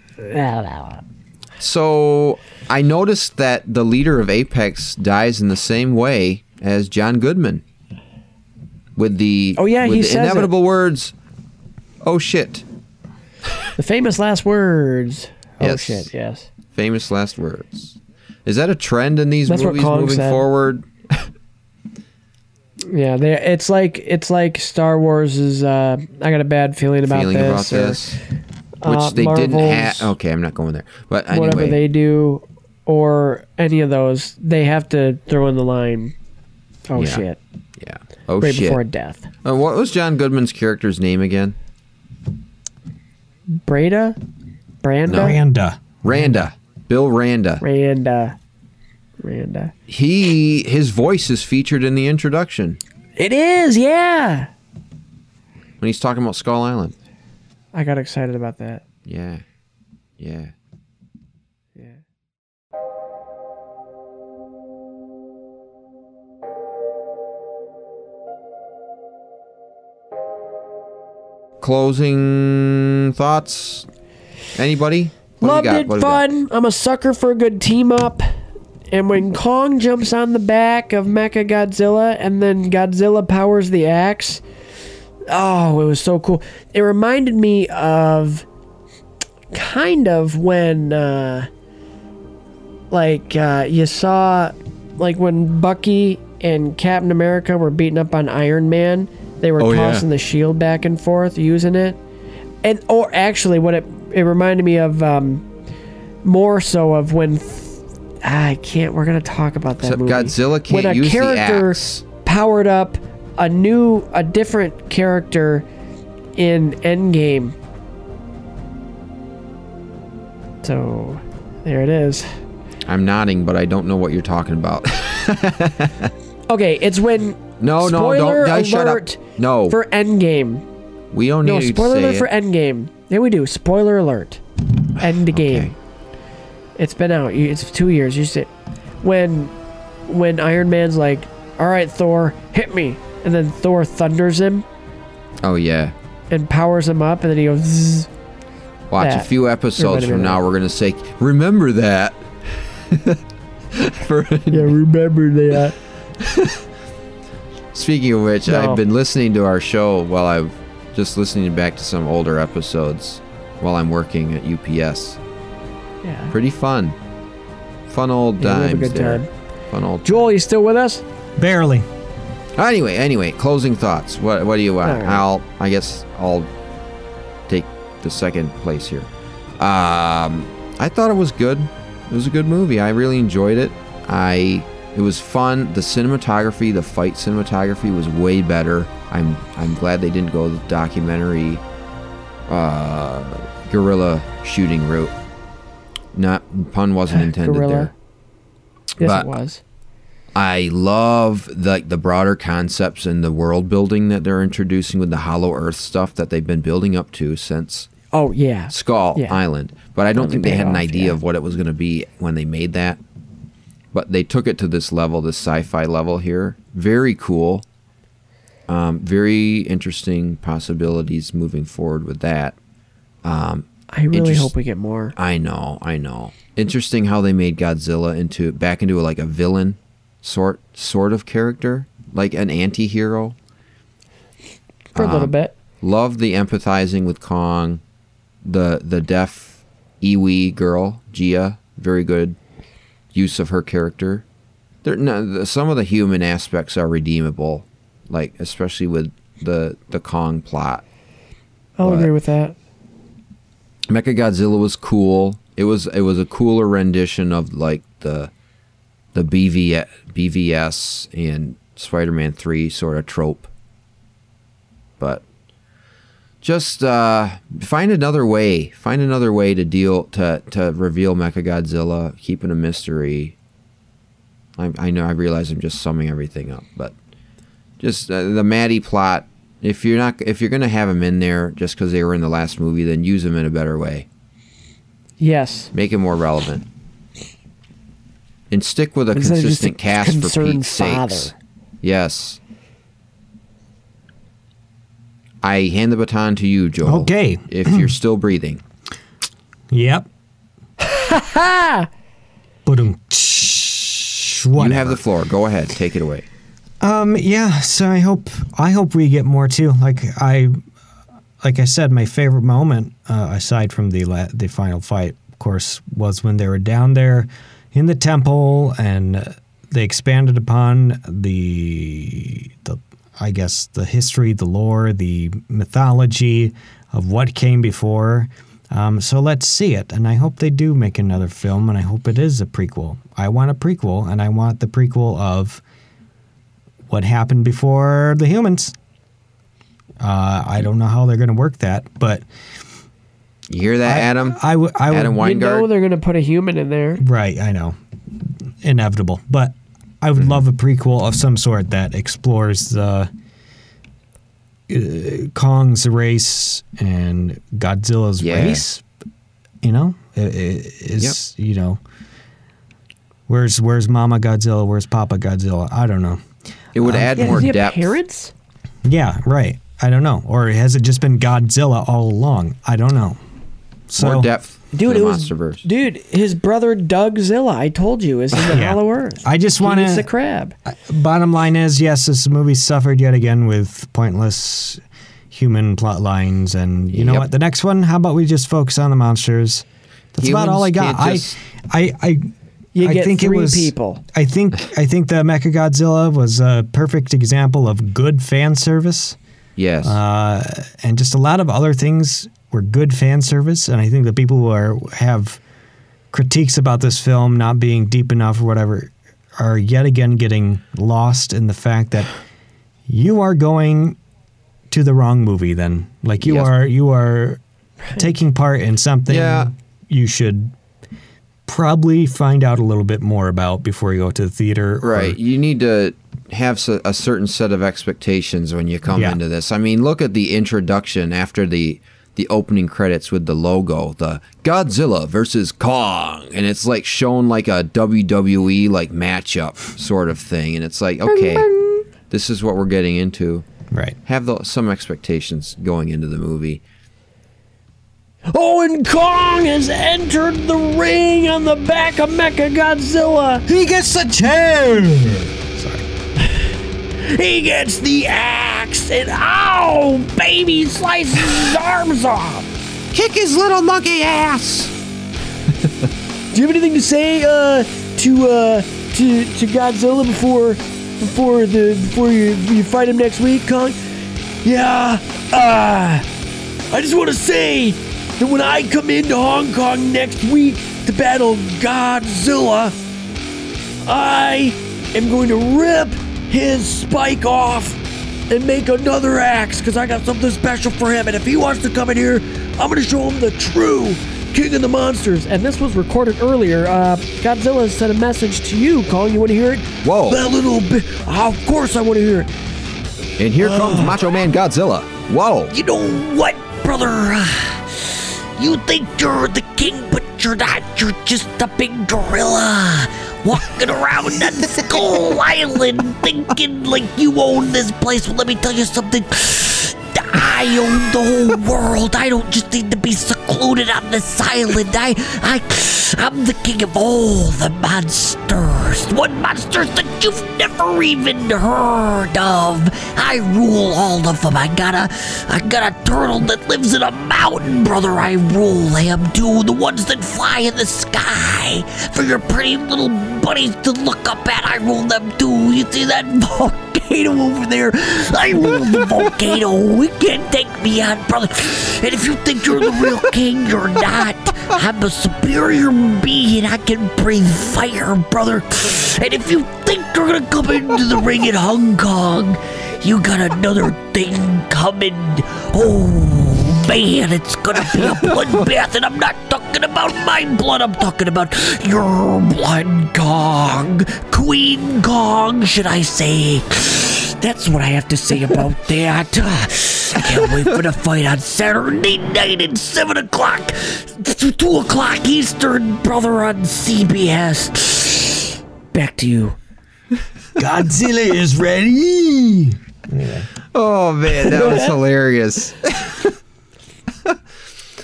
so I noticed that the leader of Apex dies in the same way as John Goodman. With the oh yeah, with he the says inevitable it. words. Oh, shit. The famous last words. Oh, yes. shit, yes. Famous last words. Is that a trend in these That's movies moving said. forward? Yeah, they, it's like it's like Star Wars is, uh, I got a bad feeling about feeling this. Feeling about or, this. Which uh, they Marvel's, didn't have. Okay, I'm not going there. But anyway. Whatever they do, or any of those, they have to throw in the line, oh, yeah. shit. Yeah. Oh, right shit. Right before death. Uh, what was John Goodman's character's name again? Brada? Branda? No. Randa. Randa. Bill Randa. Randa. Randa. He, his voice is featured in the introduction. It is, yeah. When he's talking about Skull Island. I got excited about that. Yeah. Yeah. Yeah. Closing thoughts? Anybody? What Loved it, what fun. I'm a sucker for a good team up. And when Kong jumps on the back of Mechagodzilla and then Godzilla powers the axe, oh, it was so cool. It reminded me of kind of when, uh, like, uh, you saw, like, when Bucky and Captain America were beating up on Iron Man, they were oh, tossing yeah. the shield back and forth, using it. And, or actually, what it, it reminded me of, um, more so of when... I can't. We're gonna talk about that. Except movie. Godzilla can't when a use character the axe. Powered up a new, a different character in Endgame. So there it is. I'm nodding, but I don't know what you're talking about. Okay, it's when. No, no, don't. No, shut up. No. For Endgame. We don't need no, to say it. No, spoiler alert for Endgame. Yeah, we do. Spoiler alert. Endgame. Okay. It's been out. It's two years. You said when, when Iron Man's like, "All right, Thor, hit me," and then Thor thunders him. Oh yeah. And powers him up, and then he goes. Zzz. Watch that. A few episodes from now. Right. We're gonna say, "Remember that." For, yeah, remember that. Speaking of which, no. I've been listening to our show while I'm just listening back to some older episodes while I'm working at U P S. Yeah. Pretty fun. Fun old yeah, times we have a good there. Time. Fun old Joel, you still with us? Barely. Anyway, anyway, closing thoughts. What what do you want? Right. I'll I guess I'll take the second place here. Um I thought it was good. It was a good movie. I really enjoyed it. I it was fun. The cinematography, the fight cinematography was way better. I'm I'm glad they didn't go the documentary uh guerrilla shooting route. Not pun wasn't intended Gorilla. There. Yes, but it was. I love the the broader concepts and the world building that they're introducing with the Hollow Earth stuff that they've been building up to since. Oh yeah, Skull yeah. Island. But I don't That's think they had off, an idea yeah. of what it was going to be when they made that. But they took it to this level, this sci-fi level here. Very cool. Um, very interesting possibilities moving forward with that. Um, I really Interest- hope we get more. I know, I know. Interesting how they made Godzilla into back into a, like a villain sort sort of character, like an anti-hero. For um, a little bit. Love the empathizing with Kong, the the deaf iwi girl Gia. Very good use of her character. There, no, some of the human aspects are redeemable, like especially with the the Kong plot. I'll but, agree with that. Mechagodzilla was cool. It was it was a cooler rendition of like the the B V S and Spider-Man three sort of trope. But just uh, find another way. Find another way to deal to to reveal Mechagodzilla, keep it a mystery. I I know I realize I'm just summing everything up, but just uh, the Maddie plot. If you're not, if you're gonna have him in there just because they were in the last movie, then use him in a better way. Yes. Make him more relevant, and stick with a Instead consistent a cast for Pete's sake. Yes. I hand the baton to you, Joel. Okay. If you're still breathing. Yep. Ha ha. You have the floor. Go ahead. Take it away. Um, yeah, so I hope I hope we get more too. Like I, like I said, my favorite moment uh, aside from the la- the final fight, of course, was when they were down there in the temple and they expanded upon the the I guess the history, the lore, the mythology of what came before. Um, so let's see it, and I hope they do make another film, and I hope it is a prequel. I want a prequel, and I want the prequel of. What happened before the humans? Uh, I don't know how they're going to work that, but you hear that, I, Adam? I, w- I w- Adam Weingart? You know they're going to put a human in there, right? I know, inevitable. But I would mm-hmm. love a prequel of some sort that explores uh, uh, Kong's race and Godzilla's yeah. race. You know, it, it is yep. you know, where's where's Mama Godzilla? Where's Papa Godzilla? I don't know. It would um, add yeah, more does he depth. Have parents? Yeah, right. I don't know. Or has it just been Godzilla all along? I don't know. So, more depth. Dude, it was dude. His brother Dougzilla, I told you, is in the yeah. Hollow Earth. I just want to. It's a crab. I, bottom line is, yes, this movie suffered yet again with pointless human plot lines, and you know yep. what? The next one, how about we just focus on the monsters? That's Humans about all I got. I, just... I, I, I, you I get think three it was, people. I think, I think the Mechagodzilla was a perfect example of good fan service. Yes, uh, and just a lot of other things. We're good fan service, and I think the people who are have critiques about this film not being deep enough or whatever are yet again getting lost in the fact that you are going to the wrong movie then. Like you yes. are you are taking part in something yeah. you should probably find out a little bit more about before you go to the theater. Right. Or, you need to have a certain set of expectations when you come yeah. into this. I mean, look at the introduction after the... the opening credits with the logo, the Godzilla versus Kong, and it's like shown like a W W E like matchup sort of thing, and it's like, okay, this is what we're getting into. Right. Have the, some expectations going into the movie. Oh, and Kong has entered the ring on the back of Mechagodzilla. He gets the chair. Sorry. He gets the ass. And ow, oh, baby slices his arms off. Kick his little monkey ass. Do you have anything to say uh, to uh, to to Godzilla before before the before you you fight him next week, Kong? Yeah. Uh, I just want to say that when I come into Hong Kong next week to battle Godzilla, I am going to rip his spike off. And make another axe, because I got something special for him. And if he wants to come in here, I'm going to show him the true King of the Monsters. And this was recorded earlier. Uh, Godzilla sent a message to you, Colin. You want to hear it? Whoa. That little bit. Oh, of course I want to hear it. And here uh, comes Macho Man Godzilla. Whoa. You know what, brother? You think you're the king, but you're not. You're just a big gorilla. Walking around on Skull Island thinking like you own this place. Well, let me tell you something. I own the whole world. I don't just need to be secluded on this island. I, I, I'm the king of all the monsters. What monsters that you've never even heard of. I rule all of them. I got a, I got a turtle that lives in a mountain, brother. I rule them too. The ones that fly in the sky for your pretty little buddies to look up at. I rule them too. You see that volcano over there? I rule the volcano. We can't take me on, brother. And if you think you're the real king, you're not. I'm a superior being. I can breathe fire, brother. And if you think you're gonna come into the ring in Hong Kong, you got another thing coming. Oh, man, it's gonna be a bloodbath. And I'm not talking about my blood. I'm talking about your blood, Kong. Queen Kong, should I say. That's what I have to say about that. I can't wait for the fight on Saturday night at seven o'clock. two o'clock Eastern, brother, on C B S. Back to you. Godzilla is ready. Anyway. Oh, man, that was hilarious.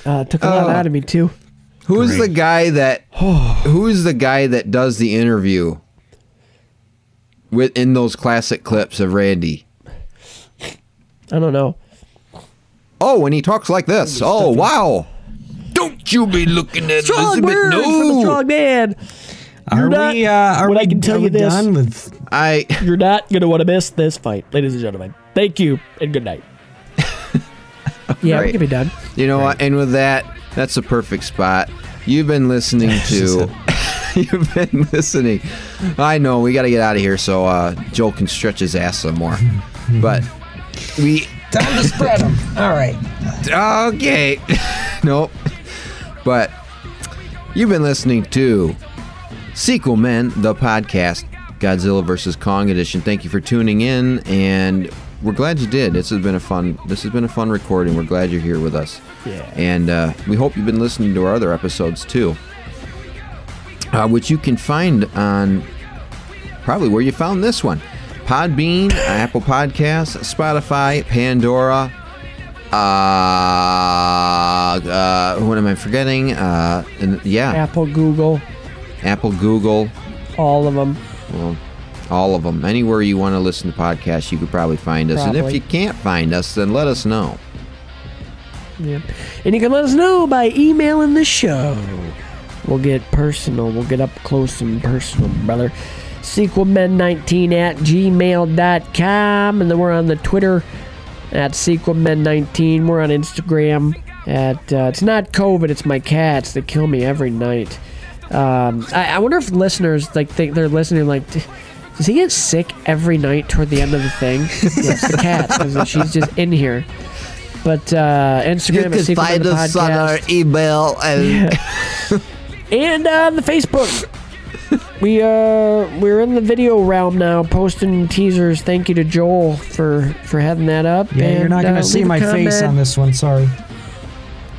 uh, took a lot uh, out of me, too. Who's Great. the guy that... who's the guy that does the interview? Within those classic clips of Randy. I don't know. Oh, and he talks like this. Oh, wow. It. Don't you be looking at strong Elizabeth. No. From a strong man. You're are not, we, uh, are we, I can tell you this, done with... I, you're not going to want to miss this fight, ladies and gentlemen. Thank you, and good night. yeah, right. we can be done. You know what? Right. And with that, that's a perfect spot. You've been listening to... You've been listening. I know we got to get out of here so uh, Joel can stretch his ass some more. But we time to spread them. All right. Okay. Nope. But you've been listening to Sequel Men, the podcast, Godzilla versus Kong edition. Thank you for tuning in, and we're glad you did. This has been a fun. This has been a fun recording. We're glad you're here with us. Yeah. And uh, we hope you've been listening to our other episodes too. Uh, which you can find on probably where you found this one. Podbean, Apple Podcasts, Spotify, Pandora, Uh, uh, what am I forgetting? Uh, and, yeah. Apple, Google. Apple, Google. All of them. Well, all of them. Anywhere you want to listen to podcasts, you could probably find us. Probably. And if you can't find us, then let us know. Yeah. And you can let us know by emailing the show. We'll get personal. We'll get up close and personal, brother. sequelmen nineteen at gmail dot com. And then we're on the Twitter at sequelmen nineteen. We're on Instagram at... Uh, it's not COVID. It's my cats. They kill me every night. Um, I, I wonder if listeners, like, think they're listening, like... Does he get sick every night toward the end of the thing? Yes, the cat, because she's just in here. But uh, Instagram is Sequel Men the Podcast. You can find us on our email. And, yeah. and on the Facebook. We, uh, we're in the video realm now, posting teasers. Thank you to Joel for, for heading that up. Yeah, and, you're not going to uh, see my comment. Face on this one, sorry.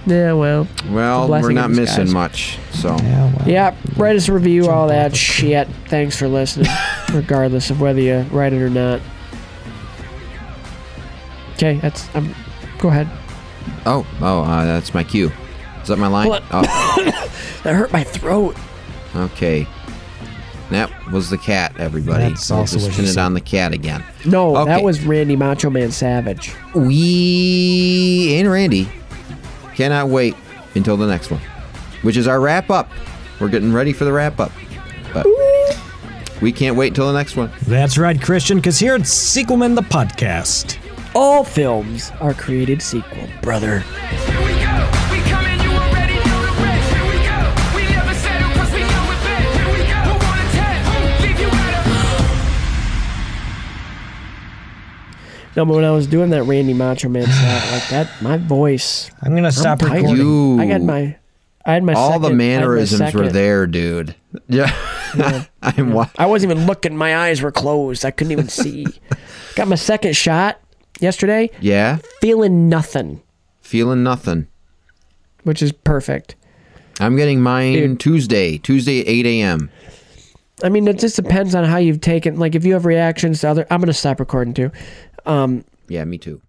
Yeah, well. Well, we're not missing guys. much, so. Yeah, well, yeah, write us a review, all that shit. Thanks for listening, regardless of whether you write it or not. Okay, that's. Um, go ahead. Oh, oh, uh, that's my cue. Is that my line? Oh. That hurt my throat. Okay. That was the cat, everybody. That's I'll just pin it on the cat again. No, okay. That was Randy Macho Man Savage. We and Randy. Cannot wait until the next one, which is our wrap-up. We're getting ready for the wrap-up, but we can't wait until the next one. That's right, Christian, because here at Sequelmen, the podcast, all films are created sequel, brother. No, but when I was doing that Randy Macho Man stuff, like that, my voice. I'm gonna stop I'm recording. You, I got my, I had my. All second, the mannerisms were there, dude. Yeah, yeah. I'm. Yeah. I wasn't even looking. My eyes were closed. I couldn't even see. Got my second shot yesterday. Yeah. Feeling nothing. Feeling nothing. Which is perfect. I'm getting mine dude. Tuesday. Tuesday at eight a.m. I mean, it just depends on how you've taken. Like, if you have reactions to other, I'm gonna stop recording too. Um, yeah, me too.